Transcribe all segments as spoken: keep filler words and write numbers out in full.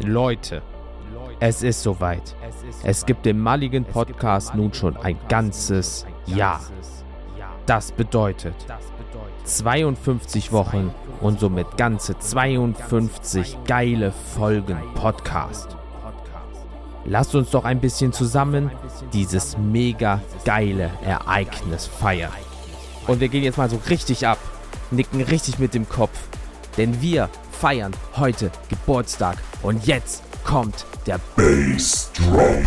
Leute, es ist soweit. Es gibt den Mulligan Podcast nun schon ein ganzes Jahr. Das bedeutet zweiundfünfzig Wochen und somit ganze zweiundfünfzig geile Folgen Podcast. Lasst uns doch ein bisschen zusammen dieses mega geile Ereignis feiern. Und wir gehen jetzt mal so richtig ab, nicken richtig mit dem Kopf, denn wir feiern heute Geburtstag und jetzt kommt der Bass Drum.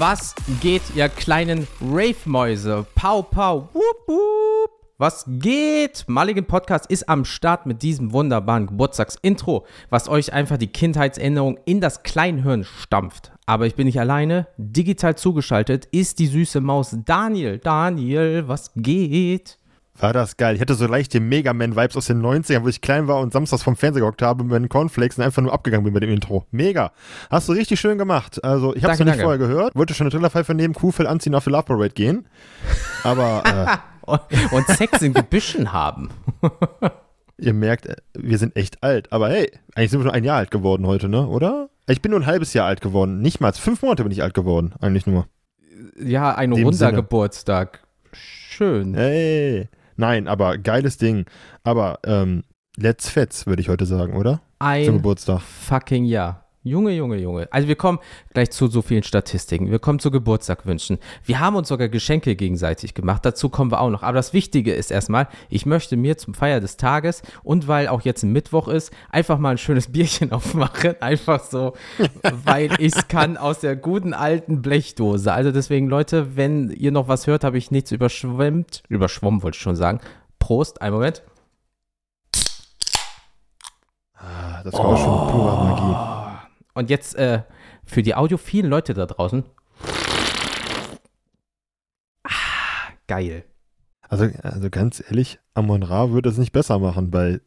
Was geht, ihr kleinen Rave-Mäuse? Pow, pow, wup, wup. Was geht? Mulligan Podcast ist am Start mit diesem wunderbaren Geburtstagsintro, was euch einfach die Kindheitserinnerung in das Kleinhirn stampft. Aber ich bin nicht alleine. Digital zugeschaltet ist die süße Maus Daniel. Daniel, was geht? War das geil. Ich hatte so leichte Mega-Man-Vibes aus den neunzigern, wo ich klein war und samstags vom Fernseher gehockt habe mit den Cornflakes und einfach nur abgegangen bin mit dem Intro. Mega. Hast du richtig schön gemacht. Also, ich hab's danke, noch nicht danke. vorher gehört. Wollte schon eine Trillerpfeife nehmen, Kuhfell anziehen, auf die Love Parade gehen. Aber, äh, und, und Sex in Gebüschen haben. Ihr merkt, wir sind echt alt. Aber hey, eigentlich sind wir schon ein Jahr alt geworden heute, ne? Oder? Ich bin nur ein halbes Jahr alt geworden. Nicht mal. Fünf Monate bin ich alt geworden. Eigentlich nur. Ja, ein runder Geburtstag. Schön. Hey. Nein, aber geiles Ding. Aber ähm, let's fetz, würde ich heute sagen, oder? Ein zum Geburtstag. Fucking ja. Junge, Junge, Junge. Also wir kommen gleich zu so vielen Statistiken. Wir kommen zu Geburtstagwünschen. Wir haben uns sogar Geschenke gegenseitig gemacht. Dazu kommen wir auch noch. Aber das Wichtige ist erstmal, ich möchte mir zum Feier des Tages und weil auch jetzt ein Mittwoch ist, einfach mal ein schönes Bierchen aufmachen. Einfach so, weil ich es kann aus der guten alten Blechdose. Also deswegen, Leute, wenn ihr noch was hört, habe ich nichts überschwemmt. Überschwommen wollte ich schon sagen. Prost, einen Moment. Ah, das war oh. auch schon pure Magie. Und jetzt äh, für die audiophilen Leute da draußen. Ah, geil. Also, also ganz ehrlich, Amon-Ra würde es nicht besser machen, weil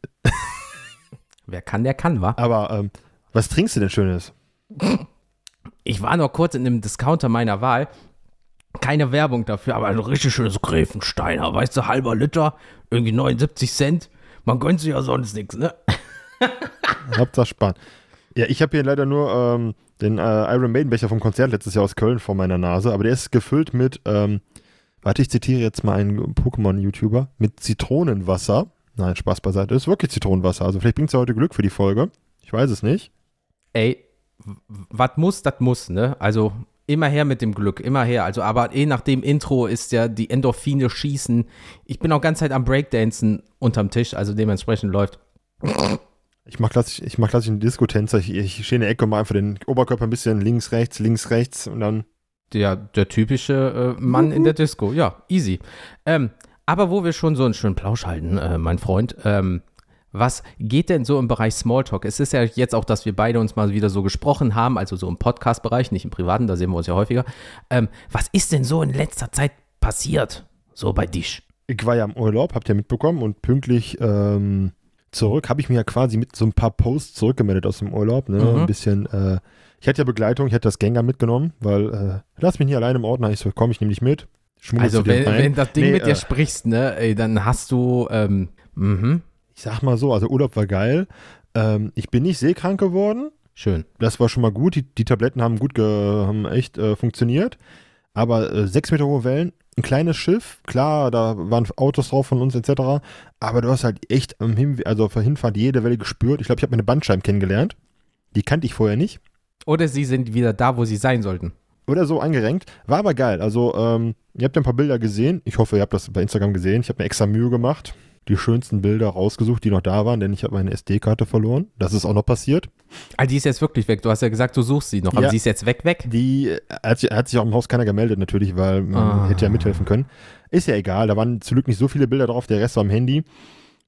wer kann, der kann, wa? Aber ähm, was trinkst du denn Schönes? Ich war noch kurz in einem Discounter meiner Wahl. Keine Werbung dafür, aber ein richtig schönes Gräfensteiner. Weißt du, halber Liter, irgendwie neunundsiebzig Cent. Man gönnt sich ja sonst nichts, ne? Hauptsache sparen. Ja, ich habe hier leider nur ähm, den äh, Iron Maiden Becher vom Konzert letztes Jahr aus Köln vor meiner Nase, aber der ist gefüllt mit, ähm, warte, ich zitiere jetzt mal einen Pokémon-YouTuber, mit Zitronenwasser. Nein, Spaß beiseite, das ist wirklich Zitronenwasser, also vielleicht bringt's ja heute Glück für die Folge, ich weiß es nicht. Ey, was muss, das muss, ne, also immer her mit dem Glück, immer her, also aber eh nach dem Intro ist ja die Endorphine schießen, ich bin auch ganz Zeit am Breakdancen unterm Tisch, also dementsprechend läuft. Ich mache klassisch, ich mach klassisch einen Disco-Tänzer. Ich, ich stehe in der Ecke und mache einfach den Oberkörper ein bisschen links, rechts, links, rechts und dann. Der, der typische äh, Mann uh-huh. in der Disco, ja, easy. Ähm, aber wo wir schon so einen schönen Plausch halten, äh, mein Freund, ähm, was geht denn so im Bereich Smalltalk? Es ist ja jetzt auch, dass wir beide uns mal wieder so gesprochen haben, also so im Podcast-Bereich, nicht im Privaten, da sehen wir uns ja häufiger. Ähm, was ist denn so in letzter Zeit passiert, so bei dich? Ich war ja im Urlaub, habt ihr mitbekommen und pünktlich, ähm zurück, habe ich mir ja quasi mit so ein paar Posts zurückgemeldet aus dem Urlaub, ne, mhm. ein bisschen, äh, ich hatte ja Begleitung, ich hatte das Gänger mitgenommen, weil, äh, lass mich nicht alleine im Ordner, ich so, komm, ich nehme dich mit, schmuggel also, wenn, wenn das Ding nee, mit äh, dir sprichst, ne, ey, dann hast du, ähm, mhm. ich sag mal so, also Urlaub war geil, ähm, ich bin nicht seekrank geworden. Schön. Das war schon mal gut, die, die Tabletten haben gut, ge- haben echt äh, funktioniert, aber äh, sechs Meter hohe Wellen, ein kleines Schiff, klar, da waren Autos drauf von uns et cetera. Aber du hast halt echt am Hin- also auf der Hinfahrt jede Welle gespürt. Ich glaube, ich habe meine Bandscheiben kennengelernt. Die kannte ich vorher nicht. Oder sie sind wieder da, wo sie sein sollten. Oder so angerenkt. War aber geil. Also, ähm, ihr habt ja ein paar Bilder gesehen. Ich hoffe, ihr habt das bei Instagram gesehen. Ich habe mir extra Mühe gemacht. Die schönsten Bilder rausgesucht, die noch da waren, denn ich habe meine S D-Karte verloren. Das ist auch noch passiert. Ah, die ist jetzt wirklich weg. Du hast ja gesagt, du suchst sie noch, aber ja, sie ist jetzt weg, weg? Die hat, hat sich auch im Haus keiner gemeldet natürlich, weil man ah. hätte ja mithelfen können. Ist ja egal, da waren zum Glück nicht so viele Bilder drauf, der Rest war am Handy.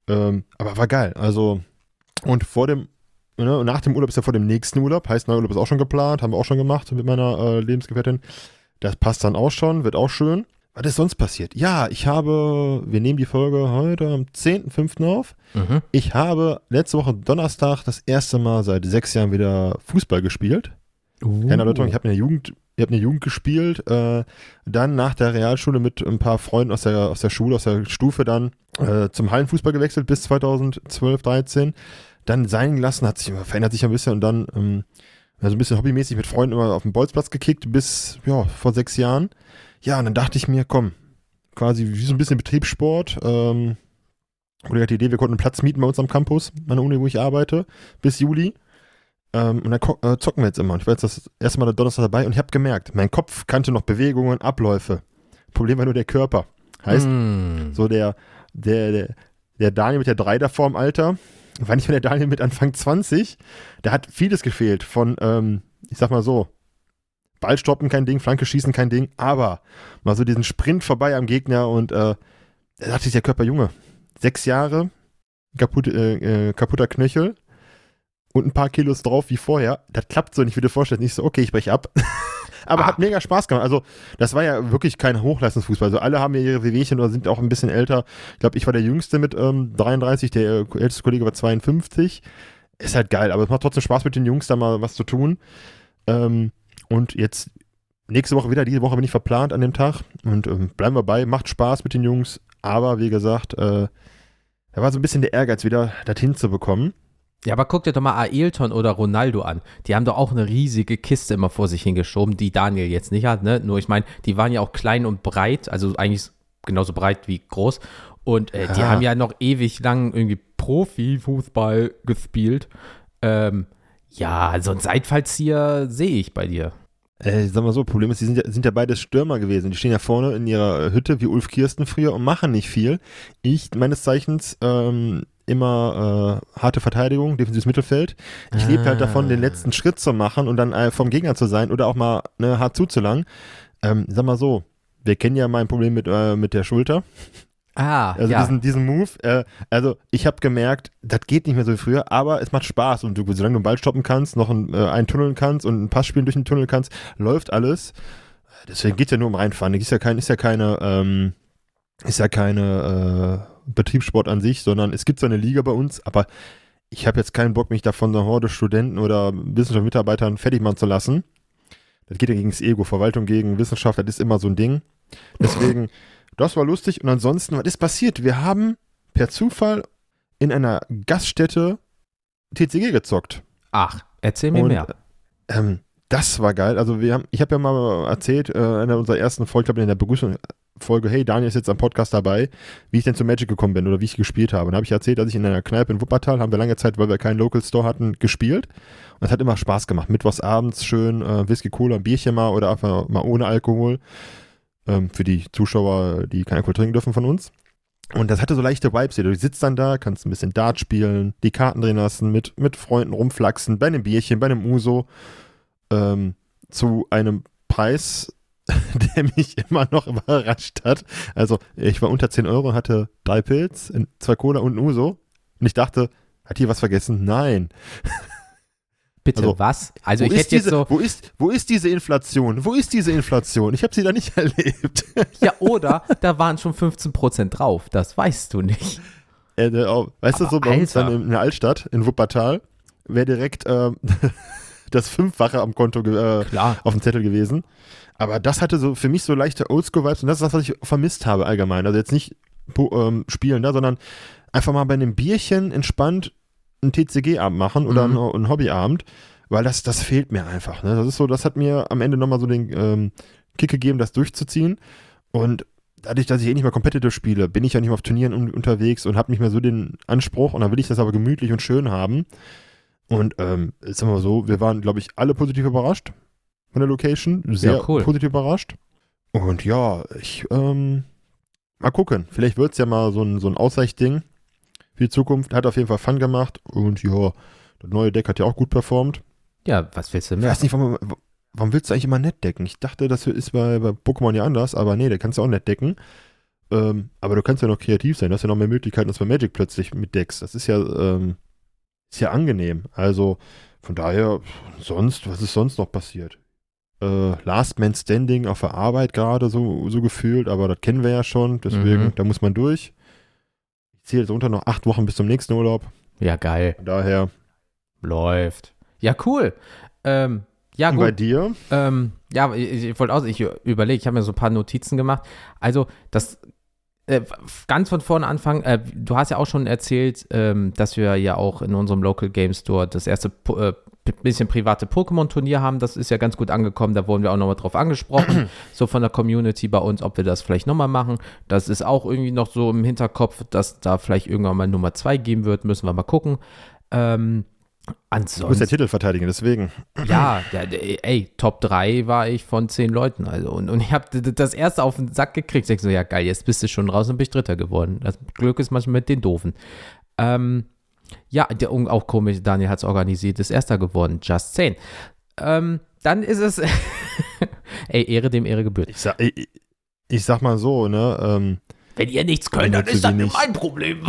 Ähm, aber war geil, also und vor dem, ne, nach dem Urlaub ist ja vor dem nächsten Urlaub, heißt, neuer Urlaub ist auch schon geplant, haben wir auch schon gemacht mit meiner äh, Lebensgefährtin. Das passt dann auch schon, wird auch schön. Was ist sonst passiert? Ja, ich habe, wir nehmen die Folge heute am zehnten fünften auf. Mhm. Ich habe letzte Woche Donnerstag das erste Mal seit sechs Jahren wieder Fußball gespielt. Uh. Keine Erläuterung, ich habe in der Jugend, ich habe in der Jugend gespielt. Äh, dann nach der Realschule mit ein paar Freunden aus der, aus der Schule, aus der Stufe dann äh, zum Hallenfußball gewechselt bis zweitausendzwölf, dreizehn. Dann sein gelassen, hat sich immer, verändert sich ein bisschen und dann ähm, also ein bisschen hobbymäßig mit Freunden immer auf den Bolzplatz gekickt bis ja, vor sechs Jahren. Ja, und dann dachte ich mir, komm, quasi wie so ein bisschen Betriebssport. Ähm, oder ich hatte die Idee, wir konnten einen Platz mieten bei uns am Campus, an der Uni, wo ich arbeite, bis Juli. Ähm, und dann ko- äh, zocken wir jetzt immer. Und ich war jetzt das erste Mal Donnerstag dabei und ich habe gemerkt, mein Kopf kannte noch Bewegungen, Abläufe. Problem war nur der Körper. Heißt, mm. so der, der, der, der Daniel mit der drei davor im Alter, war nicht mehr der Daniel mit Anfang zwanzig, da hat vieles gefehlt von, ähm, ich sag mal so, Ball stoppen, kein Ding, Flanke schießen, kein Ding, aber mal so diesen Sprint vorbei am Gegner und äh, da dachte ich, der Körper, Junge, sechs Jahre, kaputt, äh, kaputter Knöchel und ein paar Kilos drauf wie vorher, das klappt so nicht, wie du vorstellst, nicht so, okay, ich breche ab, aber ah. hat mega Spaß gemacht, also das war ja wirklich kein Hochleistungsfußball, also alle haben ja ihre Wehwehchen oder sind auch ein bisschen älter, ich glaube, ich war der Jüngste mit ähm, dreiunddreißig, der äh, älteste Kollege war zweiundfünfzig, ist halt geil, aber es macht trotzdem Spaß mit den Jungs da mal was zu tun, ähm, und jetzt nächste Woche wieder, diese Woche bin ich verplant an dem Tag und ähm, bleiben wir bei, macht Spaß mit den Jungs, aber wie gesagt, äh, da war so ein bisschen der Ehrgeiz wieder, das hinzubekommen. Ja, aber guck dir doch mal Ailton oder Ronaldo an, die haben doch auch eine riesige Kiste immer vor sich hingeschoben, die Daniel jetzt nicht hat, ne? Nur ich meine, die waren ja auch klein und breit, also eigentlich genauso breit wie groß und äh, die ja. haben ja noch ewig lang irgendwie Profifußball gespielt, ähm, ja, so ein Seitfallzieher sehe ich bei dir. Äh, sag mal so, Problem ist, die sind ja, sind ja beide Stürmer gewesen. Die stehen ja vorne in ihrer Hütte wie Ulf Kirsten früher und machen nicht viel. Ich, meines Zeichens, ähm, immer äh, harte Verteidigung, defensives Mittelfeld. Ich ah. lebe halt davon, den letzten Schritt zu machen und dann äh, vom Gegner zu sein oder auch mal ne, hart zuzulangen. Ähm, sag mal so, wir kennen ja mein Problem mit, äh, mit der Schulter. Ah, also ja. diesen, diesen Move, äh, also ich habe gemerkt, das geht nicht mehr so wie früher, aber es macht Spaß und du, solange du einen Ball stoppen kannst, noch einen, äh, einen tunneln kannst und einen Pass spielen durch den Tunnel kannst, läuft alles. Deswegen geht es ja nur um Reinfahren. Ist ja kein, ist ja keine, ähm, ist ja keine äh, Betriebssport an sich, sondern es gibt so eine Liga bei uns, aber ich habe jetzt keinen Bock, mich da von einer Horde Studenten oder Wissenschaftsmitarbeitern fertig machen zu lassen. Das geht ja gegen das Ego, Verwaltung gegen Wissenschaft, das ist immer so ein Ding. Deswegen das war lustig und ansonsten, was ist passiert? Wir haben per Zufall in einer Gaststätte T C G gezockt. Ach, erzähl mir und, mehr. Ähm, das war geil. Also wir haben, ich habe ja mal erzählt, äh, in unserer ersten Folge, ich glaube in der Begrüßungsfolge, hey, Daniel ist jetzt am Podcast dabei, wie ich denn zu Magic gekommen bin oder wie ich gespielt habe. Und da habe ich erzählt, dass ich in einer Kneipe in Wuppertal, haben wir lange Zeit, weil wir keinen Local Store hatten, gespielt. Und es hat immer Spaß gemacht. Mittwochs abends schön äh, Whisky, Cola, ein Bierchen mal oder einfach mal ohne Alkohol. Für die Zuschauer, die keinen Alkohol trinken dürfen von uns. Und das hatte so leichte Vibes. Du sitzt dann da, kannst ein bisschen Dart spielen, die Karten drehen lassen, mit, mit Freunden rumflaxen, bei einem Bierchen, bei einem Uso, ähm, zu einem Preis, der mich immer noch überrascht hat. Also ich war unter zehn Euro, hatte drei Pilz, zwei Cola und ein Uso. Und ich dachte, hat hier was vergessen? Nein. Bitte, also, was? Also ich hätte diese, jetzt so... Wo ist, wo ist diese Inflation? Wo ist diese Inflation? Ich habe sie da nicht erlebt. Ja, oder da waren schon fünfzehn Prozent drauf. Das weißt du nicht. Äh, äh, oh, weißt aber du, so bei Alter. Uns dann in der Altstadt, in Wuppertal, wäre direkt äh, das Fünffache am Konto äh, auf dem Zettel gewesen. Aber das hatte so für mich so leichte Oldschool-Vibes. Und das ist das, was ich vermisst habe allgemein. Also jetzt nicht ähm, spielen da, sondern einfach mal bei einem Bierchen entspannt einen T C G-Abend machen oder mhm. einen Hobbyabend, weil das, das fehlt mir einfach. Ne? Das ist so, das hat mir am Ende nochmal so den ähm, Kick gegeben, das durchzuziehen. Und dadurch, dass ich eh nicht mehr competitive spiele, bin ich ja nicht mehr auf Turnieren un- unterwegs und habe nicht mehr so den Anspruch und dann will ich das aber gemütlich und schön haben. Und ähm, ist immer so, wir waren, glaube ich, alle positiv überrascht von der Location. Sehr ja, cool. Positiv überrascht. Und ja, ich, ähm, mal gucken. Vielleicht wird es ja mal so ein, so ein Ausweichding für die Zukunft, hat auf jeden Fall Fun gemacht und ja, das neue Deck hat ja auch gut performt. Ja, was willst du mehr? Ich weiß nicht, warum, warum willst du eigentlich immer nett decken? Ich dachte, das ist bei, bei Pokémon ja anders, aber nee, da kannst du auch nett decken. Ähm, aber du kannst ja noch kreativ sein, du hast ja noch mehr Möglichkeiten als bei Magic plötzlich mit Decks. Das ist ja, ähm, ist ja angenehm. Also von daher, sonst, was ist sonst noch passiert? äh, Last Man Standing auf der Arbeit gerade so, so gefühlt, aber das kennen wir ja schon, deswegen, mhm. da muss man durch. Ich ziehe jetzt unter noch acht Wochen bis zum nächsten Urlaub. Ja, geil. Von daher. Läuft. Ja, cool. Ähm, ja, gut. Und bei dir? Ähm, ja, ich, ich wollte auch, ich überlege, ich habe mir so ein paar Notizen gemacht. Also, das äh, ganz von vorne anfangen, äh, du hast ja auch schon erzählt, ähm, dass wir ja auch in unserem Local Game Store das erste äh, bisschen private Pokémon-Turnier haben. Das ist ja ganz gut angekommen, da wurden wir auch nochmal drauf angesprochen, so von der Community bei uns, ob wir das vielleicht nochmal machen. Das ist auch irgendwie noch so im Hinterkopf, dass da vielleicht irgendwann mal Nummer zwei geben wird, müssen wir mal gucken. Ähm, Ansonsten, du musst den Titel verteidigen, deswegen. Ja, der, der, ey, Top drei war ich von zehn Leuten. Also, und, und ich habe das erste auf den Sack gekriegt. Ich denke so, ja geil, jetzt bist du schon raus und bist Dritter geworden. Das Glück ist manchmal mit den Doofen. Ähm, ja, der, auch komisch, Daniel hat es organisiert, ist Erster geworden, Just zehn. Ähm, dann ist es, ey, Ehre dem Ehre gebührt. Ich sag, ich, ich sag mal so, ne, ähm, wenn ihr nichts könnt, dann ist das nicht mein Problem.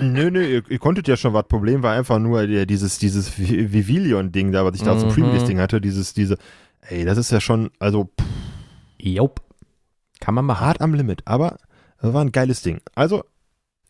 Nö, nö, ihr, ihr konntet ja schon was. Problem war einfach nur ja, dieses, dieses Vivilion-Ding da, was ich da mhm. zum Preview-Ding hatte. Dieses, diese, ey, das ist ja schon, also, pff, Jop. Kann man mal hart am Limit, aber das war ein geiles Ding. Also,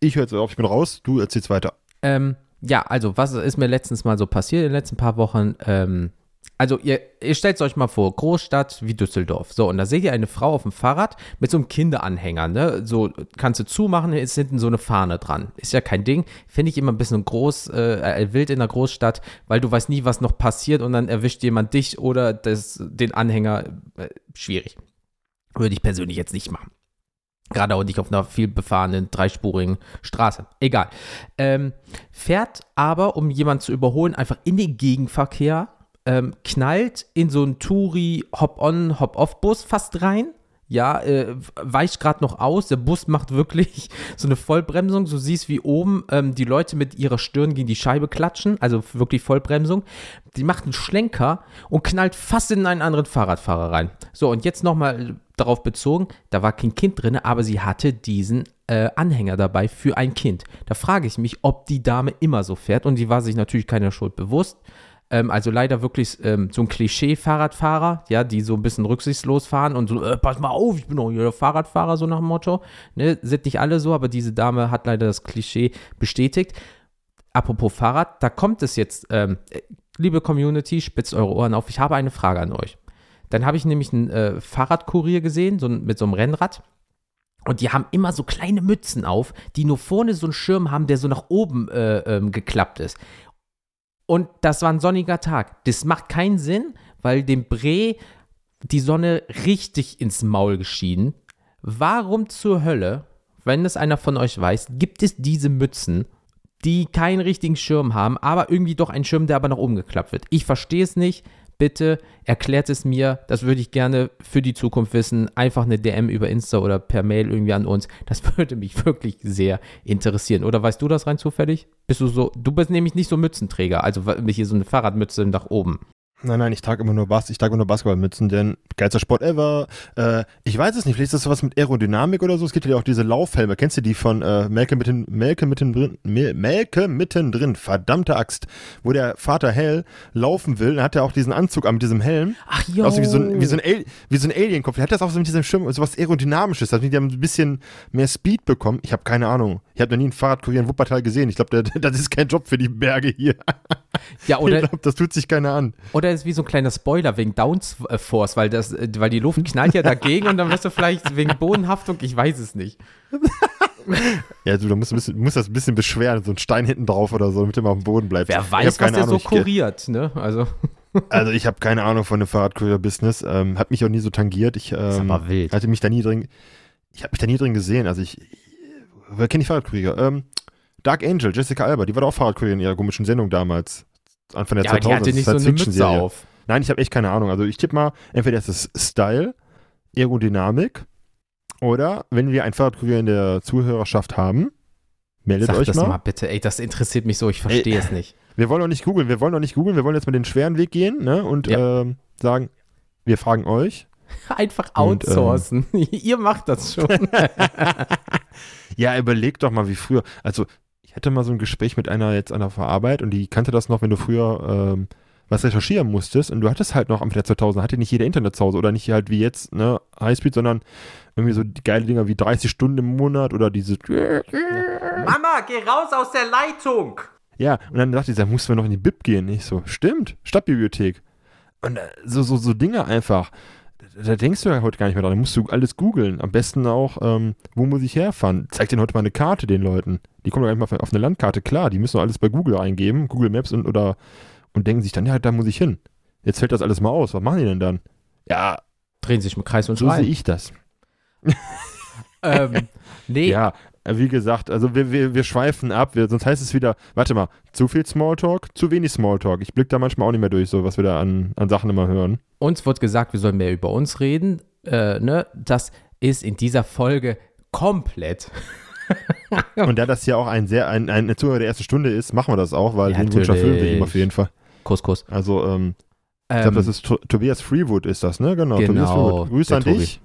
ich höre jetzt auf, ich bin raus, du erzählst weiter. Ähm, ja, also, was ist mir letztens mal so passiert in den letzten paar Wochen? Ähm, also, ihr, ihr stellt es euch mal vor, Großstadt wie Düsseldorf. So, und da seht ihr eine Frau auf dem Fahrrad mit so einem Kinderanhänger, ne? So, kannst du zumachen, ist hinten so eine Fahne dran. Ist ja kein Ding. Finde ich immer ein bisschen groß, äh, wild in der Großstadt, weil du weißt nie, was noch passiert und dann erwischt jemand dich oder das, den Anhänger. Äh, schwierig. Würde ich persönlich jetzt nicht machen. Gerade auch nicht auf einer viel befahrenen, dreispurigen Straße. Egal. Ähm, fährt aber, um jemanden zu überholen, einfach in den Gegenverkehr. Ähm, knallt in so einen Touri-Hop-on, Hop-off-Bus fast rein. Ja, äh, weicht gerade noch aus. Der Bus macht wirklich so eine Vollbremsung. Du siehst, wie oben ähm, die Leute mit ihrer Stirn gegen die Scheibe klatschen. Also wirklich Vollbremsung. Die macht einen Schlenker und knallt fast in einen anderen Fahrradfahrer rein. So, und jetzt nochmal darauf bezogen, da war kein Kind drin, aber sie hatte diesen äh, Anhänger dabei für ein Kind. Da frage ich mich, ob die Dame immer so fährt. Und die war sich natürlich keiner Schuld bewusst. Also leider wirklich ähm, so ein Klischee-Fahrradfahrer, ja, die so ein bisschen rücksichtslos fahren und so, äh, pass mal auf, ich bin doch hier der Fahrradfahrer, so nach dem Motto. Ne, sind nicht alle so, aber diese Dame hat leider das Klischee bestätigt. Apropos Fahrrad, da kommt es jetzt, ähm, liebe Community, spitzt eure Ohren auf, ich habe eine Frage an euch. Dann habe ich nämlich einen äh, Fahrradkurier gesehen, so ein, mit so einem Rennrad. Und die haben immer so kleine Mützen auf, die nur vorne so einen Schirm haben, der so nach oben äh, ähm, geklappt ist. Und das war ein sonniger Tag. Das macht keinen Sinn, weil dem Bree die Sonne richtig ins Maul geschieden. Warum zur Hölle, wenn es einer von euch weiß, gibt es diese Mützen, die keinen richtigen Schirm haben, aber irgendwie doch einen Schirm, der aber nach oben geklappt wird? Ich verstehe es nicht. Bitte erklärt es mir. Das würde ich gerne für die Zukunft wissen. Einfach eine D M über Insta oder per Mail irgendwie an uns. Das würde mich wirklich sehr interessieren. Oder weißt du das rein zufällig? Bist du so? Du bist nämlich nicht so Mützenträger. Also hier so eine Fahrradmütze nach oben. Nein, nein, ich trage immer nur Bas, ich trage immer nur Basketballmützen, denn geilster Sport ever. Äh, ich weiß es nicht, vielleicht ist das sowas mit Aerodynamik oder so. Es gibt ja auch diese Laufhelme. Kennst du die von äh, Melke mitten, Melke mittendrin, Melke mittendrin, verdammte Axt, wo der Vater Hell laufen will, dann hat er auch diesen Anzug an mit diesem Helm. Ach jo. Außer wie so ein, wie so ein, Al- wie so ein Alienkopf. Der hat das auch so mit diesem Schirm, sowas Aerodynamisches, dass die haben ein bisschen mehr Speed bekommen. Ich habe keine Ahnung. Ich habe noch nie einen Fahrradkurier in Wuppertal gesehen. Ich glaube, das ist kein Job für die Berge hier. Ja, oder, ich glaube, das tut sich keiner an. Oder ist wie so ein kleiner Spoiler wegen Downforce, weil, das, weil die Luft knallt ja dagegen und dann wirst du vielleicht wegen Bodenhaftung, ich weiß es nicht. Ja, du, du musst, musst, musst das ein bisschen beschweren, so ein Stein hinten drauf oder so, damit du mal auf dem Boden bleibst. Wer weiß, was der so kuriert, ne? Also, also ich habe keine Ahnung von dem Fahrradkurier-Business, ähm, hat mich auch nie so tangiert. Ich ähm, das ist aber wild. Hatte mich da nie drin, ich habe mich da nie drin gesehen, also ich, wer kennt die Fahrradkurier? Ähm, Dark Angel, Jessica Alba, die war doch auch Fahrradkurierin in ihrer komischen Sendung damals. Anfang der ja, zweitausender, die hatte nicht so eine Mütze auf. Nein, ich habe echt keine Ahnung. Also ich tippe mal, entweder ist es Style, Aerodynamik oder wenn wir einen Fahrradkurier in der Zuhörerschaft haben, meldet Sag euch mal. Sag das mal bitte, ey, das interessiert mich so, ich verstehe es nicht. Wir wollen doch nicht googeln, wir wollen doch nicht googeln, wir wollen jetzt mal den schweren Weg gehen, ne, und ja. ähm, sagen, wir fragen euch. Einfach outsourcen, und, ähm, ihr macht das schon. Ja, überlegt doch mal wie früher, also ich hatte mal so ein Gespräch mit einer jetzt an der Arbeit und die kannte das noch, wenn du früher ähm, was recherchieren musstest und du hattest halt noch am Jahr zweitausend, hatte nicht jeder Internet zu Hause oder nicht halt wie jetzt, ne, Highspeed, sondern irgendwie so geile Dinger wie dreißig Stunden im Monat oder dieses Mama, geh raus aus der Leitung! Ja, und dann dachte ich, da mussten wir noch in die Bib gehen. Ich so, stimmt, Stadtbibliothek. Und so, so, so Dinge einfach. Da denkst du ja heute gar nicht mehr dran. Da musst du alles googeln. Am besten auch, ähm, wo muss ich herfahren? Zeig denen heute mal eine Karte den Leuten. Die kommen doch gar nicht mal auf eine Landkarte. Klar, die müssen doch alles bei Google eingeben, Google Maps und oder und denken sich dann, ja, da muss ich hin. Jetzt fällt das alles mal aus. Was machen die denn dann? Ja. Drehen sich im Kreis und schreien. So sehe ich das. ähm, nee. Ja, wie gesagt, also wir, wir, wir schweifen ab. Wir, sonst heißt es wieder, warte mal, zu viel Smalltalk, zu wenig Smalltalk. Ich blicke da manchmal auch nicht mehr durch, so was wir da an, an Sachen immer hören. Uns wird gesagt, wir sollen mehr über uns reden. Äh, ne? Das ist in dieser Folge komplett. Und da das ja auch ein sehr ein, ein Zuhörer der ersten Stunde ist, machen wir das auch, weil ja, den Wunsch erfüllen wir ihm auf jeden Fall. Kuss, Kuss. Also, ähm, ähm, ich glaube, das ist to- Tobias Freewood ist das, ne? Genau, genau Tobias Freewood. Grüße an Tobi. Dich.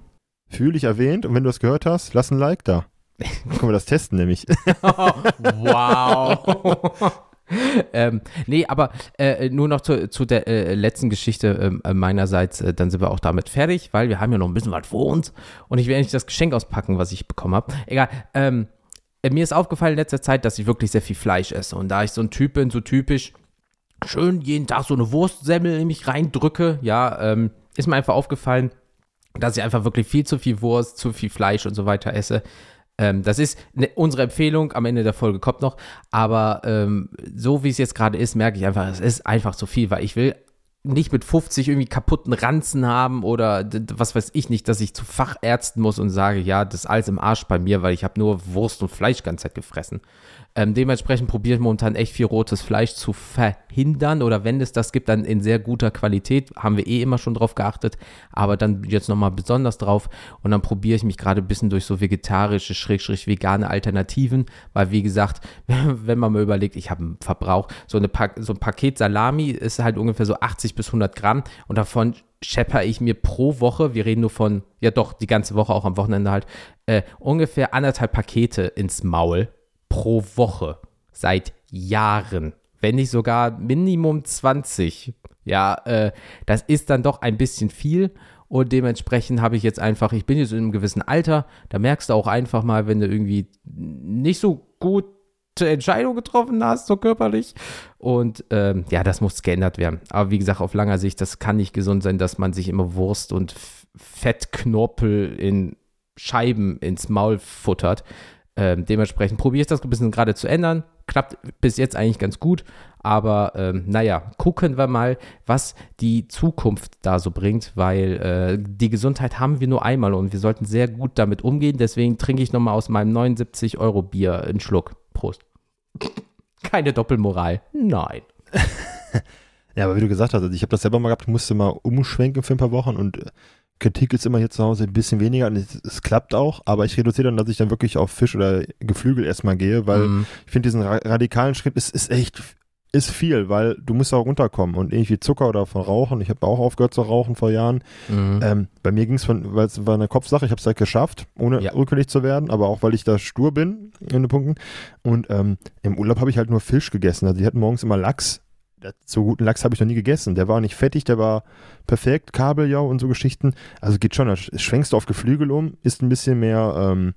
Fühl dich erwähnt und wenn du das gehört hast, lass ein Like da. Dann können wir das testen nämlich. Oh, wow. ähm, nee, aber äh, nur noch zu, zu der äh, letzten Geschichte äh, meinerseits, äh, dann sind wir auch damit fertig, weil wir haben ja noch ein bisschen was vor uns und ich will endlich das Geschenk auspacken, was ich bekommen habe. Egal, ähm, äh, mir ist aufgefallen in letzter Zeit, dass ich wirklich sehr viel Fleisch esse und da ich so ein Typ bin, so typisch schön jeden Tag so eine Wurstsemmel in mich reindrücke, ja, ähm, ist mir einfach aufgefallen, dass ich einfach wirklich viel zu viel Wurst, zu viel Fleisch und so weiter esse. Ähm, das ist ne, unsere Empfehlung, am Ende der Folge kommt noch, aber ähm, so wie es jetzt gerade ist, merke ich einfach, es ist einfach zu viel, weil ich will nicht mit fünfzig irgendwie kaputten Ranzen haben oder d- was weiß ich nicht, dass ich zu Fachärzten muss und sage, ja, das ist alles im Arsch bei mir, weil ich habe nur Wurst und Fleisch die ganze Zeit gefressen. Ähm, dementsprechend probiere ich momentan echt viel rotes Fleisch zu verhindern oder wenn es das gibt, dann in sehr guter Qualität, haben wir eh immer schon drauf geachtet, aber dann jetzt nochmal besonders drauf und dann probiere ich mich gerade ein bisschen durch so vegetarische, schrägstrich vegane Alternativen, weil wie gesagt, wenn man mal überlegt, ich habe einen Verbrauch, so, eine pa- so ein Paket Salami ist halt ungefähr so achtzig bis hundert Gramm und davon schepper ich mir pro Woche, wir reden nur von, ja doch, die ganze Woche, auch am Wochenende halt, äh, ungefähr anderthalb Pakete ins Maul. Pro Woche. Seit Jahren. Wenn nicht sogar Minimum zwanzig. Ja, äh, das ist dann doch ein bisschen viel. Und dementsprechend habe ich jetzt einfach, ich bin jetzt in einem gewissen Alter, da merkst du auch einfach mal, wenn du irgendwie nicht so gute Entscheidung getroffen hast, so körperlich. Und ähm, ja, das muss geändert werden. Aber wie gesagt, auf langer Sicht, das kann nicht gesund sein, dass man sich immer Wurst und Fettknorpel in Scheiben ins Maul futtert. Ähm, dementsprechend probiere ich das ein bisschen gerade zu ändern. Klappt bis jetzt eigentlich ganz gut, aber ähm, naja, gucken wir mal, was die Zukunft da so bringt, weil äh, die Gesundheit haben wir nur einmal und wir sollten sehr gut damit umgehen. Deswegen trinke ich nochmal aus meinem neunundsiebzig Euro Bier einen Schluck. Prost. Keine Doppelmoral. Nein. Ja, aber wie du gesagt hast, also ich habe das selber mal gehabt, musste mal umschwenken für ein paar Wochen und Kritik ist immer hier zu Hause ein bisschen weniger und es, es klappt auch, aber ich reduziere dann, dass ich dann wirklich auf Fisch oder Geflügel erstmal gehe, weil mm. ich finde diesen ra- radikalen Schritt, es ist, ist echt, ist viel, weil du musst auch runterkommen und irgendwie Zucker oder von Rauchen, ich habe auch aufgehört zu rauchen vor Jahren, mm. ähm, bei mir ging es von, weil es war eine Kopfsache, ich habe es halt geschafft, ohne ja. rückfällig zu werden, aber auch, weil ich da stur bin in den Punkten und ähm, im Urlaub habe ich halt nur Fisch gegessen, also die hatten morgens immer Lachs. So guten Lachs habe ich noch nie gegessen. Der war nicht fettig, der war perfekt, Kabeljau und so Geschichten. Also geht schon, da schwenkst du auf Geflügel um, ist ein bisschen mehr ähm,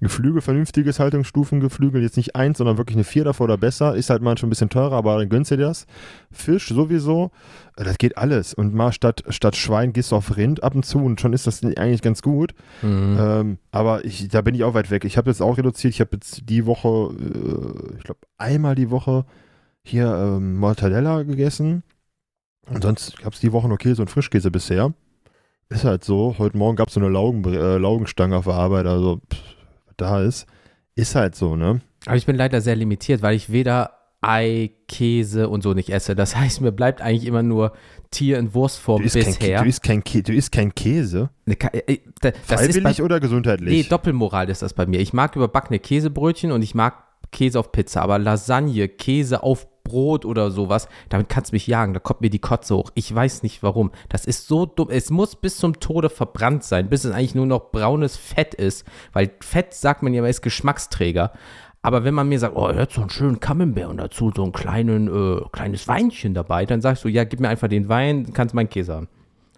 Geflügel, vernünftiges Haltungsstufengeflügel, jetzt nicht eins, sondern wirklich eine vier davor oder besser. Ist halt manchmal ein bisschen teurer, aber dann gönnst du dir das. Fisch sowieso, das geht alles. Und mal statt, statt Schwein gehst du auf Rind ab und zu und schon ist das eigentlich ganz gut. Mhm. Ähm, aber ich, da bin ich auch weit weg. Ich habe jetzt auch reduziert, ich habe jetzt die Woche, äh, ich glaube einmal die Woche hier ähm, Mortadella gegessen und sonst gab es die Woche noch Käse und Frischkäse bisher. Ist halt so, heute Morgen gab es so eine Laugen, äh, Laugenstange auf der Arbeit, also pff, da ist, ist halt so, ne? Aber ich bin leider sehr limitiert, weil ich weder Ei, Käse und so nicht esse. Das heißt, mir bleibt eigentlich immer nur Tier- in Wurstform bisher. Kein, du, isst kein, du isst kein Käse? Ne, äh, da, das ist bei, oder gesundheitlich? Nee, Doppelmoral ist das bei mir. Ich mag überbackene Käsebrötchen und ich mag Käse auf Pizza, aber Lasagne, Käse auf Brot oder sowas, damit kannst du mich jagen, da kommt mir die Kotze hoch. Ich weiß nicht warum. Das ist so dumm. Es muss bis zum Tode verbrannt sein, bis es eigentlich nur noch braunes Fett ist, weil Fett, sagt man ja, ist Geschmacksträger. Aber wenn man mir sagt, oh, er hat so einen schönen Camembert und dazu so ein kleinen, äh, kleines Weinchen dabei, dann sagst du, ja, gib mir einfach den Wein, kannst meinen Käse haben.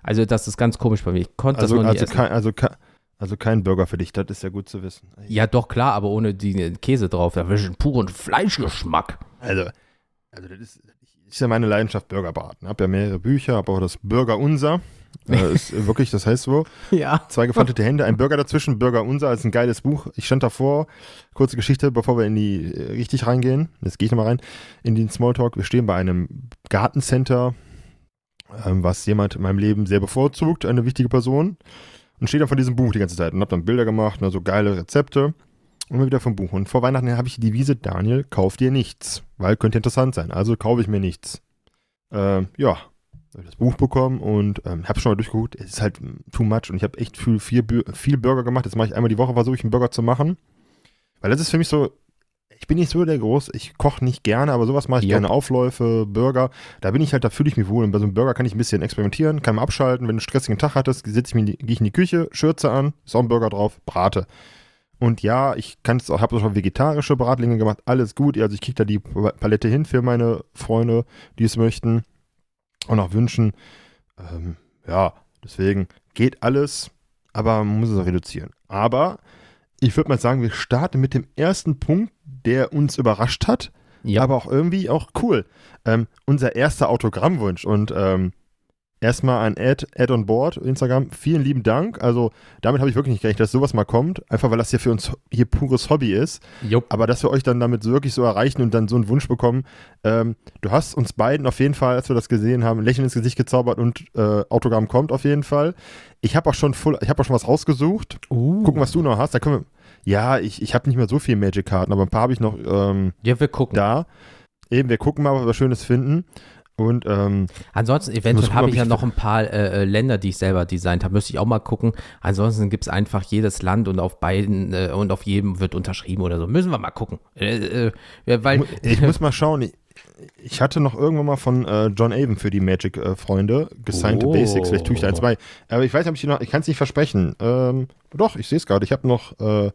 Also das ist ganz komisch bei mir. Ich konnte also, das noch nicht also essen. Kein, also, kein, also kein Burger für dich, das ist ja gut zu wissen. Ja doch, klar, aber ohne den Käse drauf. Da wäre ein puren Fleischgeschmack. Also, also das ist, ist ja meine Leidenschaft, Burger braten. Ich habe ja mehrere Bücher, habe auch das Burger Unser. äh, ist wirklich, das heißt so. Ja. Zwei gefaltete Hände, ein Burger dazwischen, Burger Unser, ist ein geiles Buch. Ich stand davor, kurze Geschichte, bevor wir in die äh, richtig reingehen. Jetzt gehe ich nochmal rein in den Smalltalk. Wir stehen bei einem Gartencenter, ähm, was jemand in meinem Leben sehr bevorzugt, eine wichtige Person. Und stehe da vor diesem Buch die ganze Zeit und habe dann Bilder gemacht, ne, so geile Rezepte. Und mal wieder vom Buch. Und vor Weihnachten habe ich die Devise, Daniel, kauf dir nichts, weil könnte interessant sein. Also kaufe ich mir nichts. Ähm, ja. Das Buch bekommen und ähm, habe schon mal durchgeguckt. Es ist halt too much und ich habe echt viel, viel, viel Burger gemacht. Jetzt mache ich einmal die Woche, versuche ich einen Burger zu machen. Weil das ist für mich so, ich bin nicht so der Groß, ich koche nicht gerne, aber sowas mache ich ja gerne. Aufläufe, Burger, da bin ich halt, da fühle ich mich wohl. Und bei so einem Burger kann ich ein bisschen experimentieren, kann mal abschalten. Wenn du einen stressigen Tag hattest, gehe ich in die Küche, Schürze an, ist auch ein Burger drauf, brate. Und ja, ich kann es auch, habe auch schon vegetarische Bratlinge gemacht, alles gut. Also ich kriege da die Palette hin für meine Freunde, die es möchten. Und auch wünschen, ähm, ja, deswegen geht alles, aber man muss es auch reduzieren. Aber ich würde mal sagen, wir starten mit dem ersten Punkt, der uns überrascht hat, ja. aber auch irgendwie auch cool. Ähm, unser erster Autogrammwunsch und ähm, erstmal ein Ad, Ad on Board, Instagram, vielen lieben Dank. Also damit habe ich wirklich nicht gerechnet, dass sowas mal kommt, einfach weil das hier für uns hier pures Hobby ist. Jupp. Aber dass wir euch dann damit so wirklich so erreichen und dann so einen Wunsch bekommen. Ähm, du hast uns beiden auf jeden Fall, als wir das gesehen haben, ein Lächeln ins Gesicht gezaubert und äh, Autogramm kommt auf jeden Fall. Ich habe auch schon voll, ich habe auch schon was rausgesucht. Uh. Gucken, was du noch hast. Da können wir. Ja, ich, ich habe nicht mehr so viele Magic-Karten, aber ein paar habe ich noch. Ähm, ja, wir gucken. Da. Eben, wir gucken mal, was wir Schönes finden. Und ähm, ansonsten eventuell habe ich ja noch ein paar äh, Länder, die ich selber designt habe, müsste ich auch mal gucken. Ansonsten gibt es einfach jedes Land und auf beiden äh, und auf jedem wird unterschrieben oder so. Müssen wir mal gucken. Äh, äh, weil, ich, mu- ich muss mal schauen. Ich, ich hatte noch irgendwann mal von äh, John Avon für die Magic-Freunde äh, gesignte oh. Basics. Vielleicht tue ich da eins bei. Aber ich weiß nicht, ich, ich kann es nicht versprechen. Ähm, doch, ich sehe es gerade. Ich habe noch äh,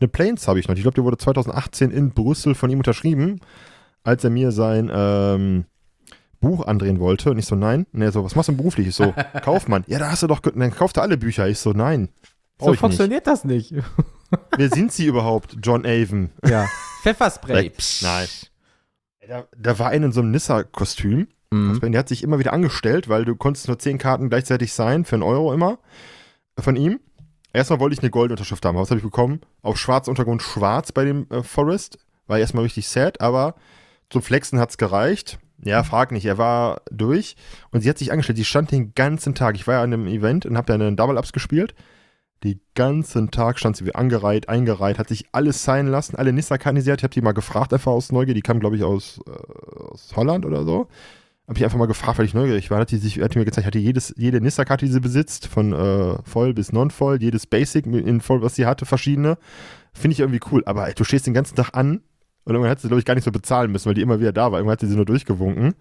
eine Plains habe ich noch. Ich glaube, die wurde zwanzig achtzehn in Brüssel von ihm unterschrieben, als er mir sein ähm, Buch andrehen wollte und ich so, nein. Und er so, was machst du denn beruflich? Ich so, Kaufmann. Ja, da hast du doch, ge- dann kauft er alle Bücher. Ich so, nein. So funktioniert nicht. Das nicht. Wer sind sie überhaupt? John Avon. Ja. Pfefferspray. Nein. Da, da war einer in so einem Nissa-Kostüm. Mhm. Der hat sich immer wieder angestellt, weil du konntest nur zehn Karten gleichzeitig sein, für einen Euro immer, von ihm. Erstmal wollte ich eine goldene Unterschrift haben. Was habe ich bekommen? Auf schwarz Untergrund schwarz bei dem äh, Forest. War erstmal richtig sad, aber zum Flexen hat es gereicht. Ja, frag nicht. Er war durch und sie hat sich angestellt. Sie stand den ganzen Tag. Ich war ja an einem Event und habe ja einen Double-Ups gespielt. Den ganzen Tag stand sie wie angereiht, eingereiht, hat sich alles sein lassen, alle Nissa-Karten, die sie hat. Ich habe die mal gefragt, einfach aus Neugier. Die kam, glaube ich, aus, äh, aus Holland oder so. Habe ich einfach mal gefragt, weil ich neugierig war. Hat die, sich, hat die mir gezeigt, hatte jedes, jede Nissa-Karte, die sie besitzt, von äh, voll bis non-voll, jedes Basic, in voll, was sie hatte, verschiedene. Finde ich irgendwie cool. Aber ey, du stehst den ganzen Tag an. Und irgendwann hat sie, glaube ich, gar nicht so bezahlen müssen, weil die immer wieder da war. Irgendwann hat sie sie nur durchgewunken.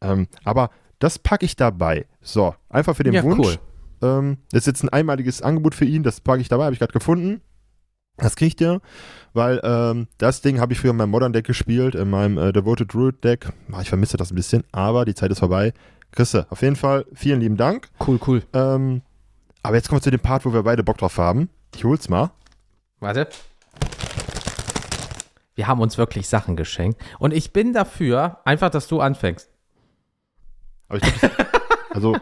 Ähm, aber das packe ich dabei. So, einfach für den ja, Wunsch. Cool. Ähm, das ist jetzt ein einmaliges Angebot für ihn. Das packe ich dabei, habe ich gerade gefunden. Das kriegt ihr, weil ähm, das Ding habe ich früher in meinem Modern Deck gespielt, in meinem äh, Devoted Root Deck. Ich vermisse das ein bisschen, aber die Zeit ist vorbei. Chrisse, auf jeden Fall, vielen lieben Dank. Cool, cool. Ähm, aber jetzt kommen wir zu dem Part, wo wir beide Bock drauf haben. Ich hol's mal. Warte. Wir haben uns wirklich Sachen geschenkt. Und ich bin dafür, einfach, dass du anfängst. Aber ich glaub, also,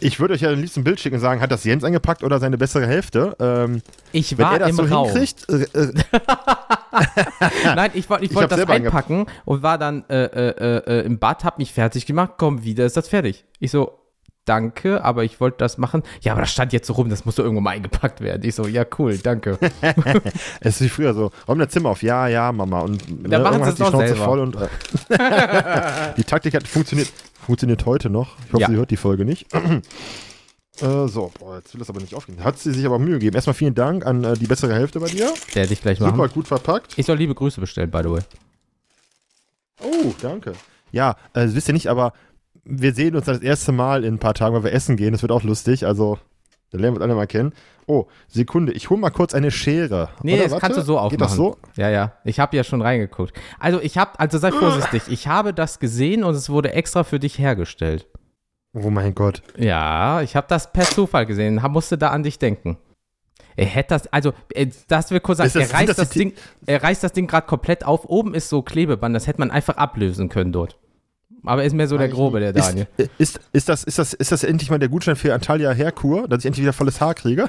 ich würde euch ja am liebsten ein Bild schicken und sagen, hat das Jens eingepackt oder seine bessere Hälfte? Ähm, ich war wenn er das im so Raum. Hinkriegt, äh, äh. Nein, ich wollte ich wollt das einpacken eingepackt. Und war dann äh, äh, äh, im Bad, hab mich fertig gemacht. Komm, wieder ist das fertig. Ich so, danke, aber ich wollte das machen. Ja, aber das stand jetzt so rum, das muss doch irgendwo mal eingepackt werden. Ich so, ja, cool, danke. Es ist wie früher so, räum das Zimmer auf, ja, ja, Mama. Und, und dann ne, machen sie es die Schnauze selber. Voll und äh, die Taktik hat funktioniert, funktioniert heute noch. Ich hoffe, ja. Sie hört die Folge nicht. äh, so, boah, jetzt will das aber nicht aufgehen. Hat sie sich aber Mühe gegeben. Erstmal vielen Dank an äh, die bessere Hälfte bei dir. Der dich gleich machen. Super gut verpackt. Ich soll liebe Grüße bestellen, by the way. Oh, danke. Ja, äh, das wisst ihr nicht, aber wir sehen uns das erste Mal in ein paar Tagen, weil wir essen gehen. Das wird auch lustig. Also Dann lernen wir alle mal kennen. Oh, Sekunde, ich hole mal kurz eine Schere. Nee, Oder, das warte, kannst du so aufmachen. Geht das so? Ja, ja. Ich habe ja schon reingeguckt. Also ich habe, also sei vorsichtig, ich habe das gesehen und es wurde extra für dich hergestellt. Oh mein Gott. Ja, ich habe das per Zufall gesehen, musste da an dich denken. Er hätte das, also, das will kurz sagen, das, er, reißt das das Ding, er reißt das Ding gerade komplett auf. Oben ist so Klebeband, das hätte man einfach ablösen können dort. Aber ist mehr so der Grobe, der Daniel. Ist, ist, ist, das, ist, das, ist das endlich mal der Gutschein für Antalya Hairkur, dass ich endlich wieder volles Haar kriege?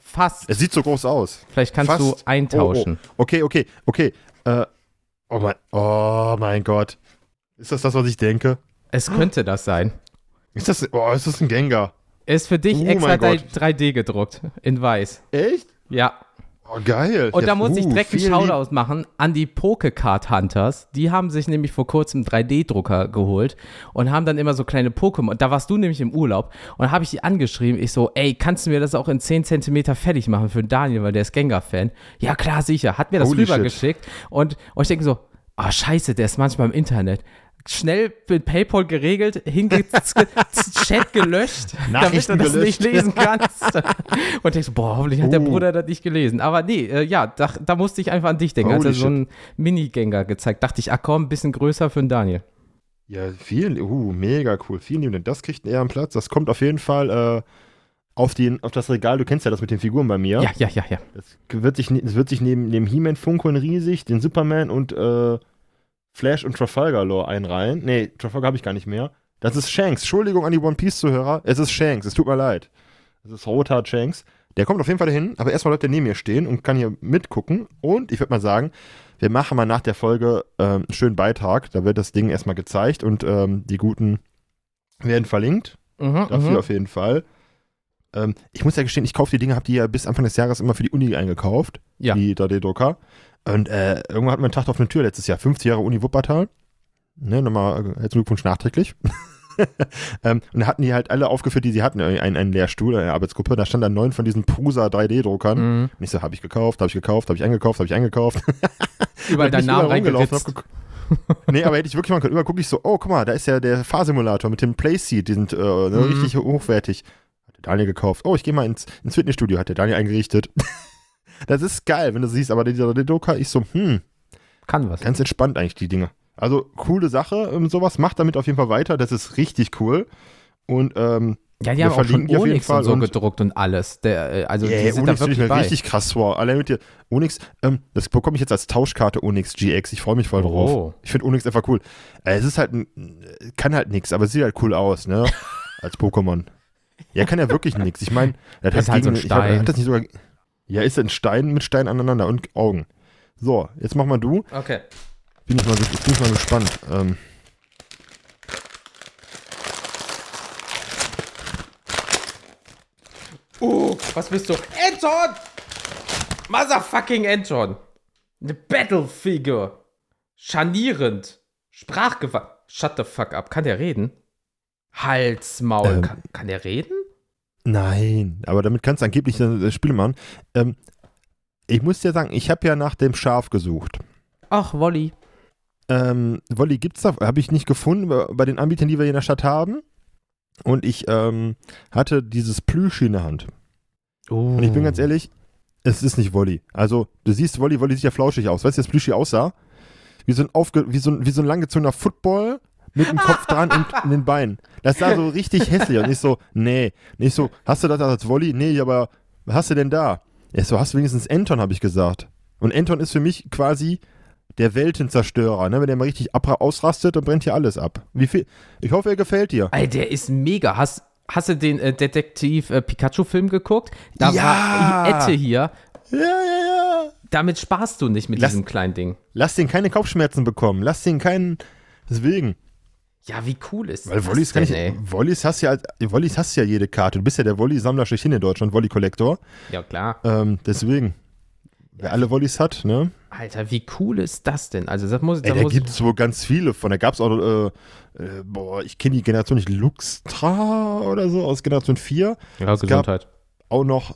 Fast. Es sieht so groß aus. Vielleicht kannst Fast. du eintauschen. Oh, oh. Okay, okay, okay. Äh, oh, mein, oh mein Gott. Ist das das, was ich denke? Es könnte hm. das sein. Ist das, oh, ist das ein Gengar? Er ist für dich oh extra drei D gedruckt. In weiß. Echt? Ja. Oh, geil. Und ja, da muss uh, ich direkt einen Shoutout machen an die Pokécard Hunters. Die haben sich nämlich vor kurzem drei D Drucker geholt und haben dann immer so kleine Pokémon. Da warst du nämlich im Urlaub und habe ich die angeschrieben. Ich so, ey, kannst du mir das auch in zehn Zentimeter fertig machen für Daniel, weil der ist Gengar-Fan? Ja, klar, sicher. Hat mir das Holy rübergeschickt. Und, und ich denke so, ah, oh, scheiße, der ist manchmal im Internet. Schnell mit PayPal geregelt, hinge- Chat gelöscht, damit du das gelöscht. nicht lesen kannst. Und denkst, boah, hoffentlich hat uh. der Bruder das nicht gelesen. Aber nee, äh, ja, da, da musste ich einfach an dich denken. Holy als er shit. so einen Mini-Gengar gezeigt, dachte ich, ach komm, ein bisschen größer für den Daniel. Ja, vielen, uh, mega cool. Vielen lieben Dank. Das kriegt einen Ehrenplatz. Das kommt auf jeden Fall äh, auf, den, auf das Regal. Du kennst ja das mit den Figuren bei mir. Ja, ja, ja, ja. Das wird sich, das wird sich neben, neben He-Man funkeln riesig, den Superman und äh, Flash und Trafalgar Law einreihen. Nee, Trafalgar habe ich gar nicht mehr. Das ist Shanks. Entschuldigung an die One-Piece-Zuhörer. Es ist Shanks. Es tut mir leid. Es ist Rothaar Shanks. Der kommt auf jeden Fall dahin. Aber erstmal bleibt der neben mir stehen und kann hier mitgucken. Und ich würde mal sagen, wir machen mal nach der Folge ähm, einen schönen Beitrag. Da wird das Ding erstmal gezeigt und ähm, die Guten werden verlinkt. Mhm, Dafür mhm. auf jeden Fall. Ähm, ich muss ja gestehen, ich kaufe die Dinge, habe die ja bis Anfang des Jahres immer für die Uni eingekauft. Ja. Die drei D Drucker. Und äh, irgendwann hatten wir einen Tag auf eine Tür letztes Jahr. fünfzig Jahre Uni Wuppertal. Ne, nochmal herzlichen Glückwunsch nachträglich. ähm, und da hatten die halt alle aufgeführt, die sie hatten. Einen, einen Lehrstuhl, eine Arbeitsgruppe. Da stand dann neun von diesen Prusa drei D Druckern. Mhm. Und ich so, habe ich gekauft, habe ich gekauft, habe ich eingekauft, habe ich eingekauft. Überall deinen Namen reingelaufen. Nee, aber hätte ich wirklich mal können. Überall gucke ich so, oh, guck mal, da ist ja der Fahrsimulator mit dem Playseat. Die sind äh, mhm. richtig hochwertig. Hat der Daniel gekauft. Oh, ich gehe mal ins, ins Fitnessstudio. Hat der Daniel eingerichtet. Das ist geil, wenn du siehst, aber dieser drei D Drucker ist so, hm, kann was. Ganz entspannt eigentlich die Dinge. Also coole Sache, sowas, macht damit auf jeden Fall weiter, das ist richtig cool. Und ähm, ja, die haben auch schon Onix und so und gedruckt und alles. Der, also yeah, die sind Onix da wirklich bei. Richtig krass vor. Allein mit dir Onix, ähm, das bekomme ich jetzt als Tauschkarte Onix G X. Ich freue mich voll drauf. Oh. Ich finde Onix einfach cool. Äh, es ist halt, kann halt nichts, aber es sieht halt cool aus, ne? Als Pokémon. Ja, kann ja wirklich nichts. Ich meine, das ist halt gegen, so ein Stein. Ich hab, hat das nicht sogar. Ja, ist ein Stein mit Stein aneinander und Augen. So, jetzt mach mal du. Okay. Bin ich mal, ich bin mal gespannt. Ähm. Uh, was bist du? Anton! Motherfucking Anton! Eine Battle-Figur. Scharnierend. Sprachgewandt. Shut the fuck up. Kann der reden? Halsmaul. Ähm. Kann, kann der reden? Nein, aber damit kannst du angeblich das Spiel machen. Ähm, ich muss dir sagen, ich habe ja nach dem Schaf gesucht. Ach, Wolli. Ähm, Wolli gibt's da, habe ich nicht gefunden, bei den Anbietern, die wir hier in der Stadt haben. Und ich ähm, hatte dieses Plüsch in der Hand. Oh. Und ich bin ganz ehrlich, es ist nicht Wolli. Also, du siehst Wolli, Wolli sieht ja flauschig aus. Weißt du, wie das Plüsch hier aussah? Wie so ein, aufge- wie so ein, wie so ein langgezogener Football mit dem Kopf dran und in den Beinen. Das sah so richtig hässlich und ich so, nee, nicht so, hast du das als Volley? Nee, aber was hast du denn da? Ich so, hast du wenigstens Anton, habe ich gesagt. Und Anton ist für mich quasi der Weltenzerstörer, ne? Wenn der mal richtig abra- ausrastet, dann brennt hier alles ab. Wie viel? Ich hoffe, er gefällt dir. Alter, der ist mega. Hast, hast du den äh, Detektiv äh, Pikachu-Film geguckt? Da ja. war Ette hier. Ja, ja, ja. Damit sparst du nicht mit lass, diesem kleinen Ding. Lass den keine Kopfschmerzen bekommen. Lass den keinen, deswegen. Ja, wie cool ist Weil das Wollis denn, kann ich, Wollis hast, ja, Wollis hast ja jede Karte. Du bist ja der Wolli-Sammler schlechthin in Deutschland, Wolli-Kollektor. Ja, klar. Ähm, deswegen, wer alle Wollis hat, ne? Alter, wie cool ist das denn? Also das muss, Ey, da muss gibt es wohl ganz viele von. Da gab es auch, äh, äh, boah, ich kenne die Generation nicht, Luxtra oder so, aus Generation vier. Ja, es Gesundheit. Gab auch noch,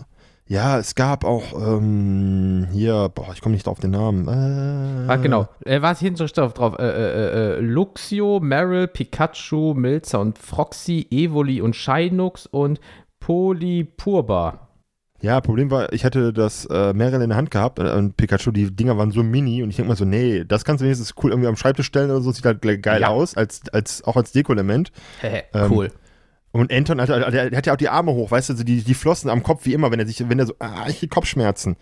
ja, es gab auch, ähm, hier, boah, ich komme nicht auf den Namen. Äh, ah, genau. Er war hinten so drauf. Äh, äh, äh, Luxio, Meryl, Pikachu, Milza und Froxy, Evoli und Shynux und Polypurba. Ja, Problem war, ich hatte das äh, mehrere in der Hand gehabt und, und Pikachu, die Dinger waren so mini und ich denke mal so, nee, das kannst du wenigstens cool irgendwie am Schreibtisch stellen oder so, sieht halt geil ja. aus, als, als, auch als Deko-Element. Hä, ähm, cool. Und Anton hat, der hat ja auch die Arme hoch, weißt du, also die, die Flossen am Kopf wie immer, wenn er sich, wenn er so, ah, ich krieg Kopfschmerzen.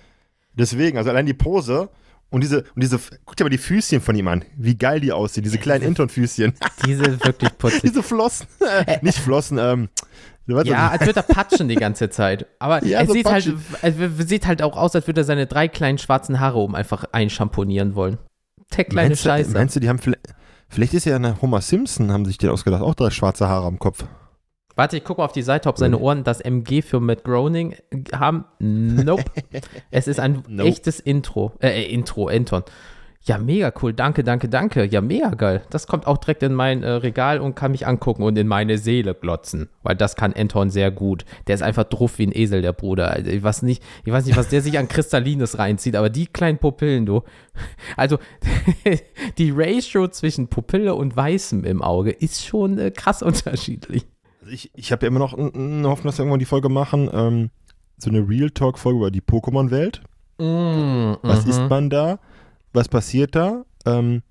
Deswegen, also allein die Pose und diese, und diese, guck dir mal die Füßchen von ihm an, wie geil die aussehen, diese kleinen Anton-Füßchen. Die sind wirklich putzig. Diese Flossen, äh, nicht Flossen, ähm, ja, als würde er patschen die ganze Zeit. Aber ja, es so sieht patschig. halt, es sieht halt auch aus, als würde er seine drei kleinen schwarzen Haare oben einfach einschamponieren wollen. Der kleine meinst Scheiße. Du, meinst du, die haben vielleicht, vielleicht ist ja eine Homer Simpson, haben sich die ausgedacht, auch drei schwarze Haare am Kopf. Warte, ich gucke mal auf die Seite, ob seine Ohren das M G für Matt Groening haben. Nope. Es ist ein nope. echtes Intro. Äh, Intro, Anton. Ja, mega cool. Danke, danke, danke. Ja, mega geil. Das kommt auch direkt in mein äh, Regal und kann mich angucken und in meine Seele glotzen. Weil das kann Anton sehr gut. Der ist einfach drauf wie ein Esel, der Bruder. Also, ich weiß nicht, ich weiß nicht, was der sich an Kristallines reinzieht, aber die kleinen Pupillen, du. Also, die Ratio zwischen Pupille und Weißem im Auge ist schon äh, krass unterschiedlich. Ich, ich habe ja immer noch eine Hoffnung, dass wir irgendwann die Folge machen, ähm, so eine Real-Talk-Folge über die Pokémon-Welt. Mm, was m-hmm. ist man da? Was passiert da? Ähm,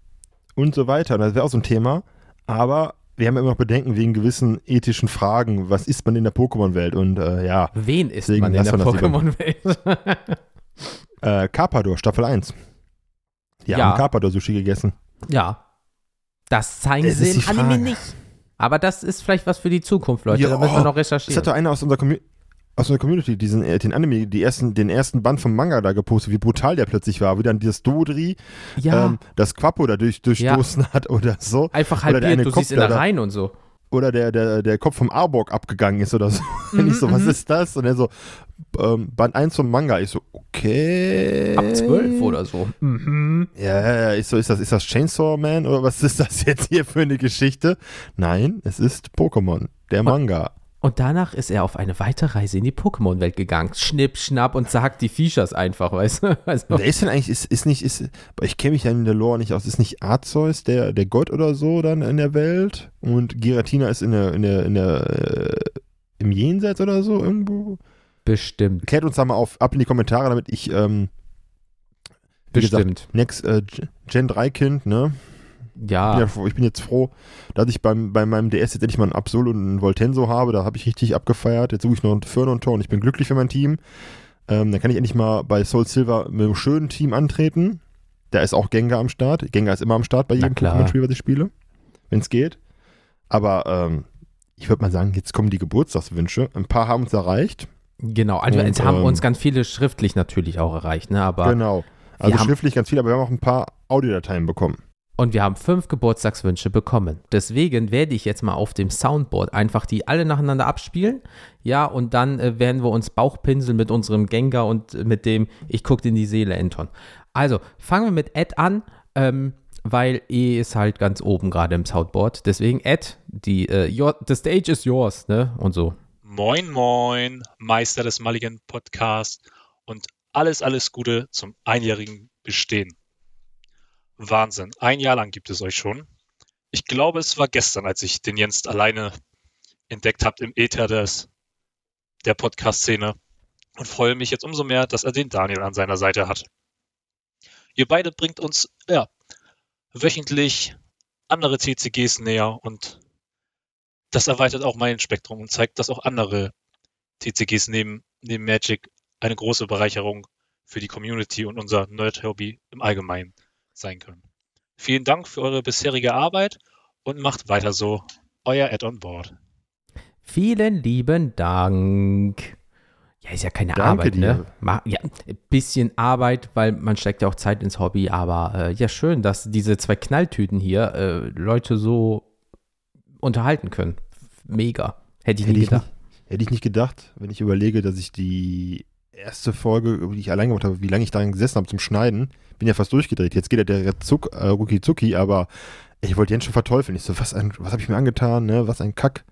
und so weiter. Und das wäre auch so ein Thema. Aber wir haben ja immer noch Bedenken wegen gewissen ethischen Fragen. Was ist man in der Pokémon-Welt? Und äh, ja. Wen ist man in der Pokémon-Welt? äh, Carpador, Staffel eins. Die ja. haben Carpador-Sushi gegessen. Ja. Das zeigen das sie im Anime nicht. Aber das ist vielleicht was für die Zukunft, Leute. Ja, da müssen wir noch recherchieren. Das hat doch einer aus unserer, Commu- aus unserer Community, diesen, äh, den Anime, die ersten, den ersten Band vom Manga da gepostet, wie brutal der plötzlich war. Wie dann dieses Dodri, ja. ähm, das Quappo da durch, durchstoßen ja. hat oder so. Einfach halbiert, du Kopf siehst in der Reihen und so. Oder der, der, der Kopf vom Arbok abgegangen ist oder so. Und ich so, was ist das? Und er so, ähm, Band eins vom Manga. Ich so, okay. Ab zwölf oder so. Mhm. Ja, ich so, ist das, ist das Chainsaw Man oder was ist das jetzt hier für eine Geschichte? Nein, es ist Pokémon, der Manga. Und, und danach ist er auf eine weitere Reise in die Pokémon-Welt gegangen. Schnipp, schnapp und zerhackt die Features einfach, weißt du? Also. Der ist denn eigentlich, ist, ist nicht, ist, ich kenne mich ja in der Lore nicht aus, ist nicht Arceus der, der Gott oder so dann in der Welt? Und Giratina ist in der, in der, in der, äh, im Jenseits oder so irgendwo? Bestimmt. Klärt uns da mal auf, ab in die Kommentare, damit ich, ähm, wie Bestimmt. gesagt, next, äh, Gen drei Kind, ne? Ja. Ich bin, ja, ich bin jetzt froh, dass ich beim, bei meinem D S jetzt endlich mal einen Absol und einen Voltenso habe, da habe ich richtig abgefeiert, jetzt suche ich noch einen Fern und Tor und ich bin glücklich für mein Team. Ähm, dann kann ich endlich mal bei Soul Silver mit einem schönen Team antreten, da ist auch Gengar am Start, Gengar ist immer am Start bei jedem Pokémon-Spiel, was ich spiele, wenn es geht, aber ähm, ich würde mal sagen, jetzt kommen die Geburtstagswünsche, ein paar haben uns erreicht. Genau, also und, jetzt haben ähm, uns ganz viele schriftlich natürlich auch erreicht, ne? Aber genau, also schriftlich ganz viele, aber wir haben auch ein paar Audiodateien bekommen. Und wir haben fünf Geburtstagswünsche bekommen. Deswegen werde ich jetzt mal auf dem Soundboard einfach die alle nacheinander abspielen. Ja, und dann äh, werden wir uns Bauchpinseln mit unserem Gengar und äh, mit dem Ich gucke in die Seele, Anton. Also, fangen wir mit Ed an, ähm, weil E ist halt ganz oben gerade im Soundboard. Deswegen Ed, die, äh, your, the stage is yours, ne? Und so. Moin, moin, Meister des Mulligan Podcasts und alles, alles Gute zum einjährigen Bestehen. Wahnsinn, ein Jahr lang gibt es euch schon. Ich glaube, es war gestern, als ich den Jens alleine entdeckt habe im Äther des, der Podcast-Szene und freue mich jetzt umso mehr, dass er den Daniel an seiner Seite hat. Ihr beide bringt uns ja, wöchentlich andere T C Gs näher und das erweitert auch mein Spektrum und zeigt, dass auch andere T C Gs neben, neben Magic eine große Bereicherung für die Community und unser Nerd-Hobby im Allgemeinen sein können. Vielen Dank für eure bisherige Arbeit und macht weiter so. Euer Ed on Board. Vielen lieben Dank. Ja, ist ja keine Danke Arbeit, dir. Ne? Ja, ein bisschen Arbeit, weil man steckt ja auch Zeit ins Hobby, aber äh, ja, schön, dass diese zwei Knalltüten hier äh, Leute so unterhalten können. Mega. Hätte ich hätte nie ich gedacht. Nicht, hätte ich nicht gedacht, wenn ich überlege, dass ich die erste Folge, die ich allein gemacht habe, wie lange ich daran gesessen habe zum Schneiden, bin ja fast durchgedreht. Jetzt geht ja der Zuck, äh, Rucki Zucki, aber ich wollte Jens schon verteufeln. Ich so, was, ein, was habe ich mir angetan, ne? Was ein Kack.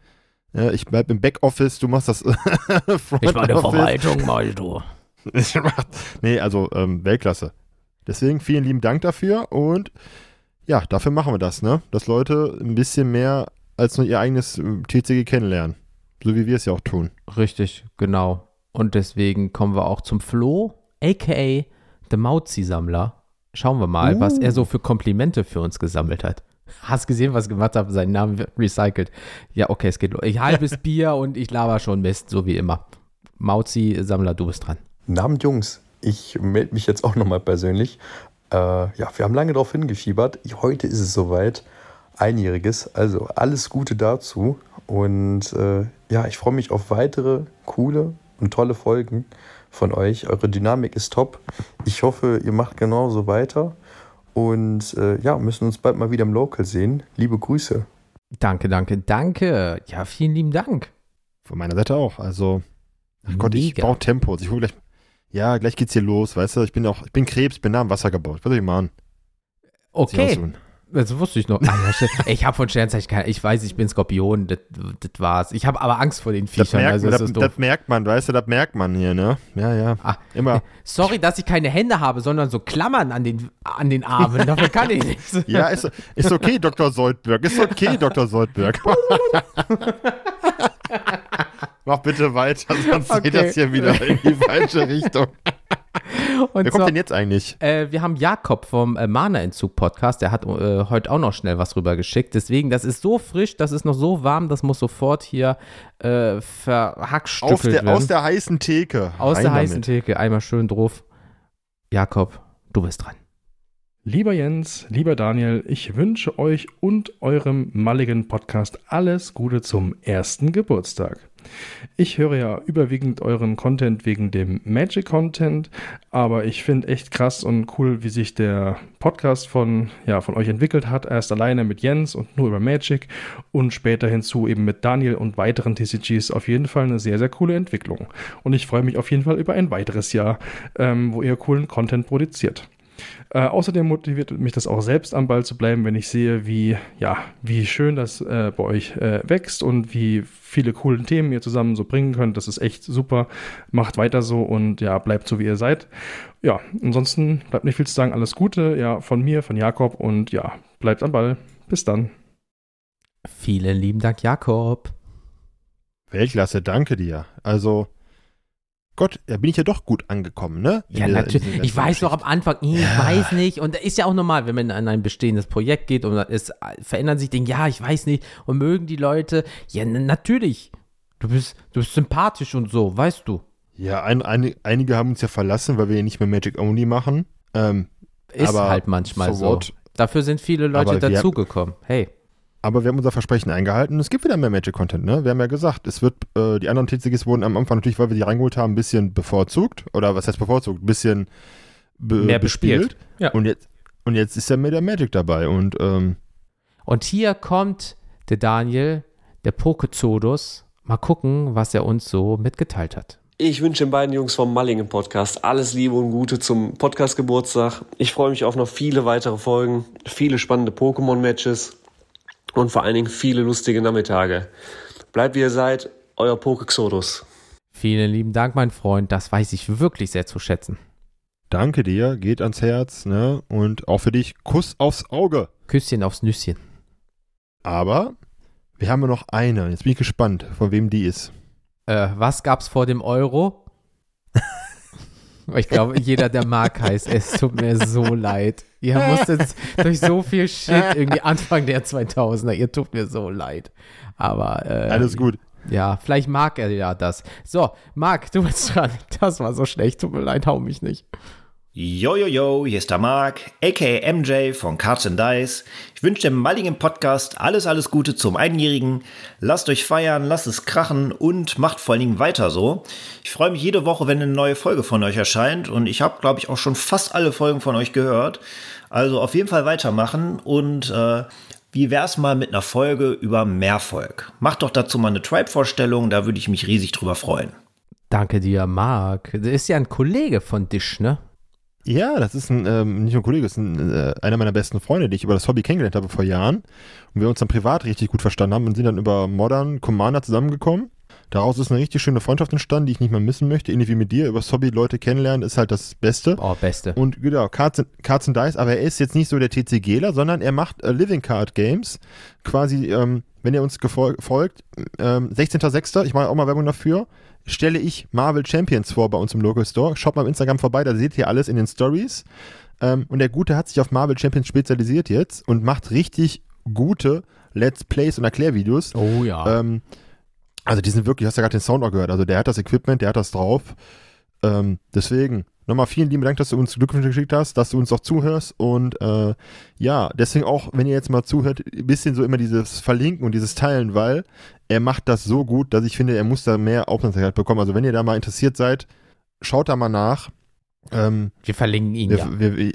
Ja, ich bleib im Backoffice, du machst das Front Ich meine Verwaltung, mal du. Nee, also ähm, Weltklasse. Deswegen vielen lieben Dank dafür und ja, dafür machen wir das, ne? Dass Leute ein bisschen mehr als nur ihr eigenes T C G kennenlernen. So wie wir es ja auch tun. Richtig, genau. Und deswegen kommen wir auch zum Flo, a k a der Mauzi-Sammler. Schauen wir mal, uh. was er so für Komplimente für uns gesammelt hat. Hast gesehen, was ich gemacht habe? Sein Name wird recycelt. Ja, okay, es geht los. Ich halbes Bier und ich laber schon Mist, so wie immer. Mauzi-Sammler, du bist dran. Namen Jungs, ich melde mich jetzt auch nochmal persönlich. Äh, ja, wir haben lange darauf hingefiebert. Heute ist es soweit. Einjähriges, also alles Gute dazu. Und äh, ja, ich freue mich auf weitere coole und tolle Folgen von euch. Eure Dynamik ist top. Ich hoffe, ihr macht genauso weiter. Und äh, ja, müssen uns bald mal wieder im Local sehen. Liebe Grüße. Danke, danke, danke. Ja, vielen lieben Dank. Von meiner Seite auch. Also, ach Gott, ich baue Tempo. Ich hole gleich. Ja, gleich geht's hier los, weißt du? Ich bin auch, ich bin Krebs, bin nah am Wasser gebaut. Was soll ich machen? Okay. Das wusste ich noch. Ich habe von Sternzeichen keine. Ich weiß, ich bin Skorpion, das, das war's. Ich habe aber Angst vor den Viechern. Das merkt, also, das, das, das merkt man, weißt du, das merkt man hier, ne? Ja, ja. Ach, immer. Sorry, dass ich keine Hände habe, sondern so Klammern an den, an den Armen. Dafür kann ich nichts. Ja, ist, ist okay, Doktor Soldberg. Ist okay, Doktor Soldberg. Mach bitte weiter, sonst okay. geht das hier wieder in die falsche Richtung. Und wer kommt so, denn jetzt eigentlich? Äh, wir haben Jakob vom äh, Mana-Entzug-Podcast, der hat äh, heute auch noch schnell was rübergeschickt. Deswegen, das ist so frisch, das ist noch so warm, das muss sofort hier äh, verhackstückelt werden. Aus der heißen Theke. Aus der heißen Theke, einmal schön drauf. Jakob, du bist dran. Lieber Jens, lieber Daniel, ich wünsche euch und eurem malligen Podcast alles Gute zum ersten Geburtstag. Ich höre ja überwiegend euren Content wegen dem Magic-Content, aber ich finde echt krass und cool, wie sich der Podcast von, ja, von euch entwickelt hat. Erst alleine mit Jens und nur über Magic und später hinzu eben mit Daniel und weiteren T C Gs. Auf jeden Fall eine sehr, sehr coole Entwicklung. Und ich freue mich auf jeden Fall über ein weiteres Jahr, ähm, wo ihr coolen Content produziert. Äh, außerdem motiviert mich das auch selbst am Ball zu bleiben, wenn ich sehe, wie, ja, wie schön das äh, bei euch äh, wächst und wie viele coole Themen ihr zusammen so bringen könnt. Das ist echt super. Macht weiter so und ja, bleibt so, wie ihr seid. Ja, ansonsten bleibt nicht viel zu sagen. Alles Gute, ja, von mir, von Jakob und ja, bleibt am Ball. Bis dann. Vielen lieben Dank, Jakob. Weltklasse, danke dir. Also Gott, da bin ich ja doch gut angekommen, ne? In ja, der, natürlich. Ich weiß noch am Anfang, ich ja. weiß nicht. Und ist ja auch normal, wenn man an ein bestehendes Projekt geht und es verändern sich Dinge, ja, ich weiß nicht. Und mögen die Leute, ja, natürlich. Du bist, du bist sympathisch und so, weißt du. Ja, ein, ein, einige haben uns ja verlassen, weil wir ja nicht mehr Magic Only machen. Ähm, ist aber halt manchmal so. What? Dafür sind viele Leute dazugekommen. Hey. Aber wir haben unser Versprechen eingehalten. Es gibt wieder mehr Magic-Content, ne? Wir haben ja gesagt, es wird, äh, die anderen T C Gs wurden am Anfang natürlich, weil wir die reingeholt haben, ein bisschen bevorzugt. Oder was heißt bevorzugt? Ein bisschen be- mehr bespielt. bespielt. Ja. Und jetzt, und jetzt ist ja mehr der Magic dabei. Und, ähm, und hier kommt der Daniel, der Pokezodus. Mal gucken, was er uns so mitgeteilt hat. Ich wünsche den beiden Jungs vom Mallingen Podcast alles Liebe und Gute zum Podcast-Geburtstag. Ich freue mich auf noch viele weitere Folgen, viele spannende Pokémon-Matches. Und vor allen Dingen viele lustige Nachmittage. Bleibt wie ihr seid, euer Pokexodus. Vielen lieben Dank, mein Freund. Das weiß ich wirklich sehr zu schätzen. Danke dir, geht ans Herz, ne? Und auch für dich Kuss aufs Auge. Küsschen aufs Nüsschen. Aber wir haben ja noch eine. Jetzt bin ich gespannt, von wem die ist. Äh, was gab's vor dem Euro? Ich glaube, jeder, der Mark heißt, es tut mir so leid. Ihr musst jetzt durch so viel Shit irgendwie Anfang der zweitausender, ihr tut mir so leid. Aber äh, alles gut. Ja, vielleicht mag er ja das. So, Mark, du bist dran. Das war so schlecht, tut mir leid, hau mich nicht. Yo, yo, yo, hier ist der Mark, a k a. M J von Cards and Dice. Ich wünsche dem Malligen Podcast alles, alles Gute zum Einjährigen. Lasst euch feiern, lasst es krachen und macht vor allen Dingen weiter so. Ich freue mich jede Woche, wenn eine neue Folge von euch erscheint. Und ich habe, glaube ich, auch schon fast alle Folgen von euch gehört. Also auf jeden Fall weitermachen. Und äh, wie wär's mal mit einer Folge über Meervolk? Macht doch dazu mal eine Tribe-Vorstellung, da würde ich mich riesig drüber freuen. Danke dir, Mark. Das ist ja ein Kollege von Dish, ne? Ja, das ist ein, ähm, nicht nur ein Kollege, das ist ein, äh, einer meiner besten Freunde, die ich über das Hobby kennengelernt habe vor Jahren. Und wir uns dann privat richtig gut verstanden haben und sind dann über Modern Commander zusammengekommen. Daraus ist eine richtig schöne Freundschaft entstanden, die ich nicht mehr missen möchte. Ähnlich wie mit dir. Übers Hobby Leute kennenlernen ist halt das Beste. Oh, Beste. Und genau, Cards and, Cards and Dice. Aber er ist jetzt nicht so der TCGler, sondern er macht äh, Living Card Games. Quasi, ähm, wenn ihr uns gefol- folgt, ähm, sechzehnter sechster, ich mache auch mal Werbung dafür, stelle ich Marvel Champions vor bei uns im Local Store. Schaut mal auf Instagram vorbei, da seht ihr alles in den Stories. Ähm, und der Gute hat sich auf Marvel Champions spezialisiert jetzt und macht richtig gute Let's Plays und Erklärvideos. Oh ja. Ähm, also die sind wirklich, hast du ja gerade den Sound auch gehört, also der hat das Equipment, der hat das drauf. Ähm, deswegen, nochmal vielen lieben Dank, dass du uns Glückwünsche geschickt hast, dass du uns auch zuhörst und äh, ja, deswegen auch, wenn ihr jetzt mal zuhört, ein bisschen so immer dieses Verlinken und dieses Teilen, weil er macht das so gut, dass ich finde, er muss da mehr Aufmerksamkeit bekommen. Also wenn ihr da mal interessiert seid, schaut da mal nach. Ähm, wir verlinken ihn, wir, ja. Wir, wir,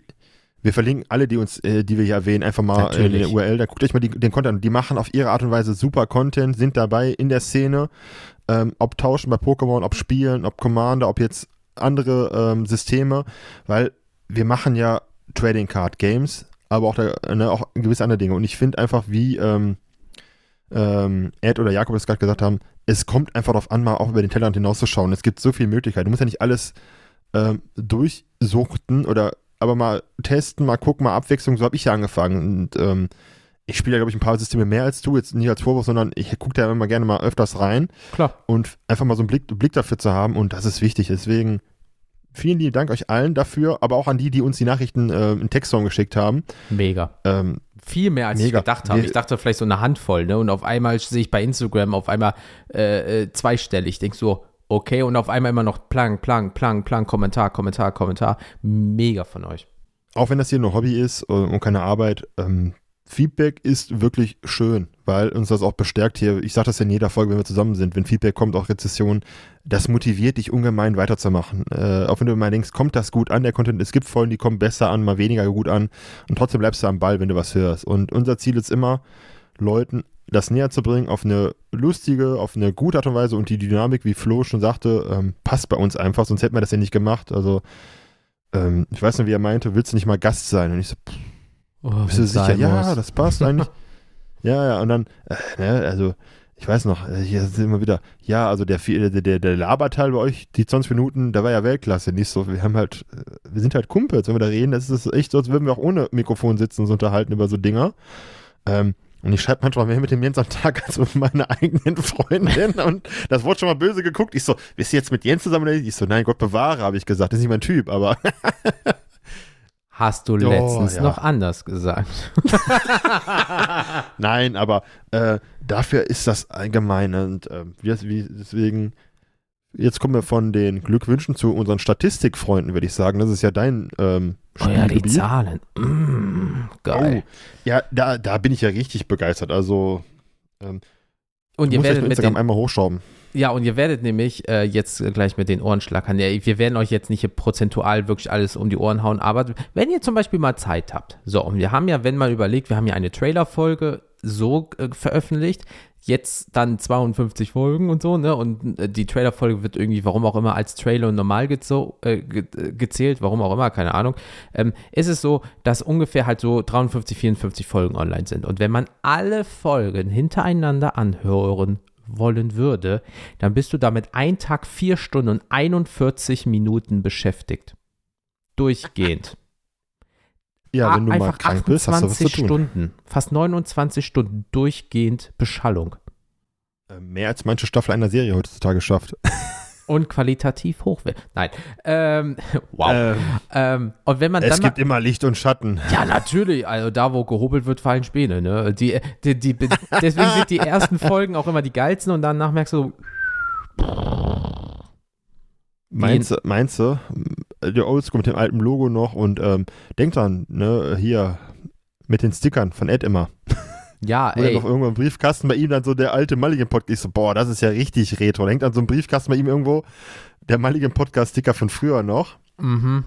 Wir verlinken alle, die uns, äh, die wir hier erwähnen, einfach mal Natürlich. in der U R L. Da guckt euch mal die, den Content an. Die machen auf ihre Art und Weise super Content, sind dabei in der Szene. Ähm, ob tauschen bei Pokémon, ob spielen, ob Commander, ob jetzt andere ähm, Systeme. Weil wir machen ja Trading Card Games, aber auch, da, ne, auch gewisse andere Dinge. Und ich finde einfach, wie ähm, ähm, Ed oder Jakob das gerade gesagt haben, es kommt einfach darauf an, mal auch über den Tellerrand hinauszuschauen. Es gibt so viele Möglichkeiten. Du musst ja nicht alles ähm, durchsuchten oder aber mal testen, mal gucken, mal Abwechslung, so habe ich ja angefangen. Und ähm, ich spiele ja, glaube ich, ein paar Systeme mehr als du, jetzt nicht als Vorwurf, sondern ich gucke da immer gerne mal öfters rein. Klar. Und einfach mal so einen Blick, Blick dafür zu haben und das ist wichtig. Deswegen vielen lieben Dank euch allen dafür, aber auch an die, die uns die Nachrichten äh, in Textform geschickt haben. Mega. Ähm, Viel mehr, als mega. ich gedacht habe. Ich dachte vielleicht so eine Handvoll, ne? Und auf einmal sehe ich bei Instagram auf einmal äh, zweistellig. Ich denke so, okay, und auf einmal immer noch Plang, Plang, Plang, Plang, Kommentar, Kommentar, Kommentar. Mega von euch. Auch wenn das hier nur Hobby ist und keine Arbeit, ähm, Feedback ist wirklich schön, weil uns das auch bestärkt hier. Ich sage das ja in jeder Folge, wenn wir zusammen sind. Wenn Feedback kommt, auch Rezession, das motiviert dich ungemein weiterzumachen. Äh, auch wenn du mal denkst, kommt das gut an, der Content. Es gibt Folgen, die kommen besser an, mal weniger gut an. Und trotzdem bleibst du am Ball, wenn du was hörst. Und unser Ziel ist immer, Leuten das näher zu bringen, auf eine lustige, auf eine gute Art und Weise und die Dynamik, wie Flo schon sagte, ähm, passt bei uns einfach, sonst hätten wir das ja nicht gemacht. Also, ähm, ich weiß nicht, wie er meinte, willst du nicht mal Gast sein? Und ich so, pff, oh, bist du sicher? Ja, das passt eigentlich. ja, ja, und dann, äh, ne, also, ich weiß noch, hier sind immer wieder, ja, also der, der, der, der Laberteil bei euch, die zwanzig Minuten, da war ja Weltklasse, nicht so, wir haben halt, wir sind halt Kumpels, wenn wir da reden, das ist echt so, als würden wir auch ohne Mikrofon sitzen und uns unterhalten über so Dinger. Ähm, Und ich schreibe manchmal mehr mit dem Jens am Tag als mit meiner eigenen Freundin. Und das wurde schon mal böse geguckt. Ich so, bist du jetzt mit Jens zusammen? Ich so, nein, Gott bewahre, habe ich gesagt. Das ist nicht mein Typ, aber. Hast du letztens oh, ja. noch anders gesagt. Nein, aber äh, dafür ist das allgemein. Und äh, deswegen, jetzt kommen wir von den Glückwünschen zu unseren Statistikfreunden, würde ich sagen. Das ist ja dein ähm, Oh ja, die Zahlen. Mm, geil. Oh, ja, da, da bin ich ja richtig begeistert. Also, ähm, und ihr werdet mit Instagram den, einmal hochschrauben. Ja, und ihr werdet nämlich äh, jetzt gleich mit den Ohren schlackern. Ja, wir werden euch jetzt nicht hier prozentual wirklich alles um die Ohren hauen, aber wenn ihr zum Beispiel mal Zeit habt. So, und wir haben ja, wenn mal überlegt, wir haben ja eine Trailer-Folge so äh, veröffentlicht, jetzt dann zweiundfünfzig Folgen und so, ne? Und äh, die Trailer-Folge wird irgendwie, warum auch immer, als Trailer und normal gezo- äh, ge- gezählt, warum auch immer, keine Ahnung. Ähm, ist es so, dass ungefähr halt so dreiundfünfzig, vierundfünfzig Folgen online sind. Und wenn man alle Folgen hintereinander anhören wollen würde, dann bist du damit einen Tag, vier Stunden und einundvierzig Minuten beschäftigt. Durchgehend. Ja, wenn du mal krank bist, hast du was zu tun. Stunden, fast neunundzwanzig Stunden durchgehend Beschallung. Mehr als manche Staffel einer Serie heutzutage schafft. Und qualitativ hochwertig. Nein. Ähm, wow. Ähm, ähm, und wenn man es dann gibt mal, immer Licht und Schatten. Ja, natürlich. Also da, wo gehobelt wird, fallen Späne. Ne? Die, die, die, deswegen sind die ersten Folgen auch immer die geilsten und danach merkst du so. Meinst, meinst du? Der Oldschool mit dem alten Logo noch und ähm, denk dran, ne, hier mit den Stickern von Ed immer. Ja, ey. Oder noch irgendwo im Briefkasten bei ihm dann so der alte Mulligan-Podcast. Ich so, boah, das ist ja richtig retro. Denkt an so einen Briefkasten bei ihm irgendwo, der Mulligan-Podcast-Sticker von früher noch. Mhm.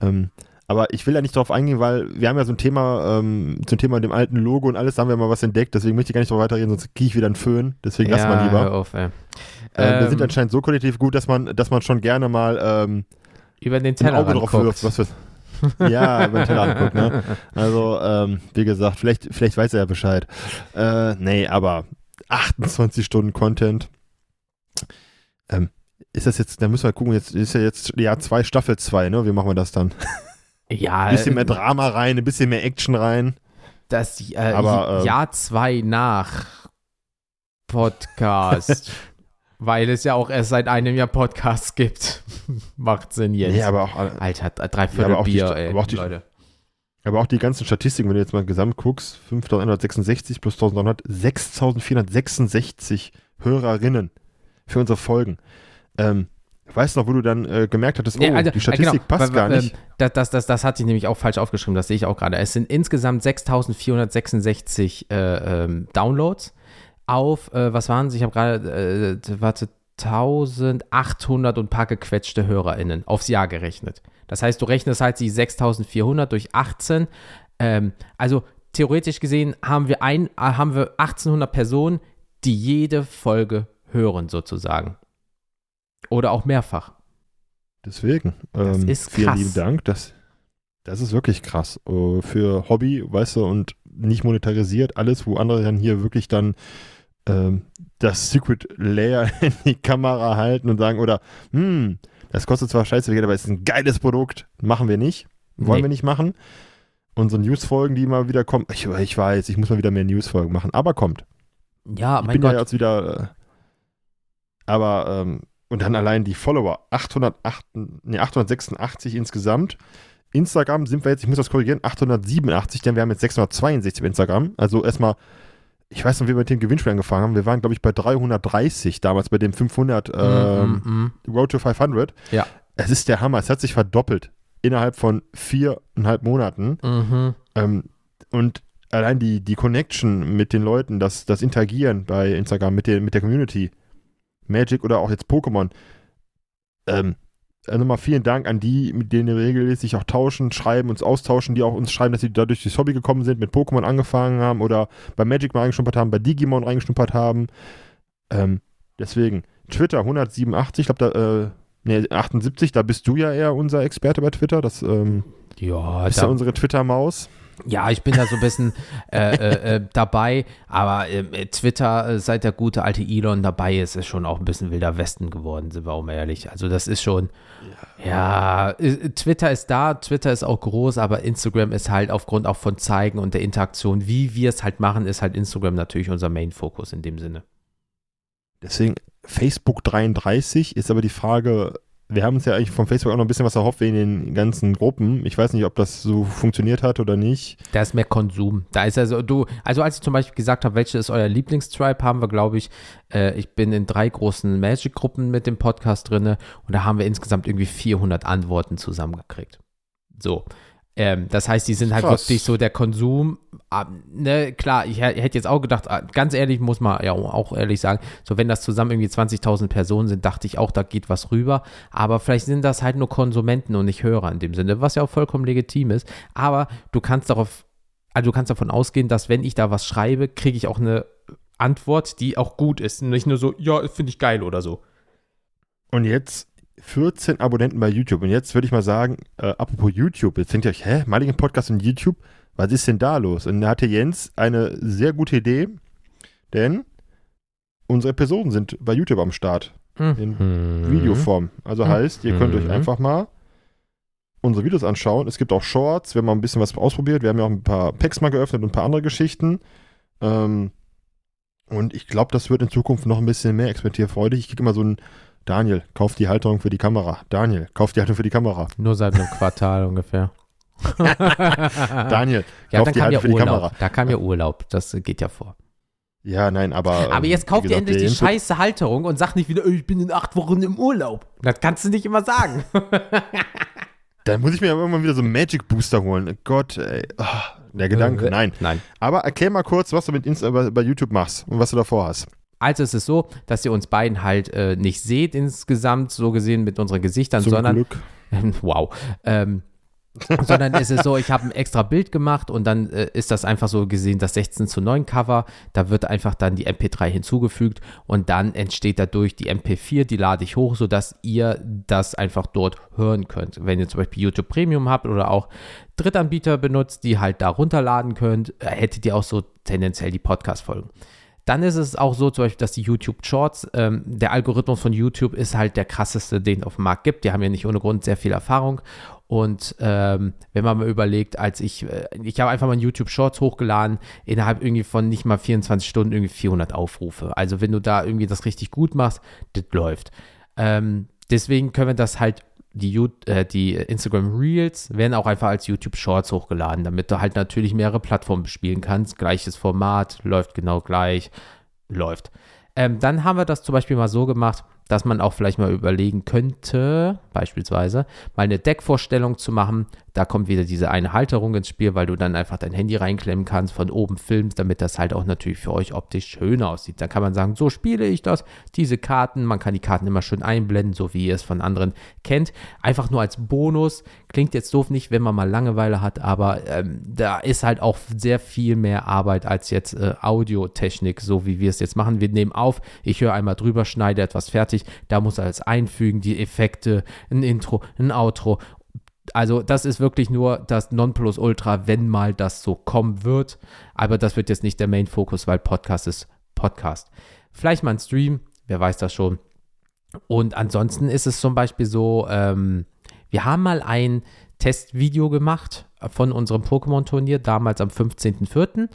Ähm, aber ich will da nicht drauf eingehen, weil wir haben ja so ein Thema, ähm, zum Thema dem alten Logo und alles, da haben wir mal was entdeckt, deswegen möchte ich gar nicht drauf weiterreden, sonst kriege ich wieder einen Föhn. Deswegen ja, lassen wir lieber. Hör auf, ey. Ähm, äh, wir sind anscheinend so kollektiv gut, dass man, dass man schon gerne mal ähm, über den Teller wirft, was für, ja, über den Teller anguckt, ne? Also, ähm, wie gesagt, vielleicht, vielleicht weiß er ja Bescheid. Äh, nee, aber achtundzwanzig Stunden Content. Ähm, ist das jetzt, da müssen wir gucken, jetzt ist ja jetzt Jahr zwei, Staffel zwei, ne? Wie machen wir das dann? Ja. Ein bisschen mehr Drama rein, ein bisschen mehr Action rein. Das äh, Aber, äh, Jahr zwei nach Podcast. Weil es ja auch erst seit einem Jahr Podcasts gibt. Macht Sinn jetzt. Nee, aber auch, Alter, drei Viertel ja, aber Bier, die, ey, aber die, Leute. Aber auch die ganzen Statistiken, wenn du jetzt mal gesamt guckst, fünftausendeinhundertsechsundsechzig plus eintausendneunhundert, sechstausendvierhundertsechsundsechzig Hörerinnen für unsere Folgen. Ähm, weißt du noch, wo du dann äh, gemerkt hattest, oh, ja, also, die Statistik äh, genau, passt b- b- gar nicht. Das, das, das, das hatte ich nämlich auch falsch aufgeschrieben, das sehe ich auch gerade. Es sind insgesamt sechstausendvierhundertsechsundsechzig äh, ähm, Downloads. Auf, äh, was waren sie? Ich habe gerade, äh, warte, eintausendachthundert und ein paar gequetschte HörerInnen aufs Jahr gerechnet. Das heißt, du rechnest halt die sechstausendvierhundert durch achtzehn. Ähm, also theoretisch gesehen haben wir, ein, haben wir achtzehnhundert Personen, die jede Folge hören sozusagen. Oder auch mehrfach. Deswegen. Das ähm, ist krass. Vielen lieben Dank. Das, das ist wirklich krass. Uh, für Hobby, weißt du, und nicht monetarisiert, alles, wo andere dann hier wirklich dann ähm, das Secret Layer in die Kamera halten und sagen, oder, hm, das kostet zwar scheiße viel Geld, aber es ist ein geiles Produkt, machen wir nicht, wollen nee. wir nicht machen. Und so News-Folgen, die immer wieder kommen, ich, ich weiß, ich muss mal wieder mehr News-Folgen machen, aber kommt. Ja, ich mein bin Gott. Ja jetzt wieder, aber, ähm, und dann allein die Follower, achthundertacht, nee, achthundertsechsundachtzig insgesamt. Instagram sind wir jetzt, ich muss das korrigieren, achthundertsiebenundachtzig, denn wir haben jetzt sechshundertzweiundsechzig bei Instagram. Also erstmal, ich weiß noch, wie wir mit dem Gewinnspiel angefangen haben. Wir waren, glaube ich, bei dreihundertdreißig damals, bei dem fünfhundert äh, mm, mm, mm. Road to fünfhundert. Ja. Es ist der Hammer. Es hat sich verdoppelt innerhalb von viereinhalb Monaten. Mhm. Ähm, und allein die, die Connection mit den Leuten, das, das Interagieren bei Instagram mit der, mit der Community, Magic oder auch jetzt Pokémon, ähm, Also nochmal vielen Dank an die, mit denen wir regelmäßig auch tauschen, schreiben, uns austauschen, die auch uns schreiben, dass sie dadurch durchs Hobby gekommen sind, mit Pokémon angefangen haben oder bei Magic mal reingeschnuppert haben, bei Digimon reingeschnuppert haben. Ähm, deswegen, Twitter hundertsiebenundachtzig, ich glaube da, äh, nee, achtundsiebzig, da bist du ja eher unser Experte bei Twitter, das ähm, ja, ist ja unsere Twitter-Maus. Ja, ich bin da so ein bisschen äh, äh, dabei, aber äh, Twitter, seit der gute alte Elon dabei ist, ist schon auch ein bisschen wilder Westen geworden, sind wir auch mal ehrlich. Also das ist schon, ja, äh, Twitter ist da, Twitter ist auch groß, aber Instagram ist halt aufgrund auch von Zeigen und der Interaktion, wie wir es halt machen, ist halt Instagram natürlich unser Main-Fokus in dem Sinne. Deswegen Facebook dreiunddreißig ist aber die Frage. Wir haben uns ja eigentlich von Facebook auch noch ein bisschen was erhofft wegen den ganzen Gruppen. Ich weiß nicht, ob das so funktioniert hat oder nicht. Da ist mehr Konsum. Da ist also du, also als ich zum Beispiel gesagt habe, welche ist euer Lieblingstribe, haben wir, glaube ich, äh, ich bin in drei großen Magic-Gruppen mit dem Podcast drinne und da haben wir insgesamt irgendwie vierhundert Antworten zusammengekriegt. So. Ähm, das heißt, die sind halt Krass. wirklich so der Konsum, äh, ne, klar, ich, ich hätte jetzt auch gedacht, ganz ehrlich, muss man ja auch ehrlich sagen, so wenn das zusammen irgendwie zwanzigtausend Personen sind, dachte ich auch, da geht was rüber, aber vielleicht sind das halt nur Konsumenten und nicht Hörer in dem Sinne, was ja auch vollkommen legitim ist, aber du kannst darauf, also du kannst davon ausgehen, dass wenn ich da was schreibe, kriege ich auch eine Antwort, die auch gut ist, nicht nur so, ja, finde ich geil oder so. Und jetzt vierzehn Abonnenten bei YouTube. Und jetzt würde ich mal sagen, äh, apropos YouTube, jetzt denkt ihr euch, hä, Maligen Podcast und YouTube, was ist denn da los? Und da hatte Jens eine sehr gute Idee, denn unsere Episoden sind bei YouTube am Start. Mhm. In Videoform. Also heißt, ihr könnt mhm. euch einfach mal unsere Videos anschauen. Es gibt auch Shorts, wir haben mal ein bisschen was ausprobiert. Wir haben ja auch ein paar Packs mal geöffnet und ein paar andere Geschichten. Ähm, und ich glaube, das wird in Zukunft noch ein bisschen mehr experimentierfreudig. Ich kriege immer so ein Daniel, kauf die Halterung für die Kamera. Daniel, kauf die Halterung für die Kamera. Nur seit einem Quartal ungefähr. Daniel, ja, kauf die Halterung ja für die Kamera. Da kam ja Urlaub, das geht ja vor. Ja, nein, aber Aber jetzt kauft ihr endlich die Input. Scheiße Halterung und sagt nicht wieder, ich bin in acht Wochen im Urlaub. Das kannst du nicht immer sagen. Dann muss ich mir aber irgendwann wieder so einen Magic Booster holen. Gott, ey. Oh, der Gedanke, nein. nein. Aber erklär mal kurz, was du mit Insta bei, bei YouTube machst und was du davor hast. Also es ist so, dass ihr uns beiden halt äh, nicht seht insgesamt, so gesehen mit unseren Gesichtern, Zum sondern Glück. wow, ähm, sondern es ist so, ich habe ein extra Bild gemacht und dann äh, ist das einfach so gesehen das sechzehn zu neun Cover, da wird einfach dann die M P drei hinzugefügt und dann entsteht dadurch die M P vier, die lade ich hoch, sodass ihr das einfach dort hören könnt. Wenn ihr zum Beispiel YouTube Premium habt oder auch Drittanbieter benutzt, die halt da runterladen könnt, hättet ihr auch so tendenziell die Podcast-Folgen. Dann ist es auch so, zum Beispiel, dass die YouTube Shorts, ähm, der Algorithmus von YouTube ist halt der krasseste, den es auf dem Markt gibt. Die haben ja nicht ohne Grund sehr viel Erfahrung. Und ähm, wenn man mal überlegt, als ich, äh, ich habe einfach mal YouTube Shorts hochgeladen, innerhalb irgendwie von nicht mal vierundzwanzig Stunden irgendwie vierhundert Aufrufe. Also wenn du da irgendwie das richtig gut machst, das läuft. Ähm, deswegen können wir das halt, die, äh, die Instagram Reels werden auch einfach als YouTube Shorts hochgeladen, damit du halt natürlich mehrere Plattformen bespielen kannst. Gleiches Format, läuft genau gleich, läuft. Ähm, dann haben wir das zum Beispiel mal so gemacht, dass man auch vielleicht mal überlegen könnte, beispielsweise mal eine Deckvorstellung zu machen. Da kommt wieder diese eine Halterung ins Spiel, weil du dann einfach dein Handy reinklemmen kannst, von oben filmst, damit das halt auch natürlich für euch optisch schöner aussieht. Dann kann man sagen, so spiele ich das, diese Karten. Man kann die Karten immer schön einblenden, so wie ihr es von anderen kennt. Einfach nur als Bonus. Klingt jetzt doof nicht, wenn man mal Langeweile hat, aber ähm, da ist halt auch sehr viel mehr Arbeit als jetzt äh, Audiotechnik, so wie wir es jetzt machen. Wir nehmen auf, ich höre einmal drüber, schneide etwas fertig. Da muss alles einfügen, die Effekte, ein Intro, ein Outro. Also das ist wirklich nur das Nonplusultra, wenn mal das so kommen wird. Aber das wird jetzt nicht der Main-Fokus, weil Podcast ist Podcast. Vielleicht mal ein Stream, wer weiß das schon. Und ansonsten ist es zum Beispiel so, ähm, wir haben mal ein Testvideo gemacht von unserem Pokémon-Turnier, damals am fünfzehnten vierten.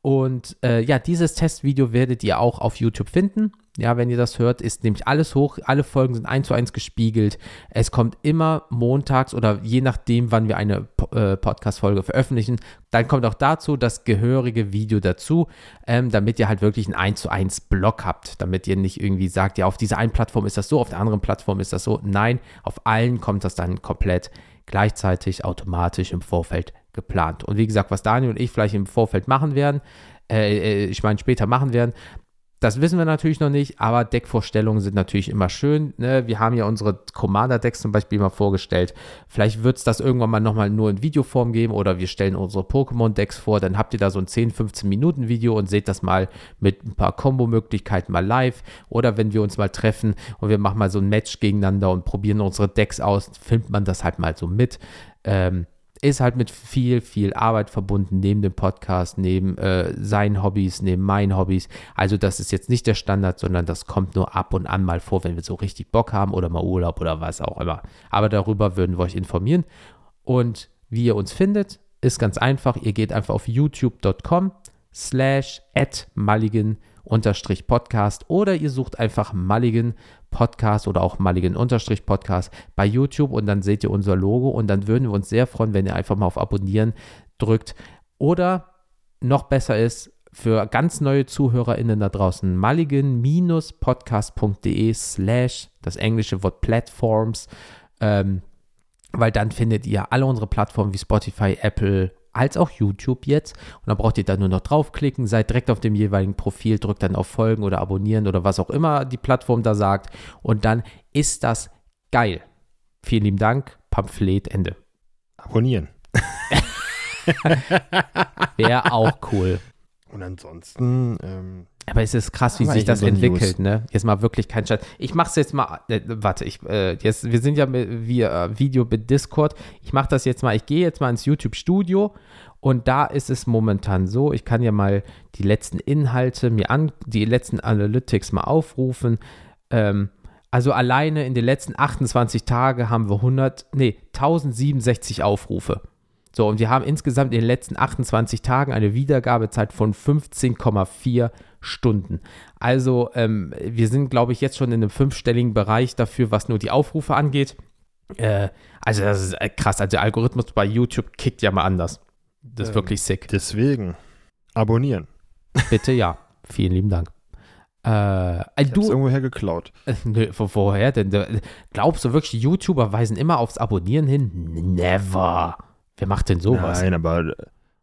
Und äh, ja, dieses Testvideo werdet ihr auch auf YouTube finden. Ja, wenn ihr das hört, ist nämlich alles hoch. Alle Folgen sind eins zu eins gespiegelt. Es kommt immer montags oder je nachdem, wann wir eine äh, Podcast-Folge veröffentlichen. Dann kommt auch dazu das gehörige Video dazu, ähm, damit ihr halt wirklich einen eins zu eins Blog habt. Damit ihr nicht irgendwie sagt, ja, auf dieser einen Plattform ist das so, auf der anderen Plattform ist das so. Nein, auf allen kommt das dann komplett gleichzeitig, automatisch im Vorfeld geplant. Und wie gesagt, was Daniel und ich vielleicht im Vorfeld machen werden, äh, ich meine später machen werden, das wissen wir natürlich noch nicht, aber Deckvorstellungen sind natürlich immer schön. Ne? Wir haben ja unsere Commander-Decks zum Beispiel mal vorgestellt. Vielleicht wird es das irgendwann mal nochmal nur in Videoform geben oder wir stellen unsere Pokémon-Decks vor. Dann habt ihr da so ein zehn bis fünfzehn Minuten Video und seht das mal mit ein paar Kombo-Möglichkeiten mal live. Oder wenn wir uns mal treffen und wir machen mal so ein Match gegeneinander und probieren unsere Decks aus, filmt man das halt mal so mit. Ähm, ist halt mit viel, viel Arbeit verbunden, neben dem Podcast, neben äh, seinen Hobbys, neben meinen Hobbys. Also das ist jetzt nicht der Standard, sondern das kommt nur ab und an mal vor, wenn wir so richtig Bock haben oder mal Urlaub oder was auch immer. Aber darüber würden wir euch informieren. Und wie ihr uns findet, ist ganz einfach. Ihr geht einfach auf youtube.com slash at mulligan unterstrich Podcast oder ihr sucht einfach Mulligan Podcast oder auch Mulligan unterstrich Podcast bei YouTube und dann seht ihr unser Logo und dann würden wir uns sehr freuen, wenn ihr einfach mal auf Abonnieren drückt oder noch besser ist, für ganz neue ZuhörerInnen da draußen mulligan-podcast.de slash das englische Wort Platforms, ähm, weil dann findet ihr alle unsere Plattformen wie Spotify, Apple als auch YouTube jetzt. Und dann braucht ihr da nur noch draufklicken, seid direkt auf dem jeweiligen Profil, drückt dann auf Folgen oder Abonnieren oder was auch immer die Plattform da sagt. Und dann ist das geil. Vielen lieben Dank. Pamphlet, Ende. Abonnieren. Wäre auch cool. Und ansonsten... Ähm Aber es ist krass, wie sich das so entwickelt, News. Ne? Jetzt mal wirklich kein Scheiß. Ich mach's jetzt mal, äh, warte, ich, äh, jetzt, wir sind ja mit, via äh, Video mit Discord. Ich mach das jetzt mal, ich gehe jetzt mal ins YouTube-Studio und da ist es momentan so, ich kann ja mal die letzten Inhalte mir an, die letzten Analytics mal aufrufen. Ähm, also alleine in den letzten achtundzwanzig Tagen haben wir hundert, nee, tausendsiebenundsechzig Aufrufe. So, und wir haben insgesamt in den letzten achtundzwanzig Tagen eine Wiedergabezeit von fünfzehn Komma vier Stunden. Also ähm, wir sind, glaube ich, jetzt schon in einem fünfstelligen Bereich dafür, was nur die Aufrufe angeht. Äh, also das ist krass. Also der Algorithmus bei YouTube kickt ja mal anders. Das ist ähm, wirklich sick. Deswegen abonnieren. Bitte ja. Vielen lieben Dank. Äh, ich du, hab's irgendwoher geklaut. Äh, nö, von vorher denn? Glaubst du wirklich, YouTuber weisen immer aufs Abonnieren hin? Never. Wer macht denn sowas? Nein, aber ja,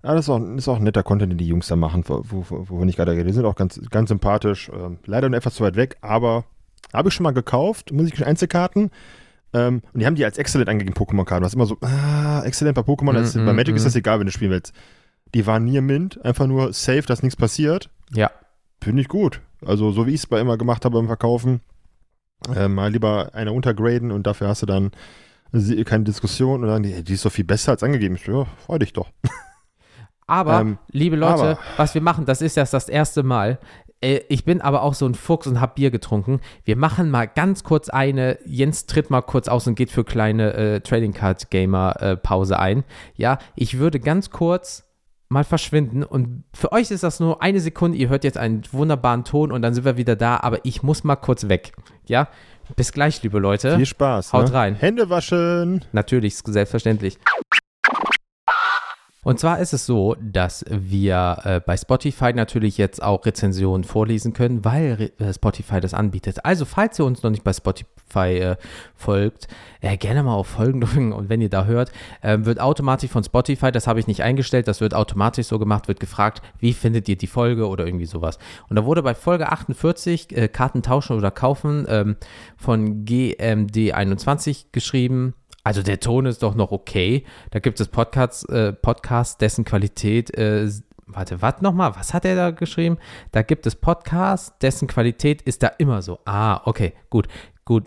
das ist auch, ist auch ein netter Content, den die Jungs da machen, wovon ich gerade rede. Die sind auch ganz, ganz sympathisch. Ähm, leider nur etwas zu weit weg, aber habe ich schon mal gekauft. Musik-Einzelkarten. Ähm, und die haben die als Exzellent angegeben, Pokémon-Karten. Was immer so, ah, Exzellent bei Pokémon. Mm, das, mm, bei Magic mm. ist das egal, wenn du spielen willst. Die waren nie mint. Einfach nur safe, dass nichts passiert. Ja. Finde ich gut. Also, so wie ich es bei immer gemacht habe beim Verkaufen, äh, mal lieber einer untergraden und dafür hast du dann keine Diskussion und sagen, die, die ist doch viel besser als angegeben. Ja, freu dich doch. Aber, ähm, liebe Leute, aber, was wir machen, das ist erst das erste Mal. Ich bin aber auch so ein Fuchs und hab Bier getrunken. Wir machen mal ganz kurz eine, Jens tritt mal kurz aus und geht für kleine äh, Trading Card Gamer äh, Pause ein. Ja, ich würde ganz kurz mal verschwinden und für euch ist das nur eine Sekunde, ihr hört jetzt einen wunderbaren Ton und dann sind wir wieder da, aber ich muss mal kurz weg. Ja, bis gleich, liebe Leute. Viel Spaß. Haut ne? rein. Hände waschen. Natürlich, selbstverständlich. Und zwar ist es so, dass wir äh, bei Spotify natürlich jetzt auch Rezensionen vorlesen können, weil Re- Spotify das anbietet. Also, falls ihr uns noch nicht bei Spotify äh, folgt, äh, gerne mal auf Folgen drücken. Und wenn ihr da hört, äh, wird automatisch von Spotify, das habe ich nicht eingestellt, das wird automatisch so gemacht, wird gefragt, wie findet ihr die Folge oder irgendwie sowas. Und da wurde bei Folge achtundvierzig, äh, Karten tauschen oder kaufen, ähm, von G M D einundzwanzig geschrieben. Also der Ton ist doch noch okay. Da gibt es Podcasts, äh, Podcasts, dessen Qualität, äh, warte, was nochmal? Was hat er da geschrieben? Da gibt es Podcasts, dessen Qualität ist da immer so. Ah, okay, gut, gut.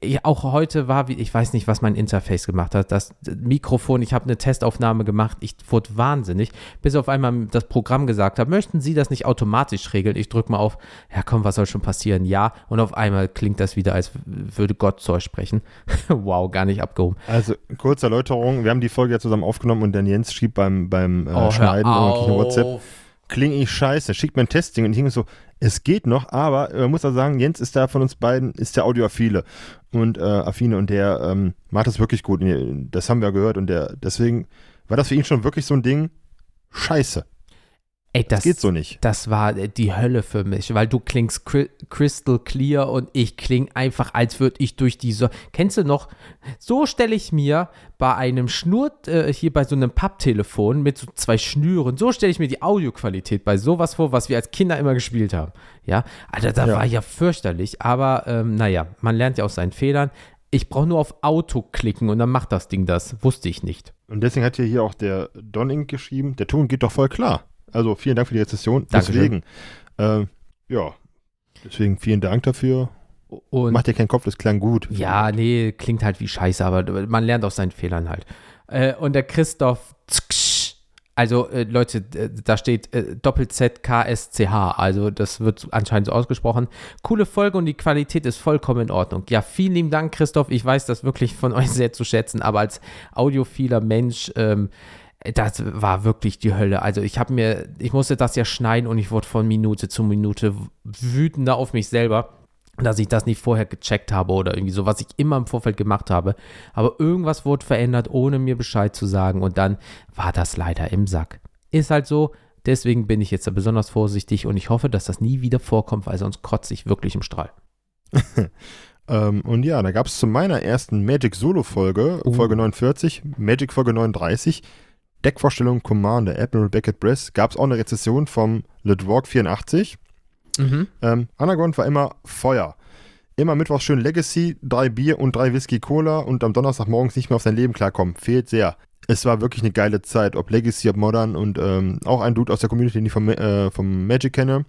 Ich, auch heute war, wie, ich weiß nicht, was mein Interface gemacht hat. Das Mikrofon, ich habe eine Testaufnahme gemacht, ich wurde wahnsinnig, bis auf einmal das Programm gesagt hat, möchten Sie das nicht automatisch regeln? Ich drücke mal auf, ja komm, was soll schon passieren? Ja, und auf einmal klingt das wieder, als würde Gott zu euch sprechen. Wow, gar nicht abgehoben. Also, kurze Erläuterung, wir haben die Folge ja zusammen aufgenommen und dann Jens schrieb beim, beim äh, oh, Schneiden oder WhatsApp, klinge ich scheiße, schickt mir ein Testing und ich denke so, es geht noch, aber man muss auch sagen, Jens ist da von uns beiden, ist der Audioaffine und äh, Affine und der ähm, macht das wirklich gut, das haben wir gehört und der, deswegen war das für ihn schon wirklich so ein Ding, scheiße. Ey, das, das geht so nicht. Das war die Hölle für mich, weil du klingst crystal clear und ich klinge einfach, als würde ich durch die Sonne. Kennst du noch? So stelle ich mir bei einem Schnur, äh, hier bei so einem Papptelefon mit so zwei Schnüren, so stelle ich mir die Audioqualität bei sowas vor, was wir als Kinder immer gespielt haben. Ja, Alter, das ja. war ja fürchterlich, aber ähm, naja, man lernt ja aus seinen Fehlern. Ich brauche nur auf Auto klicken und dann macht das Ding das. Wusste ich nicht. Und deswegen hat hier, hier auch der Donning geschrieben, der Ton geht doch voll klar. Also vielen Dank für die Rezession. Deswegen, äh, ja, deswegen vielen Dank dafür. Und macht dir keinen Kopf, das klang gut. Ja, nee, klingt halt wie Scheiße, aber man lernt aus seinen Fehlern halt. Äh, und der Christoph, also äh, Leute, da steht äh, Doppel-Z-K-S-C-H, also das wird anscheinend so ausgesprochen. Coole Folge und die Qualität ist vollkommen in Ordnung. Ja, vielen lieben Dank, Christoph. Ich weiß das wirklich von euch sehr zu schätzen, aber als audiophiler Mensch, ähm, das war wirklich die Hölle. Also ich habe mir, ich musste das ja schneiden und ich wurde von Minute zu Minute wütender auf mich selber, dass ich das nicht vorher gecheckt habe oder irgendwie so, was ich immer im Vorfeld gemacht habe. Aber irgendwas wurde verändert, ohne mir Bescheid zu sagen und dann war das leider im Sack. Ist halt so, deswegen bin ich jetzt besonders vorsichtig und ich hoffe, dass das nie wieder vorkommt, weil sonst kotze ich wirklich im Strahl. Ähm, und ja, da gab es zu meiner ersten Magic-Solo-Folge, uh. Folge neunundvierzig, Magic-Folge neununddreißig, Deckvorstellung Commander Admiral Beckett Briss, gab es auch eine Rezession vom Le Dwarf vierundachtzig. Mhm. Ähm, Anagon war immer Feuer. Immer mittwochs schön Legacy, drei Bier und drei Whisky Cola und am Donnerstag morgens nicht mehr auf sein Leben klarkommen. Fehlt sehr. Es war wirklich eine geile Zeit, ob Legacy, ob Modern und ähm, auch ein Dude aus der Community, den ich vom, äh, vom Magic kenne.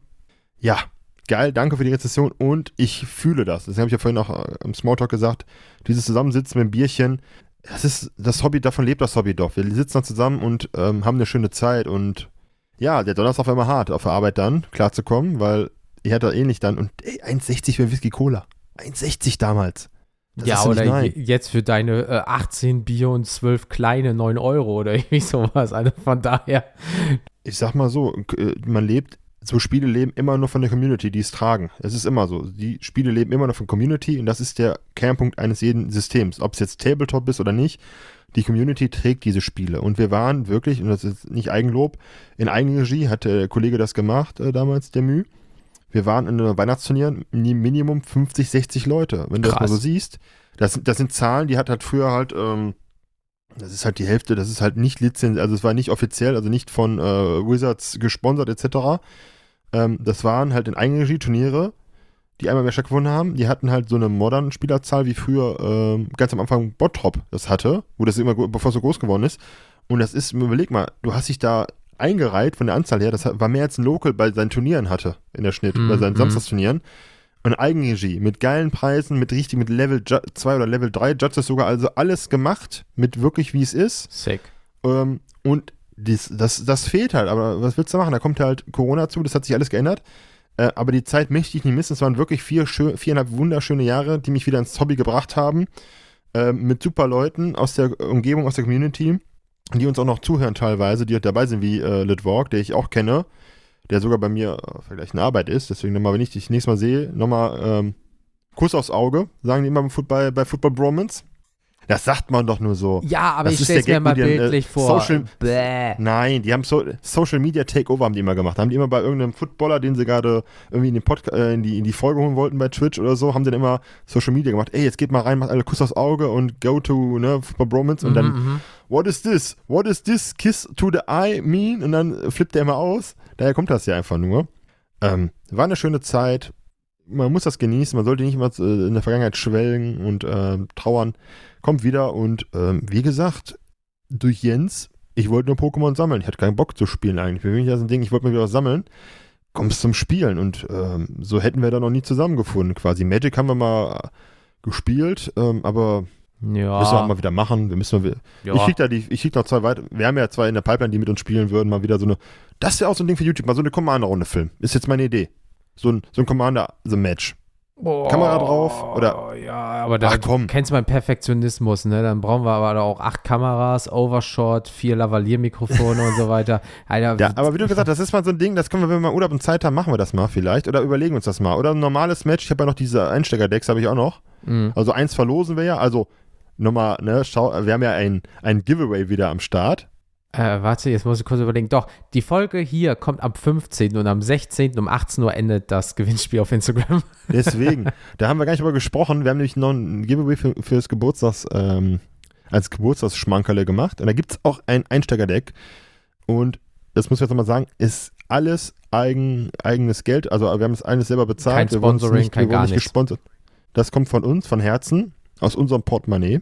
Ja, geil, danke für die Rezession und ich fühle das. Deswegen habe ich ja vorhin auch im Smalltalk gesagt, dieses Zusammensitzen mit dem Bierchen, das ist das Hobby, davon lebt das Hobby doch. Wir sitzen dann zusammen und ähm, haben eine schöne Zeit und ja, der Donnerstag war immer hart, auf der Arbeit dann klarzukommen, weil ich hatte ähnlich dann und ey, eins sechzig für Whisky Cola. eins sechzig damals. Das ja, oder nein. Jetzt für deine äh, achtzehn Bier und zwölf kleine neun Euro oder irgendwie sowas. Also von daher. Ich sag mal so, man lebt, so Spiele leben immer nur von der Community, die es tragen. Es ist immer so. Die Spiele leben immer nur von Community und das ist der Kernpunkt eines jeden Systems. Ob es jetzt Tabletop ist oder nicht, die Community trägt diese Spiele. Und wir waren wirklich, und das ist nicht Eigenlob, in Eigenregie hat der Kollege das gemacht äh, damals, der Müh. Wir waren in einem Weihnachtsturnier Minimum fünfzig, sechzig Leute. Wenn du Krass. Das mal so siehst, das, das sind Zahlen, die hat halt früher halt, ähm, das ist halt die Hälfte, das ist halt nicht lizenziert, also es war nicht offiziell, also nicht von äh, Wizards gesponsert et cetera. Ähm, das waren halt in Eigenregie-Turniere, die einmal mehr stattgefunden haben. Die hatten halt so eine moderne Spielerzahl, wie früher ähm, ganz am Anfang Bottrop das hatte, wo das immer, bevor es so groß geworden ist. Und das ist, überleg mal, du hast dich da eingereiht von der Anzahl her, das war mehr als ein Local bei seinen Turnieren hatte, in der Schnitt, mm, bei seinen mm. Samstagsturnieren. Und Eigenregie, mit geilen Preisen, mit richtig, mit Level zwei oder Level drei, Judges sogar, also alles gemacht, mit wirklich, wie es ist. Sick. Ähm, und dies, das, das fehlt halt, aber was willst du machen? Da kommt halt Corona zu, das hat sich alles geändert. Äh, aber die Zeit möchte ich nicht missen. Es waren wirklich vier, schön, viereinhalb wunderschöne Jahre, die mich wieder ins Hobby gebracht haben. Äh, mit super Leuten aus der Umgebung, aus der Community, die uns auch noch zuhören teilweise, die halt dabei sind, wie äh, Litwalk, der ich auch kenne, der sogar bei mir auf der gleichen Arbeit ist. Deswegen nochmal, wenn ich dich nächstes Mal sehe, nochmal ähm, Kuss aufs Auge, sagen die immer bei Football, bei Football Bromance. Das sagt man doch nur so. Ja, aber das ich stelle es mir mal bildlich äh, vor. Social, nein, die haben so, Social Media Takeover haben die immer gemacht. Haben die immer bei irgendeinem Footballer, den sie gerade irgendwie in, den Podca- äh, in, die, in die Folge holen wollten bei Twitch oder so, haben den immer Social Media gemacht. Ey, jetzt geht mal rein, macht alle Kuss aufs Auge und go to, ne, Football Bromance. Und mhm, dann, mhm. what is this? What is this? Kiss to the eye mean? Und dann flippt der immer aus. Daher kommt das ja einfach nur. Ähm, war eine schöne Zeit. Man muss das genießen. Man sollte nicht immer in der Vergangenheit schwelgen und äh, trauern. Kommt wieder und ähm, wie gesagt, durch Jens, ich wollte nur Pokémon sammeln. Ich hatte keinen Bock zu spielen eigentlich. Für mich das ein Ding, ich wollte mal wieder was sammeln. Kommst zum Spielen und ähm, so hätten wir da noch nie zusammengefunden quasi. Magic haben wir mal gespielt, ähm, aber ja. müssen wir auch mal wieder machen. Wir müssen mal, ja. Ich schicke da die, ich schicke noch zwei weiter. Wir haben ja zwei in der Pipeline, die mit uns spielen würden. Mal wieder so eine, das wäre auch so ein Ding für YouTube, mal so eine Commander-Runde Film. Ist jetzt meine Idee. So ein, so ein Commander, so ein Match. Oh, Kamera drauf oder ja, aber da kennst du meinen Perfektionismus, ne? Dann brauchen wir aber auch acht Kameras, Overshot, vier Lavaliermikrofone und so weiter. Alter, ja, aber wie du gesagt hast, das ist mal so ein Ding, das können wir, wenn wir mal Urlaub und Zeit haben, machen wir das mal vielleicht oder überlegen uns das mal. Oder ein normales Match, ich habe ja noch diese Einstecker-Decks, habe ich auch noch. Mhm. Also eins verlosen wir ja, also nochmal, ne, schau, wir haben ja ein, ein Giveaway wieder am Start. Äh, warte, jetzt muss ich kurz überlegen. Doch, die Folge hier kommt am fünfzehnten und am sechzehnten um achtzehn Uhr endet das Gewinnspiel auf Instagram. Deswegen, da haben wir gar nicht drüber gesprochen. Wir haben nämlich noch ein Giveaway für, fürs Geburtstags, ähm, als Geburtstagsschmankerle gemacht. Und da gibt es auch ein Einsteigerdeck. Und das muss ich jetzt nochmal sagen, ist alles eigen, eigenes Geld. Also wir haben es alles selber bezahlt. Kein Sponsoring, wir nicht, kein wir gar nicht nichts. Gesponsert. Das kommt von uns, von Herzen, aus unserem Portemonnaie.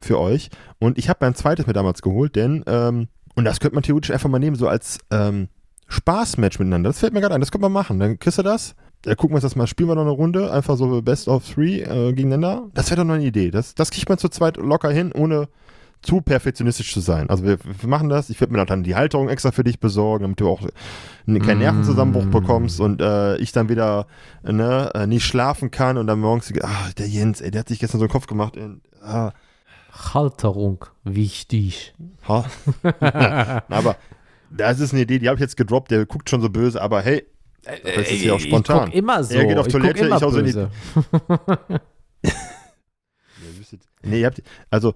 Für euch. Und ich habe mein zweites mir damals geholt, denn, ähm, und das könnte man theoretisch einfach mal nehmen, so als ähm, Spaßmatch miteinander. Das fällt mir gerade ein, das könnte man machen. Dann kriegst du das, dann gucken wir uns das mal, spielen wir noch eine Runde, einfach so Best of Three äh, gegeneinander. Das wäre doch noch eine Idee. Das, das kriegt man zu zweit locker hin, ohne zu perfektionistisch zu sein. Also wir, wir machen das, ich werde mir dann die Halterung extra für dich besorgen, damit du auch ne, keinen Nervenzusammenbruch bekommst und äh, ich dann wieder ne, nicht schlafen kann und dann morgens, ach, der Jens, ey, der hat sich gestern so einen Kopf gemacht. Und, ah, Halterung wichtig. Ha. Aber das ist eine Idee, die habe ich jetzt gedroppt, der guckt schon so böse, aber hey, das ist ja auch spontan. Ich guck immer so. Er geht auf ich Toilette, ich hau so in die... nee, ihr habt, also,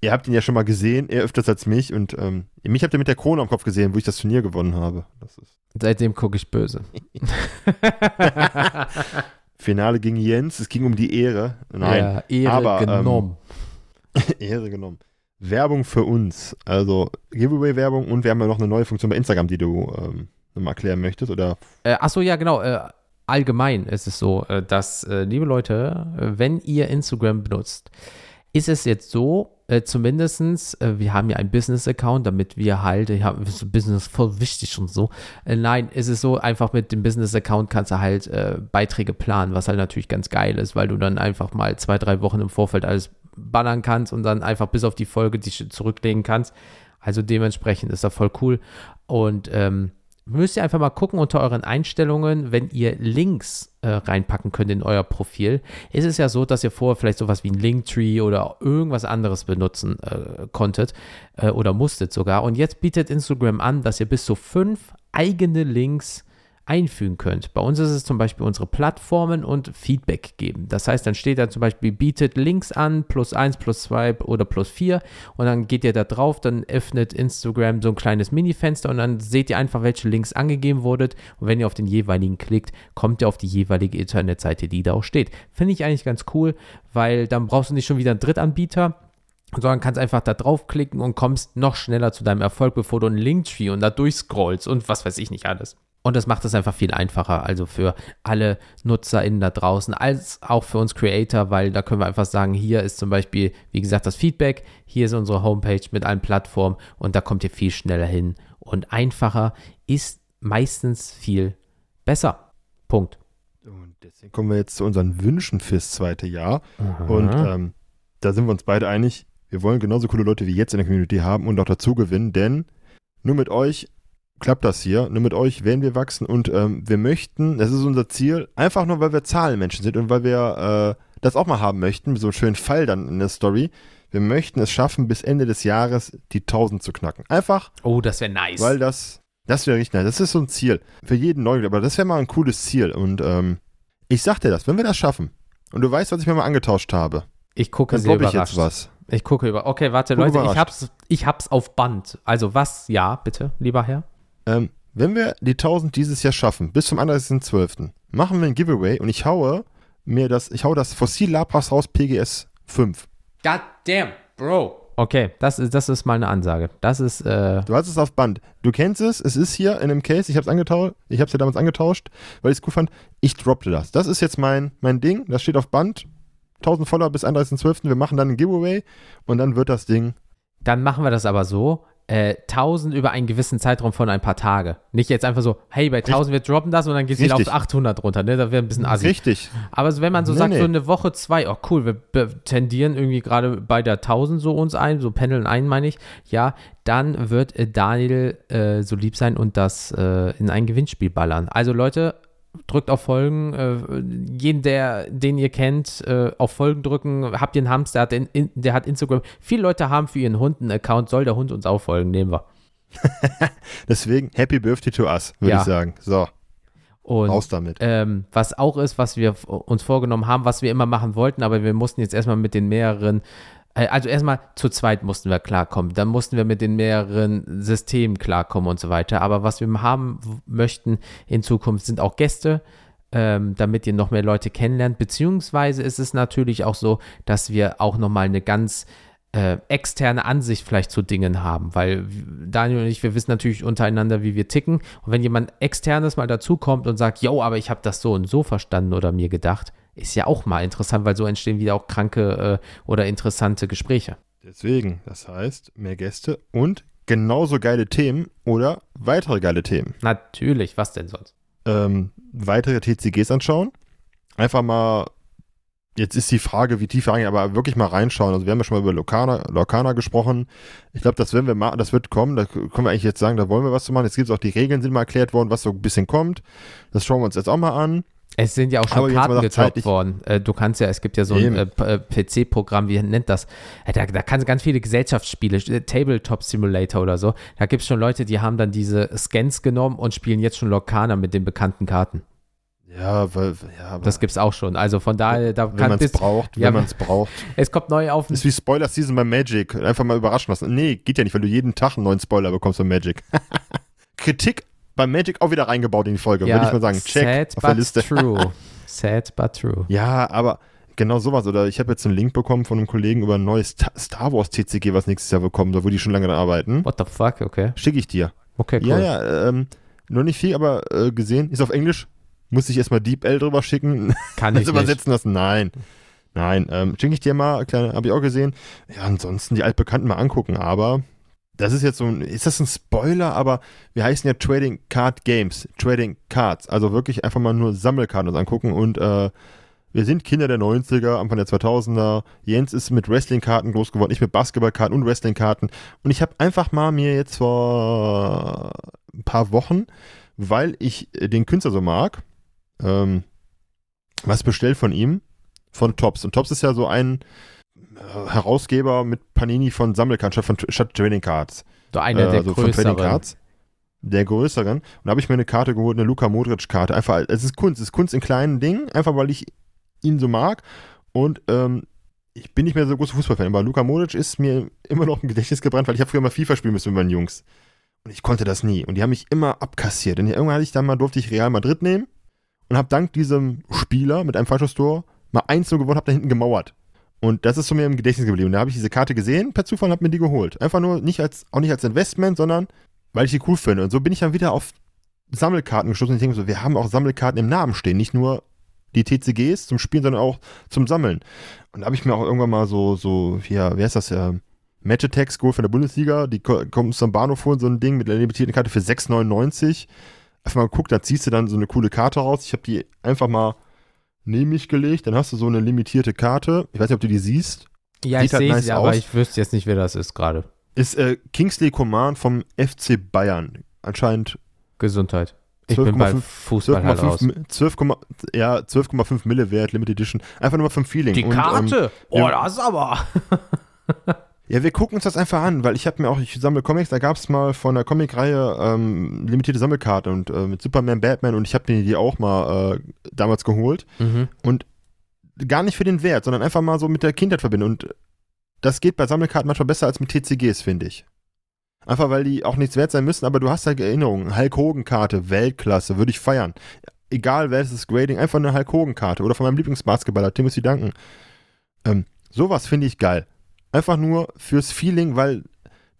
ihr habt ihn ja schon mal gesehen, er öfters als mich und ähm, mich habt ihr mit der Krone am Kopf gesehen, wo ich das Turnier gewonnen habe. Das ist Seitdem gucke ich böse. Finale gegen Jens, es ging um die Ehre. Nein, ja, Ehre aber, genommen. Ähm, Ehre genommen. Werbung für uns, also Giveaway-Werbung und wir haben ja noch eine neue Funktion bei Instagram, die du ähm, nochmal erklären möchtest, oder? Äh, Achso, ja genau, äh, allgemein ist es so, äh, dass, äh, liebe Leute, äh, wenn ihr Instagram benutzt, ist es jetzt so, äh, zumindest, äh, wir haben ja einen Business-Account, damit wir halt, ich habe Business voll wichtig und so, äh, nein, ist es so, einfach mit dem Business-Account kannst du halt äh, Beiträge planen, was halt natürlich ganz geil ist, weil du dann einfach mal zwei, drei Wochen im Vorfeld alles ballern kannst und dann einfach bis auf die Folge die zurücklegen kannst. Also dementsprechend ist das voll cool. Und ähm, müsst ihr einfach mal gucken unter euren Einstellungen, wenn ihr Links äh, reinpacken könnt in euer Profil, ist es ja so, dass ihr vorher vielleicht sowas wie ein Linktree oder irgendwas anderes benutzen äh, konntet äh, oder musstet sogar. Und jetzt bietet Instagram an, dass ihr bis zu fünf eigene Links einfügen könnt. Bei uns ist es zum Beispiel unsere Plattformen und Feedback geben. Das heißt, dann steht da zum Beispiel, bietet Links an, plus eins, plus zwei oder plus vier und dann geht ihr da drauf, dann öffnet Instagram so ein kleines Mini-Fenster und dann seht ihr einfach, welche Links angegeben wurden und wenn ihr auf den jeweiligen klickt, kommt ihr auf die jeweilige Internetseite, die da auch steht. Finde ich eigentlich ganz cool, weil dann brauchst du nicht schon wieder einen Drittanbieter, sondern kannst einfach da draufklicken und kommst noch schneller zu deinem Erfolg, bevor du einen Linktree und da durchscrollst und was weiß ich nicht alles. Und das macht es einfach viel einfacher, also für alle NutzerInnen da draußen, als auch für uns Creator, weil da können wir einfach sagen, hier ist zum Beispiel, wie gesagt, das Feedback, hier ist unsere Homepage mit allen Plattformen und da kommt ihr viel schneller hin. Und einfacher ist meistens viel besser. Punkt. Und deswegen kommen wir jetzt zu unseren Wünschen fürs zweite Jahr. Mhm. Und ähm, da sind wir uns beide einig, wir wollen genauso coole Leute wie jetzt in der Community haben und auch dazu gewinnen, denn nur mit euch klappt das hier. Nur mit euch werden wir wachsen und ähm, wir möchten, das ist unser Ziel, einfach nur, weil wir Zahlenmenschen sind und weil wir äh, das auch mal haben möchten, mit so einem schönen Fall dann in der Story. Wir möchten es schaffen, bis Ende des Jahres die tausend zu knacken. Einfach. Oh, das wäre nice. Weil das, das wäre richtig nice. Das ist so ein Ziel. Für jeden Neuling, aber das wäre mal ein cooles Ziel. Und ähm, ich sag dir das, wenn wir das schaffen und du weißt, was ich mir mal angetauscht habe. Ich gucke sehr überrascht. Dann glaube ich jetzt was. Ich gucke über. Okay, warte, guck Leute, ich hab's, ich hab's auf Band. Also was? Ja, bitte, lieber Herr. Ähm, wenn wir die tausend dieses Jahr schaffen, bis zum einunddreißigsten zwölften machen wir ein Giveaway und ich haue mir das, ich hau das Fossil Labras raus P G S fünf. God damn, Bro. Okay, das ist, das ist mal eine Ansage. Das ist, äh Du hast es auf Band. Du kennst es, es ist hier in dem Case, ich hab's angetauscht, ich hab's ja damals angetauscht, weil ich es cool fand. Ich droppte das. Das ist jetzt mein, mein Ding, das steht auf Band. tausend Follower bis einunddreißigsten zwölften Wir machen dann ein Giveaway und dann wird das Ding. Dann machen wir das aber so. Äh, tausend über einen gewissen Zeitraum von ein paar Tage. Nicht jetzt einfach so, hey, bei tausend wir droppen das und dann geht es wieder auf achthundert runter. Ne? Da wäre ein bisschen assi. Richtig. Aber so, wenn man so nee, sagt, nee. so eine Woche, zwei, oh cool, wir be- tendieren irgendwie gerade bei der tausend so uns ein, so pendeln ein, meine ich, ja, dann wird äh, Daniel äh, so lieb sein und das äh, in ein Gewinnspiel ballern. Also Leute, drückt auf Folgen, äh, jeden, der, den ihr kennt, äh, auf Folgen drücken, habt ihr einen Hamster, hat den, in, der hat Instagram, viele Leute haben für ihren Hund einen Account, soll der Hund uns auch folgen, nehmen wir. Deswegen, happy birthday to us, würde ja. ich sagen. So, und, raus damit. Ähm, was auch ist, was wir uns vorgenommen haben, was wir immer machen wollten, aber wir mussten jetzt erstmal mit den mehreren, äh, also erstmal zu zweit mussten wir klarkommen, dann mussten wir mit den mehreren Systemen klarkommen und so weiter, aber was wir haben möchten in Zukunft sind auch Gäste, Ähm, damit ihr noch mehr Leute kennenlernt, beziehungsweise ist es natürlich auch so, dass wir auch nochmal eine ganz äh, externe Ansicht vielleicht zu Dingen haben, weil Daniel und ich, wir wissen natürlich untereinander, wie wir ticken und wenn jemand Externes mal dazukommt und sagt, yo, aber ich habe das so und so verstanden oder mir gedacht, ist ja auch mal interessant, weil so entstehen wieder auch kranke äh, oder interessante Gespräche. Deswegen, das heißt, mehr Gäste und genauso geile Themen oder weitere geile Themen. Natürlich, was denn sonst? Ähm, weitere T C Gs anschauen. Einfach mal, jetzt ist die Frage, wie tief eigentlich, aber wirklich mal reinschauen. Also wir haben ja schon mal über Lorcana, Lorcana gesprochen. Ich glaube, das werden wir mal, das wird kommen. Da können wir eigentlich jetzt sagen, da wollen wir was zu machen. Jetzt gibt es auch die Regeln, sind mal erklärt worden, was so ein bisschen kommt. Das schauen wir uns jetzt auch mal an. Es sind ja auch schon aber Karten gedroppt worden. Du kannst ja, es gibt ja so eben. ein äh, P C-Programm, wie nennt das? Da, da kannst du ganz viele Gesellschaftsspiele, Tabletop Simulator oder so. Da gibt es schon Leute, die haben dann diese Scans genommen und spielen jetzt schon Lorcana mit den bekannten Karten. Ja, weil, ja, aber das gibt's auch schon. Also von daher, da wenn man es braucht, ja, wenn man es braucht. Es kommt neu auf. Ist wie Spoiler Season bei Magic. Einfach mal überraschen lassen. Nee, geht ja nicht, weil du jeden Tag einen neuen Spoiler bekommst bei Magic. Kritik bei Magic auch wieder reingebaut in die Folge, ja, würde ich mal sagen. Check sad auf der Liste. True. Sad but true. Ja, aber genau sowas. Oder ich habe jetzt einen Link bekommen von einem Kollegen über ein neues Star Wars T C G, was nächstes Jahr bekommen soll, wo die schon lange daran arbeiten. What the fuck, okay. Schicke ich dir. Okay, cool. Ja, ja, ähm, nur nicht viel, aber äh, gesehen. Ist auf Englisch. Muss ich erstmal DeepL drüber schicken. Kann ich nicht. Das übersetzen lassen. Nein. Nein, ähm, schicke ich dir mal. Kleine, habe ich auch gesehen. Ja, ansonsten die Altbekannten mal angucken, aber das ist jetzt so ein, ist das ein Spoiler, aber wir heißen ja Trading Card Games, Trading Cards, also wirklich einfach mal nur Sammelkarten uns angucken und äh, wir sind Kinder der neunziger, Anfang der zweitausender, Jens ist mit Wrestling-Karten groß geworden, ich mit Basketballkarten und Wrestling-Karten und ich habe einfach mal mir jetzt vor ein paar Wochen, weil ich den Künstler so mag, ähm, was bestellt von ihm, von Topps und Topps ist ja so ein Herausgeber mit Panini von Sammelkarten statt, statt Trading Cards. So einer der äh, also größeren. Von Trading Cards, der größeren. Und da habe ich mir eine Karte geholt, eine Luka Modric-Karte. Einfach, es ist Kunst, es ist Kunst in kleinen Dingen, einfach weil ich ihn so mag. Und ähm, ich bin nicht mehr so großer Fußballfan, aber Luka Modric ist mir immer noch im Gedächtnis gebrannt, weil ich habe früher mal FIFA spielen müssen mit meinen Jungs. Und ich konnte das nie. Und die haben mich immer abkassiert. Und irgendwann hatte ich dann mal, durfte ich Real Madrid nehmen und habe dank diesem Spieler mit einem Fallschusstor mal eins zu gewonnen, habe da hinten gemauert. Und das ist zu mir im Gedächtnis geblieben. Da habe ich diese Karte gesehen, per Zufall, habe mir die geholt. Einfach nur, nicht als, auch nicht als Investment, sondern weil ich die cool finde. Und so bin ich dann wieder auf Sammelkarten gestoßen. Und ich denke so, wir haben auch Sammelkarten im Namen stehen. Nicht nur die T C Gs zum Spielen, sondern auch zum Sammeln. Und da habe ich mir auch irgendwann mal so, so hier, wer ist das? Äh, Match Attacks geholt von der Bundesliga. Die ko- kommen zum Bahnhof holen, so ein Ding mit einer limitierten Karte für sechs neunundneunzig. Einfach mal guckt, da ziehst du dann so eine coole Karte raus. Ich habe die einfach mal neben mich gelegt, dann hast du so eine limitierte Karte. Ich weiß nicht, ob du die siehst. Ja, Sieht ich halt sehe nice sie, aus. Aber ich wüsste jetzt nicht, wer das ist gerade. Ist äh, Kingsley Coman vom F C Bayern. anscheinend Gesundheit. Ich bin bei Fußball raus. Ja, zwölf Komma fünf Mille wert, Limited Edition. Einfach nur mal vom Feeling. Die Karte? Und, ähm, oh, ja, das ist aber... Ja, wir gucken uns das einfach an, weil ich habe mir auch, ich sammle Comics, da gab es mal von der Comic-Reihe ähm, limitierte Sammelkarte und äh, mit Superman, Batman und ich habe mir die auch mal äh, damals geholt. Mhm. Und gar nicht für den Wert, sondern einfach mal so mit der Kindheit verbinden. Und das geht bei Sammelkarten manchmal besser als mit T C Gs, finde ich. Einfach, weil die auch nichts wert sein müssen, aber du hast halt Erinnerungen. Hulk Hogan-Karte, Weltklasse, würde ich feiern. Egal welches Grading, einfach eine Hulk Hogan-Karte. Oder von meinem Lieblingsbasketballer, Timothy Duncan. Ähm, sowas finde ich geil. Einfach nur fürs Feeling, weil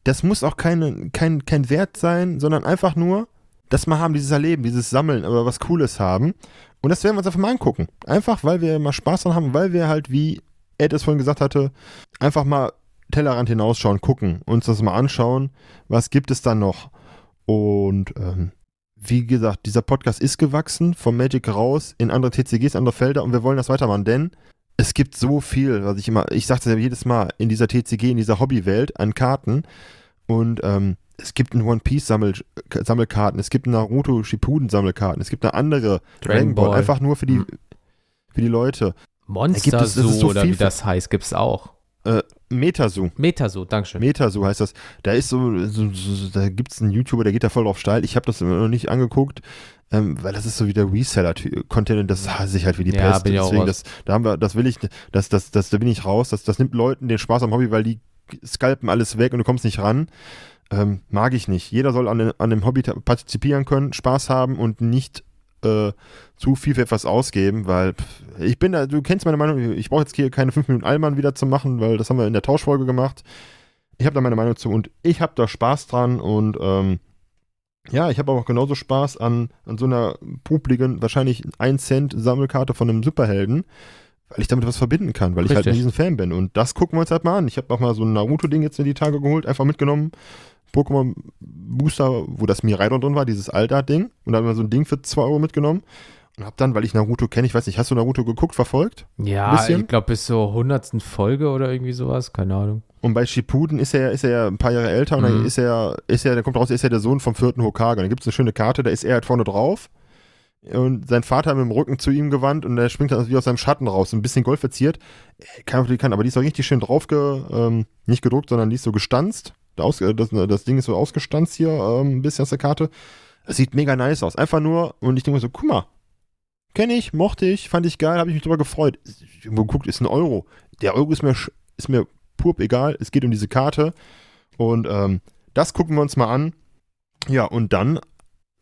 das muss auch keine, kein, kein Wert sein, sondern einfach nur das mal haben, dieses Erleben, dieses Sammeln, aber was Cooles haben. Und das werden wir uns einfach mal angucken. Einfach, weil wir mal Spaß dran haben, weil wir halt, wie Ed es vorhin gesagt hatte, einfach mal Tellerrand hinausschauen, gucken, uns das mal anschauen, was gibt es da noch. Und ähm, wie gesagt, dieser Podcast ist gewachsen, vom Magic raus in andere T C Gs, andere Felder und wir wollen das weitermachen, denn es gibt so viel, was ich immer, ich sage das ja jedes Mal, in dieser T C G, in dieser Hobbywelt an Karten und ähm, es gibt ein One Piece Sammel, Sammelkarten, es gibt eine Naruto Shippuden Sammelkarten, es gibt eine andere Dragon Ball, einfach nur für die, für die Leute. Monster Zoo so oder wie das heißt, gibt's auch. Äh, Metasu. Metasu, dankeschön. Metasu heißt das. Da ist so, so, so da gibt's einen YouTuber, der geht da voll auf steil. Ich habe das noch nicht angeguckt. Ähm, weil das ist so wie der Reseller-Content, das hasse ich halt wie die ja, Pest. Bin ich auch deswegen, das, da haben wir, das will ich, das, das, das, da bin ich raus. Das, das nimmt Leuten den Spaß am Hobby, weil die scalpen alles weg und du kommst nicht ran. Ähm, mag ich nicht. Jeder soll an, an dem Hobby partizipieren können, Spaß haben und nicht äh, zu viel für etwas ausgeben, weil ich bin da, du kennst meine Meinung, ich brauche jetzt hier keine fünf Minuten Allmann wieder zu machen, weil das haben wir in der Tauschfolge gemacht. Ich habe da meine Meinung zu und ich habe da Spaß dran und ähm, ja, ich habe aber auch genauso Spaß an, an so einer publigen, wahrscheinlich ein Cent Sammelkarte von einem Superhelden, weil ich damit was verbinden kann, weil Richtig. Ich halt ein riesen Fan bin. Und das gucken wir uns halt mal an. Ich habe auch mal so ein Naruto-Ding jetzt in die Tage geholt, einfach mitgenommen. Pokémon Booster, wo das Miraidon drin war, dieses Alter-Ding. Und dann haben wir so ein Ding für zwei Euro mitgenommen. Und hab dann, weil ich Naruto kenne, ich weiß nicht, hast du Naruto geguckt, verfolgt? Ja, ich glaube bis zur hundertsten Folge oder irgendwie sowas, keine Ahnung. Und bei Shippuden ist er, ist er ja ein paar Jahre älter und mhm. dann ist er, ist er, dann kommt raus, ist er der Sohn vom vierten Hokage. Und dann gibt es eine schöne Karte, da ist er halt vorne drauf und sein Vater mit dem Rücken zu ihm gewandt und der springt dann wie aus seinem Schatten raus, so ein bisschen gold verziert. Kann, kann, aber die ist auch richtig schön drauf, ge, ähm, nicht gedruckt, sondern die ist so gestanzt. Das, das Ding ist so ausgestanzt hier, ähm, ein bisschen aus der Karte. Das sieht mega nice aus, einfach nur, und ich denke mir so, guck mal, kenne ich, mochte ich, fand ich geil, habe ich mich drüber gefreut. Ich habe geguckt, ist ein Euro. Der Euro ist mir, ist mir pur egal, es geht um diese Karte. Und ähm, das gucken wir uns mal an. Ja, und dann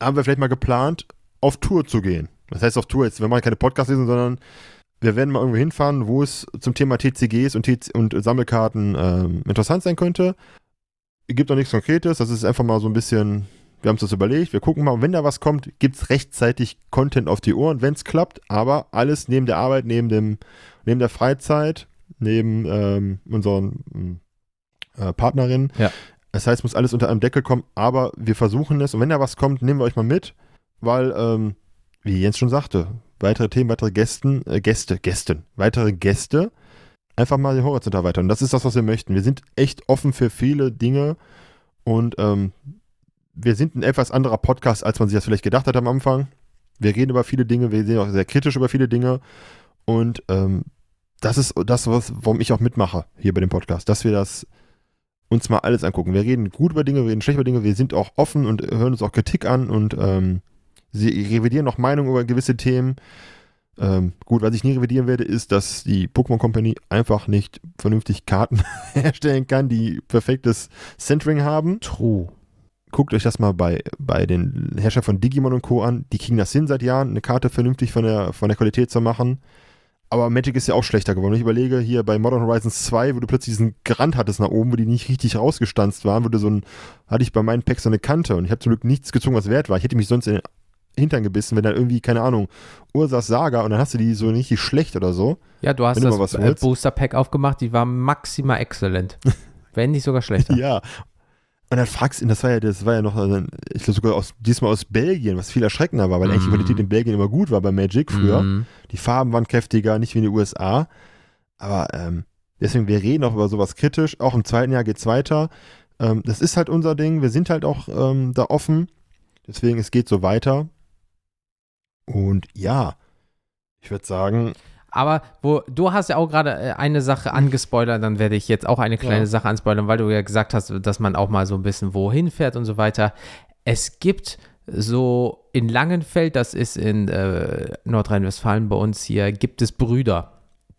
haben wir vielleicht mal geplant, auf Tour zu gehen. Das heißt auf Tour jetzt, wir machen keine Podcast-Lesung, sondern wir werden mal irgendwo hinfahren, wo es zum Thema T C Gs und, T C- und Sammelkarten ähm, interessant sein könnte. Es gibt noch nichts Konkretes, das ist einfach mal so ein bisschen... Wir haben uns das überlegt, wir gucken mal, und wenn da was kommt, gibt es rechtzeitig Content auf die Ohren, wenn es klappt, aber alles neben der Arbeit, neben dem, neben der Freizeit, neben ähm, unseren äh, Partnerinnen. Ja. Das heißt, muss alles unter einem Deckel kommen, aber wir versuchen es und wenn da was kommt, nehmen wir euch mal mit, weil, ähm, wie Jens schon sagte, weitere Themen, weitere Gästen, äh, Gäste, Gästen, weitere Gäste, einfach mal den Horizont erweitern. Das ist das, was wir möchten. Wir sind echt offen für viele Dinge und ähm, wir sind ein etwas anderer Podcast, als man sich das vielleicht gedacht hat am Anfang. Wir reden über viele Dinge, wir sind auch sehr kritisch über viele Dinge. Und ähm, das ist das, was, warum ich auch mitmache hier bei dem Podcast, dass wir das uns mal alles angucken. Wir reden gut über Dinge, wir reden schlecht über Dinge, wir sind auch offen und hören uns auch Kritik an und ähm, sie revidieren auch Meinungen über gewisse Themen. Ähm, gut, was ich nie revidieren werde, ist, dass die Pokémon Company einfach nicht vernünftig Karten herstellen kann, die perfektes Centering haben. True. Guckt euch das mal bei, bei den Herstellern von Digimon und Co. an. Die kriegen das hin seit Jahren, eine Karte vernünftig von der, von der Qualität zu machen. Aber Magic ist ja auch schlechter geworden. Ich überlege hier bei Modern Horizons zwei, wo du plötzlich diesen Grand hattest nach oben, wo die nicht richtig rausgestanzt waren, wo du so ein, hatte ich bei meinen Packs so eine Kante und ich habe zum Glück nichts gezogen, was wert war. Ich hätte mich sonst in den Hintern gebissen, wenn dann irgendwie, keine Ahnung, Ursas Saga und dann hast du die so richtig schlecht oder so. Ja, du hast das du Booster Pack aufgemacht, die war maximal exzellent. Wenn nicht sogar schlechter. Ja, und dann fragst du, das war ja, das war ja noch, also ich glaube sogar aus, diesmal aus Belgien, was viel erschreckender war, weil mm. eigentlich die Qualität in Belgien immer gut war bei Magic früher. Mm. Die Farben waren kräftiger, nicht wie in den U S A. Aber ähm, deswegen, wir reden auch über sowas kritisch. Auch im zweiten Jahr geht's weiter. Ähm, das ist halt unser Ding. Wir sind halt auch ähm, da offen. Deswegen, es geht so weiter. Und ja, ich würde sagen. Aber wo, du hast ja auch gerade eine Sache angespoilert, dann werde ich jetzt auch eine kleine ja. Sache anspoilern, weil du ja gesagt hast, dass man auch mal so ein bisschen wohin fährt und so weiter. Es gibt so in Langenfeld, das ist in äh, Nordrhein-Westfalen bei uns hier, gibt es Brüder.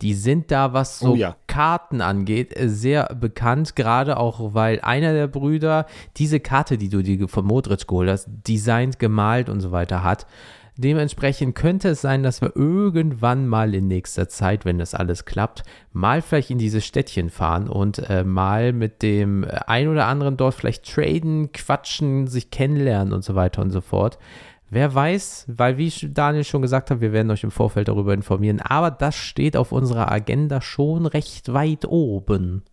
Die sind da, was so oh, ja. Karten angeht, sehr bekannt, gerade auch, weil einer der Brüder diese Karte, die du dir von Modric geholt hast, designt, gemalt und so weiter hat. Dementsprechend könnte es sein, dass wir irgendwann mal in nächster Zeit, wenn das alles klappt, mal vielleicht in dieses Städtchen fahren und äh, mal mit dem ein oder anderen dort vielleicht traden, quatschen, sich kennenlernen und so weiter und so fort. Wer weiß, weil wie Daniel schon gesagt hat, wir werden euch im Vorfeld darüber informieren, aber das steht auf unserer Agenda schon recht weit oben.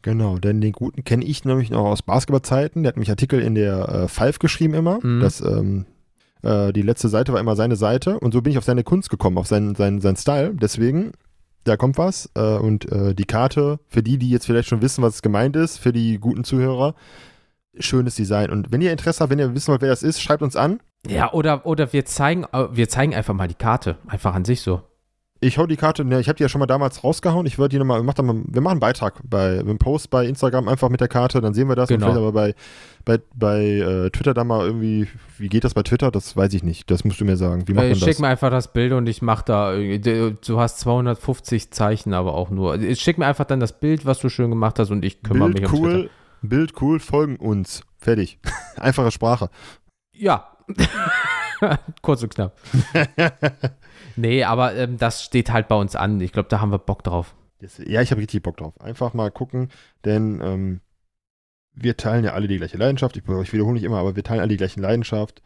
Genau, denn den Guten kenne ich nämlich noch aus Basketballzeiten, der hat mich Artikel in der äh, Falf geschrieben immer, mhm. das ähm die letzte Seite war immer seine Seite und so bin ich auf seine Kunst gekommen, auf seinen, seinen, seinen Style. Deswegen, da kommt was und die Karte, für die, die jetzt vielleicht schon wissen, was gemeint ist, für die guten Zuhörer, schönes Design. Und wenn ihr Interesse habt, wenn ihr wissen wollt, wer das ist, schreibt uns an. Ja, oder, oder wir zeigen, wir zeigen einfach mal die Karte, einfach an sich so. Ich hau die Karte, ne, ich habe die ja schon mal damals rausgehauen, ich würde die nochmal, mach da mal, wir machen einen Beitrag, bei einen Post bei Instagram einfach mit der Karte, dann sehen wir das. Genau. Und vielleicht aber bei, bei, bei äh, Twitter da mal irgendwie, wie geht das bei Twitter, das weiß ich nicht, das musst du mir sagen, wie macht äh, man das? Schick mir einfach das Bild und ich mach da, du hast zweihundertfünfzig Zeichen aber auch nur, schick mir einfach dann das Bild, was du schön gemacht hast und ich kümmere Bild mich cool, um Twitter. Bild cool, folgen uns, fertig, einfache Sprache. Ja, kurz und knapp. Nee, aber ähm, das steht halt bei uns an. Ich glaube, da haben wir Bock drauf. Ja, ich habe richtig Bock drauf. Einfach mal gucken, denn ähm, wir teilen ja alle die gleiche Leidenschaft. Ich, ich wiederhole nicht immer, aber wir teilen alle die gleiche Leidenschaft.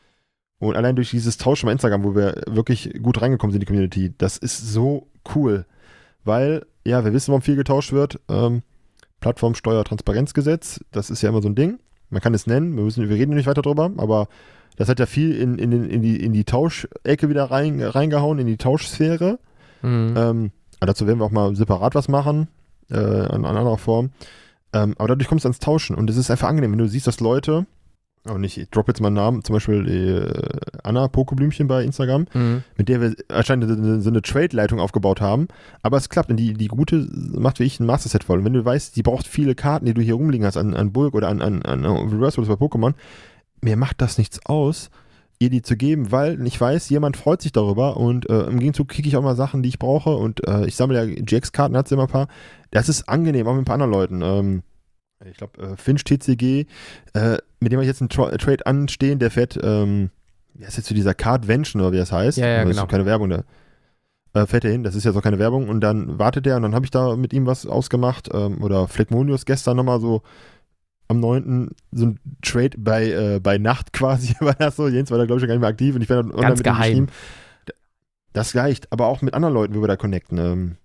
Und allein durch dieses Tauschen bei Instagram, wo wir wirklich gut reingekommen sind in die Community, das ist so cool. Weil, ja, wir wissen, warum viel getauscht wird. Ähm, Plattformsteuer-Transparenzgesetz, das ist ja immer so ein Ding. Man kann es nennen, wir, müssen, wir reden nicht weiter drüber, aber das hat ja viel in, in, in, die, in die Tauschecke wieder rein, reingehauen, in die Tauschsphäre. Mhm. Ähm, aber dazu werden wir auch mal separat was machen, äh, in anderer Form. Ähm, aber dadurch kommst du ans Tauschen und es ist einfach angenehm, wenn du siehst, dass Leute, und ich droppe jetzt meinen Namen, zum Beispiel äh, Anna Pokeblümchen bei Instagram, mhm. mit der wir anscheinend so, so eine Trade-Leitung aufgebaut haben, aber es klappt und die, die Gute macht wie ich ein Master-Set voll. Und wenn du weißt, die braucht viele Karten, die du hier rumliegen hast, an, an Bulk oder an, an, an Reverse oder bei Pokémon, mir macht das nichts aus, ihr die zu geben, weil ich weiß, jemand freut sich darüber und äh, im Gegenzug kriege ich auch mal Sachen, die ich brauche und äh, ich sammle ja G X-Karten, hat sie immer ein paar. Das ist angenehm, auch mit ein paar anderen Leuten. Ähm, ich glaube, äh, Finch T C G, äh, mit dem habe ich jetzt einen Tra- Trade anstehen, der fährt, ähm, wie heißt jetzt zu dieser Cardvention oder wie das heißt? Ja, ja, das genau. Ist keine Werbung da. Äh, fährt er hin, das ist ja so keine Werbung und dann wartet er und dann habe ich da mit ihm was ausgemacht ähm, oder Fleckmonius gestern nochmal so am neunten so ein Trade bei, äh, bei Nacht quasi war das so. Jens war da, glaube ich, schon gar nicht mehr aktiv und ich werde online mit ihm geschrieben. Das reicht, aber auch mit anderen Leuten, wie wir da connecten. Ähm,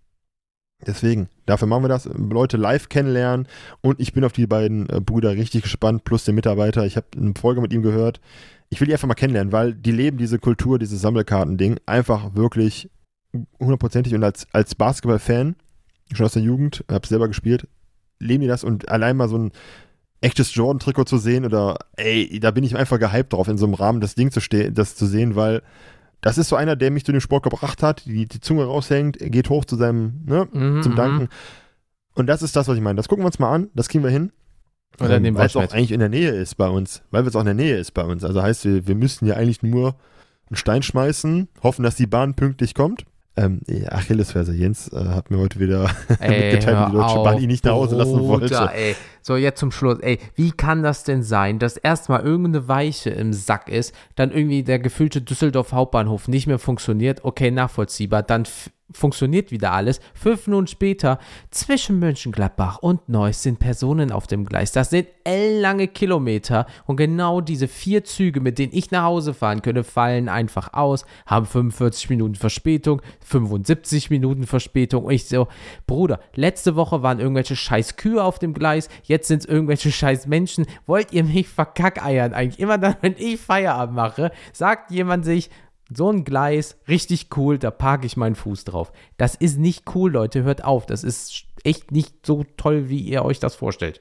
deswegen, dafür machen wir das. Leute live kennenlernen und ich bin auf die beiden äh, Brüder richtig gespannt, plus den Mitarbeiter. Ich habe eine Folge mit ihm gehört. Ich will die einfach mal kennenlernen, weil die leben diese Kultur, dieses Sammelkarten-Ding einfach wirklich hundertprozentig und als, als Basketball-Fan, schon aus der Jugend, habe selber gespielt, leben die das und allein mal so ein echtes Jordan-Trikot zu sehen oder ey, da bin ich einfach gehypt drauf, in so einem Rahmen das Ding zu stehen, das zu sehen, weil das ist so einer, der mich zu dem Sport gebracht hat, die, die Zunge raushängt, geht hoch zu seinem, ne, mhm, zum Danken. Und das ist das, was ich meine. Das gucken wir uns mal an, das kriegen wir hin. Oder ähm, weil es auch eigentlich in der Nähe ist bei uns. Weil es auch in der Nähe ist bei uns. Also heißt, wir, wir müssten ja eigentlich nur einen Stein schmeißen, hoffen, dass die Bahn pünktlich kommt. Ähm, Achillesferse, Jens äh, hat mir heute wieder ey, mitgeteilt, wie die Deutsche auf, Bahn ihn nicht nach Hause lassen wollte. Ey. So, jetzt zum Schluss. Ey, wie kann das denn sein, dass erstmal irgendeine Weiche im Sack ist, dann irgendwie der gefüllte Düsseldorf Hauptbahnhof nicht mehr funktioniert? Okay, nachvollziehbar. Dann f- funktioniert wieder alles. Fünf Minuten später, zwischen Mönchengladbach und Neuss sind Personen auf dem Gleis. Das sind ellenlange Kilometer und genau diese vier Züge, mit denen ich nach Hause fahren könnte, fallen einfach aus, haben fünfundvierzig Minuten Verspätung, fünfundsiebzig Minuten Verspätung und ich so, Bruder, letzte Woche waren irgendwelche scheiß Kühe auf dem Gleis, jetzt sind es irgendwelche scheiß Menschen. Wollt ihr mich verkackeiern eigentlich? Immer dann, wenn ich Feierabend mache, sagt jemand sich, so ein Gleis, richtig cool, da parke ich meinen Fuß drauf. Das ist nicht cool, Leute, hört auf. Das ist echt nicht so toll, wie ihr euch das vorstellt.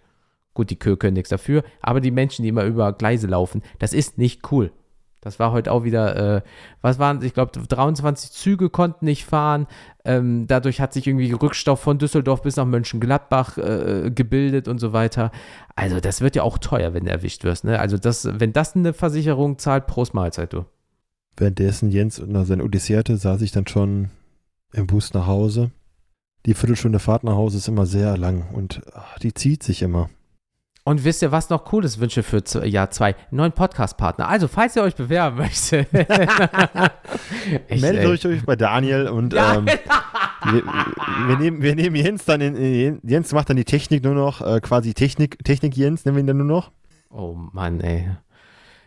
Gut, die Kühe können nichts dafür, aber die Menschen, die immer über Gleise laufen, das ist nicht cool. Das war heute auch wieder, äh, was waren, ich glaube, dreiundzwanzig Züge konnten nicht fahren. Ähm, dadurch hat sich irgendwie Rückstau von Düsseldorf bis nach Mönchengladbach äh, gebildet und so weiter. Also das wird ja auch teuer, wenn du erwischt wirst. Ne? Also das, wenn das eine Versicherung zahlt, Prost Mahlzeit, du. Währenddessen Jens und seine Odyssee hatte, saß ich dann schon im Bus nach Hause. Die Viertelstunde Fahrt nach Hause ist immer sehr lang und ach, die zieht sich immer. Und wisst ihr, was noch Cooles wünsche für Jahr zwei? Neuen Podcast-Partner. Also, falls ihr euch bewerben möchtet. Meldet euch, euch bei Daniel und ja. ähm, wir, wir, nehmen, wir nehmen Jens dann in, in, Jens macht dann die Technik nur noch, äh, quasi Technik, Technik Jens, nehmen wir ihn dann nur noch. Oh Mann, ey.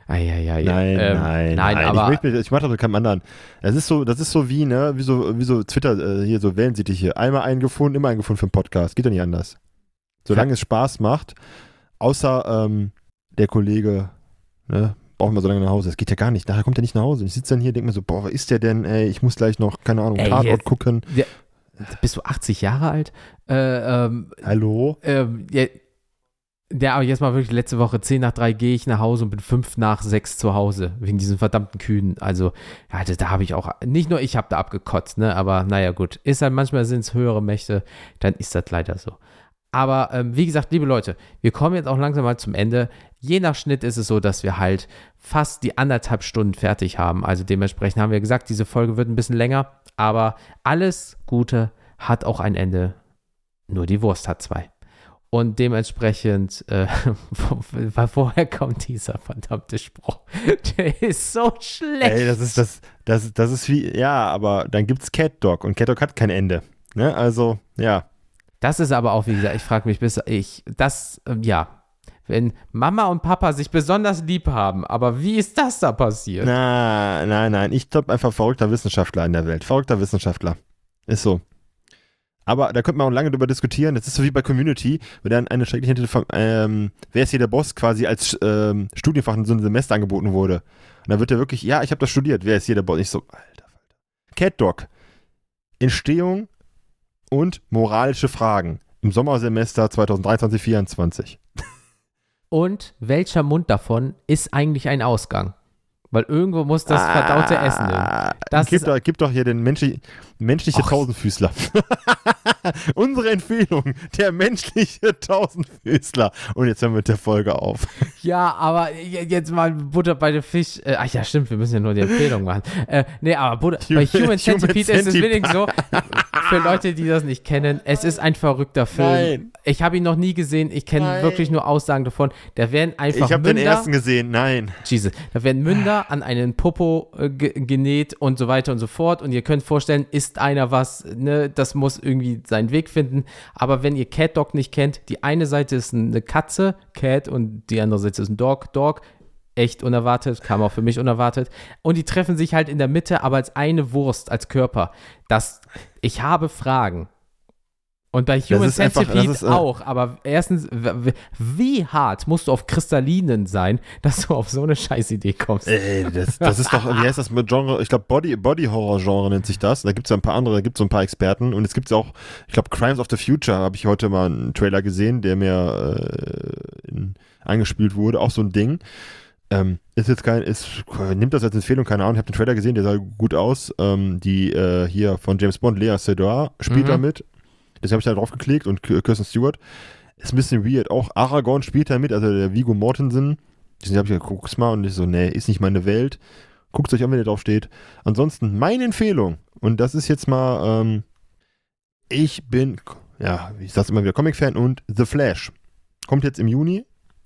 Eieiei. Nein, ähm, nein, nein, nein, aber ich, ich mache das mit keinem anderen. Das ist so, das ist so wie, ne, wie so, wie so Twitter, äh, hier so Wellensittich hier. Einmal eingefunden, immer eingefunden für einen Podcast. Geht ja nicht anders. Solange ja. es Spaß macht. Außer ähm, der Kollege, ne, brauchen wir so lange nach Hause. Das geht ja gar nicht. Nachher kommt er nicht nach Hause. Ich sitze dann hier und denke mir so, boah, was ist der denn? Ey, ich muss gleich noch, keine Ahnung, ey, Tatort jetzt, gucken. Ja, bist du achtzig Jahre alt? Äh, ähm, Hallo? Ähm, ja, ja, aber jetzt mal wirklich, letzte Woche zehn nach drei gehe ich nach Hause und bin fünf nach sechs zu Hause. Wegen diesen verdammten Kühen. Also, ja, da habe ich auch, nicht nur ich habe da abgekotzt, ne? Aber naja, gut. Ist halt, manchmal sind es höhere Mächte. Dann ist das leider so. Aber ähm, wie gesagt, liebe Leute, wir kommen jetzt auch langsam mal zum Ende. Je nach Schnitt ist es so, dass wir halt fast die anderthalb Stunden fertig haben. Also dementsprechend haben wir gesagt, diese Folge wird ein bisschen länger. Aber alles Gute hat auch ein Ende. Nur die Wurst hat zwei. Und dementsprechend, äh, woher kommt dieser verdammte Spruch? Der ist so schlecht. Ey, das ist, das, das, das ist wie, ja, aber dann gibt's Cat Dog. Und Cat Dog hat kein Ende. Ne? Also, ja. Das ist aber auch, wie gesagt, ich frage mich, bis ich, das, ja, wenn Mama und Papa sich besonders lieb haben, aber wie ist das da passiert? Na, nein, nein, ich glaube einfach verrückter Wissenschaftler in der Welt, verrückter Wissenschaftler, ist so. Aber da könnte man auch lange drüber diskutieren, das ist so wie bei Community, wo dann eine schreckliche, ähm, wer ist hier der Boss quasi als ähm, Studienfach in so einem Semester angeboten wurde. Und dann wird der wirklich, ja, ich habe das studiert, wer ist hier der Boss? Ich so, alter, alter. Cat Dog, Entstehung und moralische Fragen im Sommersemester zwanzig dreiundzwanzig, zwanzig vierundzwanzig. Und welcher Mund davon ist eigentlich ein Ausgang? Weil irgendwo muss das ah, verdaute Essen hin. Das gib, ist, doch, gib doch hier den menschlich, menschliche och. Tausendfüßler. Unsere Empfehlung, der menschliche Tausendfüßler. Und jetzt hören wir mit der Folge auf. Ja, aber jetzt mal Butter bei dem Fisch. Äh, ach ja, stimmt, wir müssen ja nur die Empfehlung machen. Äh, nee, aber Butter, bei Human Centipede ist es wenigstens so, für Leute, die das nicht kennen, es ist ein verrückter Film. Nein. Ich habe ihn noch nie gesehen, ich kenne wirklich nur Aussagen davon. Da werden einfach Ich habe den ersten gesehen, nein. Jesus, da werden Münder an einen Popo äh, ge- genäht und so weiter und so fort. Und ihr könnt vorstellen, ist einer was, ne, das muss irgendwie seinen Weg finden. Aber wenn ihr Cat Dog nicht kennt, die eine Seite ist eine Katze, Cat, und die andere Seite ist ein Dog, Dog. Echt unerwartet, kam auch für mich unerwartet. Und die treffen sich halt in der Mitte, aber als eine Wurst, als Körper. Das, ich habe Fragen. Und bei Human Centipede auch, aber erstens, wie hart musst du auf Kristallinen sein, dass du auf so eine Scheißidee kommst? Ey, das, das ist doch, wie heißt das mit Genre, ich glaube Body, Body Horror Genre nennt sich das, da gibt es ja ein paar andere, da gibt es so ein paar Experten und es gibt auch, ich glaube Crimes of the Future, habe ich heute mal einen Trailer gesehen, der mir äh, in, eingespielt wurde, auch so ein Ding. Ähm, ist jetzt kein, ist, nimmt das als Empfehlung, keine Ahnung, ich habe den Trailer gesehen, der sah gut aus, ähm, die äh, hier von James Bond, Lea Seydoux spielt mhm. da mit. Deswegen habe ich da drauf geklickt und Kirsten Stewart ist ein bisschen weird. Auch Aragorn spielt da mit, also der Viggo Mortensen. Deswegen habe ich gesagt, guck's mal und ich so, nee, ist nicht meine Welt. Guckt euch an, wenn ihr drauf steht. Ansonsten meine Empfehlung und das ist jetzt mal, ähm, ich bin, ja, ich sag's immer wieder, Comic-Fan und The Flash. Kommt jetzt im Juni,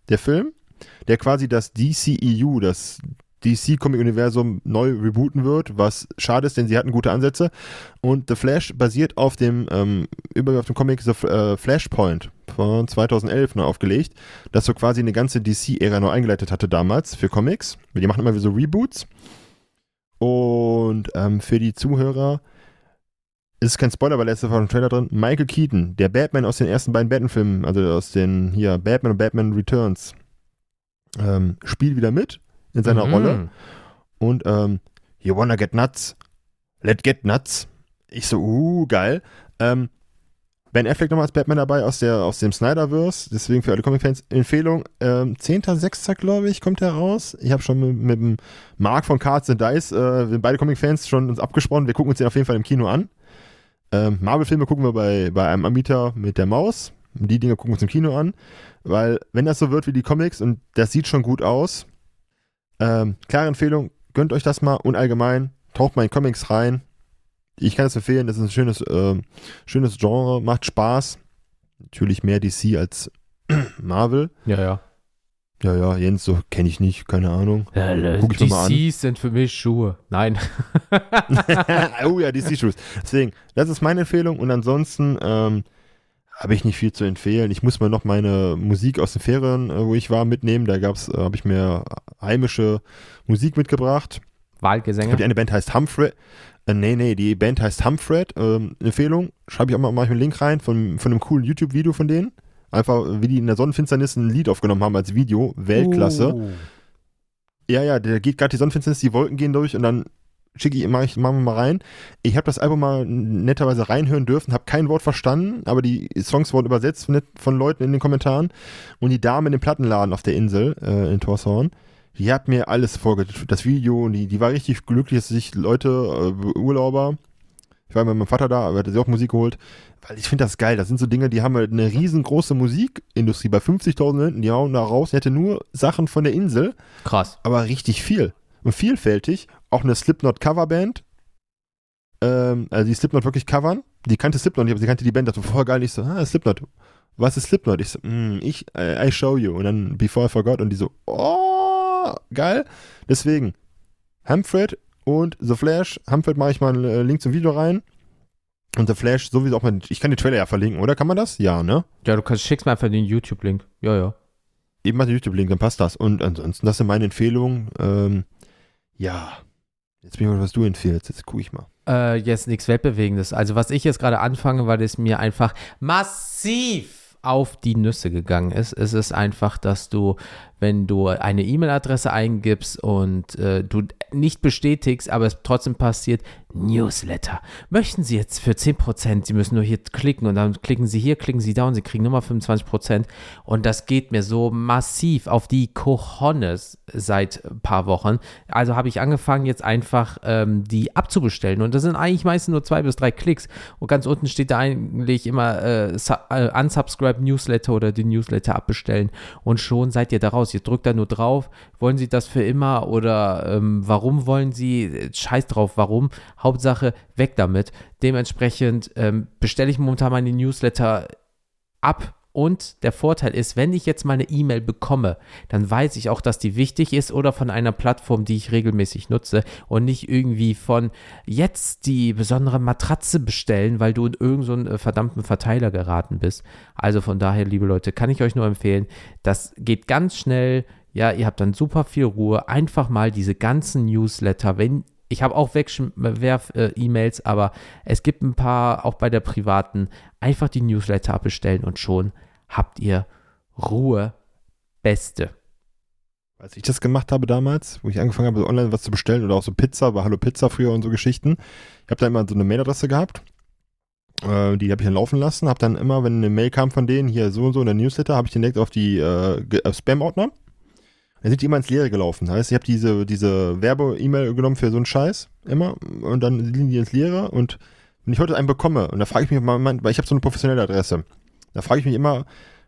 der Film, der quasi das D C E U, das D C-Comic-Universum neu rebooten wird, was schade ist, denn sie hatten gute Ansätze. Und The Flash basiert auf dem, ähm, über auf dem Comic The F- äh, Flashpoint von zweitausendelf neu aufgelegt, das so quasi eine ganze D C-Ära neu eingeleitet hatte damals für Comics. Die machen immer wieder so Reboots. Und ähm, für die Zuhörer ist kein Spoiler, weil er ist einfach im Trailer drin. Michael Keaton, der Batman aus den ersten beiden Batman-Filmen, also aus den hier Batman und Batman Returns, ähm, spielt wieder mit. In seiner mhm. Rolle. Und, ähm, you wanna get nuts? Let get nuts. Ich so, uh, geil. Ähm, Ben Affleck nochmal als Batman dabei aus, der, aus dem Snyderverse, deswegen für alle Comic-Fans Empfehlung. Ähm, zehnter sechster glaube ich, kommt er raus. Ich habe schon mit, mit dem Marc von Cards and Dice, äh, wir beide Comic-Fans, schon uns abgesprochen. Wir gucken uns den auf jeden Fall im Kino an. Ähm, Marvel-Filme gucken wir bei, bei einem Anbieter mit der Maus. Die Dinge gucken wir uns im Kino an, weil wenn das so wird wie die Comics, und das sieht schon gut aus, ähm, klare Empfehlung, gönnt euch das mal, und allgemein taucht mal in Comics rein. Ich kann es empfehlen, das ist ein schönes, äh, schönes Genre, macht Spaß. Natürlich mehr D C als Marvel. Ja, ja. Ja, ja, Jens, so kenne ich nicht, keine Ahnung. Ja, guck ich D Cs mir mal an. Sind für mich Schuhe. Nein. Oh ja, D C-Schuhe. Deswegen, das ist meine Empfehlung, und ansonsten ähm, habe ich nicht viel zu empfehlen. Ich muss mal noch meine Musik aus den Ferien, wo ich war, mitnehmen. Da gab's, habe ich mir heimische Musik mitgebracht. Wahlgesänge. Ich glaub, die eine Band heißt Humfred. Äh, nee, nee, die Band heißt Humfred. Ähm, Empfehlung. Schreibe ich auch mal, mach ich einen Link rein von, von einem coolen YouTube-Video von denen. Einfach, wie die in der Sonnenfinsternis ein Lied aufgenommen haben als Video. Weltklasse. Uh. Ja, ja, da geht gerade die Sonnenfinsternis, die Wolken gehen durch, und dann schicke ich, mache ich, machen wir mal rein. Ich habe das Album mal netterweise reinhören dürfen, habe kein Wort verstanden, aber die Songs wurden übersetzt von, von Leuten in den Kommentaren. Und die Dame in dem Plattenladen auf der Insel, äh, in Tórshavn, die hat mir alles vorgestellt. Das Video, und die, die war richtig glücklich, dass sich Leute, äh, Urlauber, ich war mit meinem Vater da, aber hat sie auch Musik geholt, weil ich finde das geil. Das sind so Dinge, die haben halt eine riesengroße Musikindustrie bei fünfzigtausend Leuten, die hauen da raus. Die hatte nur Sachen von der Insel. Krass. Aber richtig viel. Und vielfältig, auch eine Slipknot-Coverband, ähm, also die Slipknot wirklich covern, die kannte Slipknot nicht, aber sie kannte die Band, dachte voll geil, ich so, ah, Slipknot, was ist Slipknot? Ich so, mm, ich, I, I show you, und dann Before I Forgot, und die so, oh, geil, deswegen, Humfred und The Flash, Humfred mache ich mal einen äh, Link zum Video rein, und The Flash sowieso auch mal, ich kann den Trailer ja verlinken, oder, kann man das? Ja, ne? Ja, du kannst, schickst mir einfach den YouTube-Link, ja, ja. Eben mal den YouTube-Link, dann passt das, und ansonsten, das sind meine Empfehlungen, ähm, ja, jetzt bin ich mal, was du empfiehlst, jetzt gucke ich mal. Äh, jetzt nichts Weltbewegendes. Also was ich jetzt gerade anfange, weil es mir einfach massiv auf die Nüsse gegangen ist, ist es einfach, dass du, wenn du eine E-Mail-Adresse eingibst und äh, du nicht bestätigst, aber es trotzdem passiert, Newsletter. Möchten Sie jetzt für zehn Prozent, Sie müssen nur hier klicken, und dann klicken Sie hier, klicken Sie da, und Sie kriegen nochmal fünfundzwanzig Prozent, und das geht mir so massiv auf die Cojones seit ein paar Wochen. Also habe ich angefangen, jetzt einfach ähm, die abzubestellen, und das sind eigentlich meistens nur zwei bis drei Klicks, und ganz unten steht da eigentlich immer äh, su- äh, unsubscribe Newsletter oder den Newsletter abbestellen, und schon seid ihr da raus. Ihr drückt da nur drauf, wollen Sie das für immer, oder ähm, warum wollen Sie, scheiß drauf, warum, Hauptsache weg damit. Dementsprechend ähm, bestelle ich momentan meine Newsletter ab, und der Vorteil ist, wenn ich jetzt mal eine E-Mail bekomme, dann weiß ich auch, dass die wichtig ist oder von einer Plattform, die ich regelmäßig nutze, und nicht irgendwie von jetzt die besondere Matratze bestellen, weil du in irgendeinen so verdammten Verteiler geraten bist. Also von daher, liebe Leute, kann ich euch nur empfehlen, das geht ganz schnell, ja, ihr habt dann super viel Ruhe, einfach mal diese ganzen Newsletter, wenn ich habe auch Wegwerf-E-Mails, aber es gibt ein paar, auch bei der privaten, einfach die Newsletter abbestellen, und schon habt ihr Ruhe, Beste. Als ich das gemacht habe damals, wo ich angefangen habe, online was zu bestellen, oder auch so Pizza, bei Hallo Pizza früher und so Geschichten, ich habe da immer so eine Mailadresse gehabt, äh, die habe ich dann laufen lassen, habe dann immer, wenn eine Mail kam von denen, hier so und so in der Newsletter, habe ich den direkt auf die äh, Spam-Ordner. Dann sind die immer ins Leere gelaufen. Das heißt, ich habe diese, diese Werbe-E-Mail genommen für so einen Scheiß immer, und dann liegen die ins Leere, und wenn ich heute einen bekomme, und da frage ich mich mal, weil ich habe so eine professionelle Adresse, da frage ich mich immer,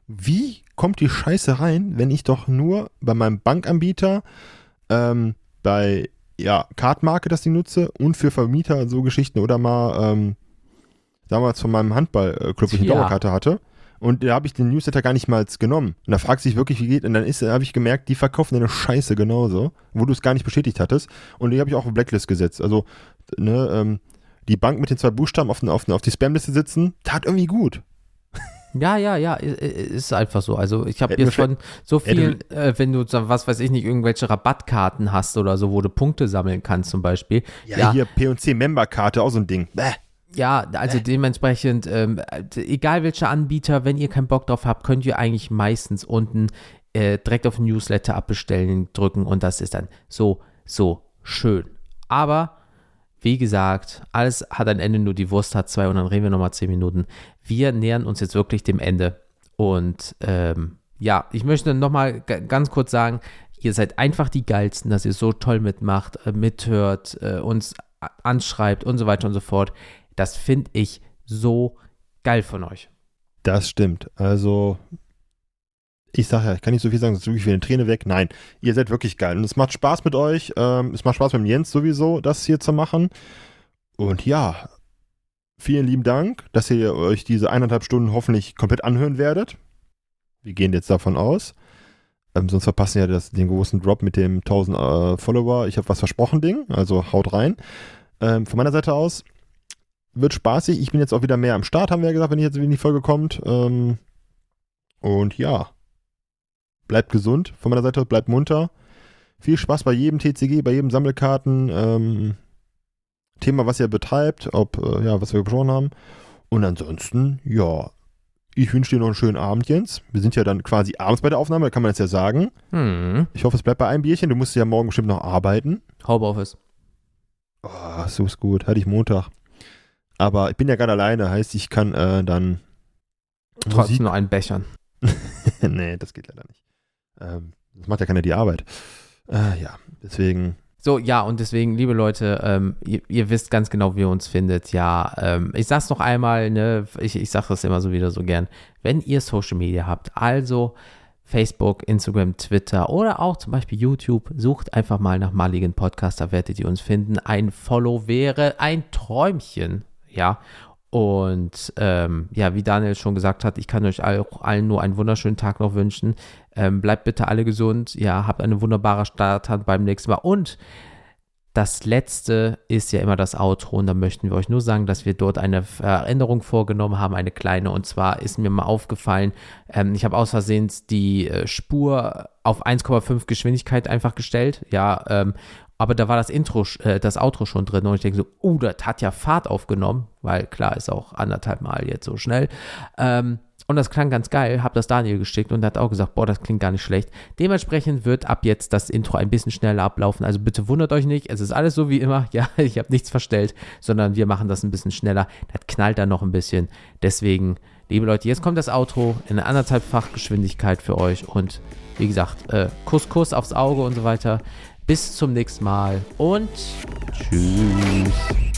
wie kommt die Scheiße rein, wenn ich doch nur bei meinem Bankanbieter, ähm, bei, ja, Cardmarket, das die nutze, und für Vermieter so Geschichten, oder mal ähm, damals von meinem Handballclub, ich eine Dauerkarte hatte. Und da habe ich den Newsletter gar nicht mal genommen. Und da fragst du dich wirklich, wie geht, und dann ist, da habe ich gemerkt, die verkaufen eine Scheiße genauso, wo du es gar nicht bestätigt hattest. Und die habe ich auch auf Blacklist gesetzt. Also, ne, ähm, die Bank mit den zwei Buchstaben auf, den, auf, den, auf die Spamliste sitzen, tat irgendwie gut. Ja, ja, ja, ist einfach so. Also ich habe jetzt schon so viel, äh, wenn du, was weiß ich nicht, irgendwelche Rabattkarten hast oder so, wo du Punkte sammeln kannst zum Beispiel. Ja, ja. Hier P und C-Member-Karte, auch so ein Ding. Bäh. Ja, also dementsprechend, ähm, egal welcher Anbieter, wenn ihr keinen Bock drauf habt, könnt ihr eigentlich meistens unten äh, direkt auf Newsletter abbestellen drücken, und das ist dann so, so schön. Aber Wie gesagt, alles hat ein Ende, nur die Wurst hat zwei und dann reden wir nochmal zehn Minuten. Wir nähern uns jetzt wirklich dem Ende. Und ähm, ja, ich möchte nochmal g- ganz kurz sagen, ihr seid einfach die Geilsten, dass ihr so toll mitmacht, äh, mithört, äh, uns a- anschreibt und so weiter und so fort. Das finde ich so geil von euch. Das stimmt. Also ich sage ja, ich kann nicht so viel sagen, sonst drücke ich wieder eine Träne weg. Nein, ihr seid wirklich geil. Und es macht Spaß mit euch. Ähm, es macht Spaß mit dem Jens sowieso, das hier zu machen. Und ja, vielen lieben Dank, dass ihr euch diese eineinhalb Stunden hoffentlich komplett anhören werdet. Wir gehen jetzt davon aus. Ähm, sonst verpassen wir ja das, den großen Drop mit dem tausend äh, Follower. Ich habe was versprochen, Ding. Also haut rein. Ähm, von meiner Seite aus wird spaßig. Ich bin jetzt auch wieder mehr am Start, haben wir ja gesagt, wenn ihr jetzt in die Folge kommt. Ähm, und ja. Bleibt gesund von meiner Seite, bleibt munter. Viel Spaß bei jedem T C G, bei jedem Sammelkarten, ähm, Thema, was ihr betreibt, ob, äh, ja, was wir besprochen haben. Und ansonsten, ja, ich wünsche dir noch einen schönen Abend, Jens. Wir sind ja dann quasi abends bei der Aufnahme, da kann man jetzt ja sagen. Hm. Ich hoffe, es bleibt bei einem Bierchen. Du musst ja morgen bestimmt noch arbeiten. Homeoffice. Oh, so ist gut. Hatte ich Montag. Aber ich bin ja gerade alleine, heißt, ich kann äh, dann trotzdem nur einen bechern. Nee, das geht leider nicht. Das macht ja keiner die Arbeit. Äh, ja, deswegen. So, ja, und deswegen, liebe Leute, ähm, ihr, ihr wisst ganz genau, wie ihr uns findet. Ja, ähm, ich sag's noch einmal, ne, ich, ich sag das immer so wieder so gern. Wenn ihr Social Media habt, also Facebook, Instagram, Twitter oder auch zum Beispiel YouTube, sucht einfach mal nach Maligen Podcast, da werdet ihr uns finden. Ein Follow wäre ein Träumchen, ja. Und ähm, ja, wie Daniel schon gesagt hat, ich kann euch auch allen nur einen wunderschönen Tag noch wünschen. Ähm, bleibt bitte alle gesund. Ja, habt eine wunderbare Start beim nächsten Mal. Und das Letzte ist ja immer das Outro. Und da möchten wir euch nur sagen, dass wir dort eine Veränderung vorgenommen haben, eine kleine. Und zwar ist mir mal aufgefallen, ähm, ich habe aus Versehen die Spur auf eins Komma fünf Geschwindigkeit einfach gestellt. Ja, ähm, aber da war das Intro, äh, das Outro schon drin und ich denke so, oh, uh, das hat ja Fahrt aufgenommen, weil klar ist auch anderthalb Mal jetzt so schnell. Ähm, und das klang ganz geil, hab das Daniel geschickt und der hat auch gesagt, boah, das klingt gar nicht schlecht. Dementsprechend wird ab jetzt das Intro ein bisschen schneller ablaufen, also bitte wundert euch nicht, es ist alles so wie immer, ja, ich habe nichts verstellt, sondern wir machen das ein bisschen schneller, das knallt dann noch ein bisschen. Deswegen, liebe Leute, jetzt kommt das Outro in anderthalbfach Geschwindigkeit für euch und wie gesagt, äh, Kuss, Kuss aufs Auge und so weiter. Bis zum nächsten Mal und tschüss.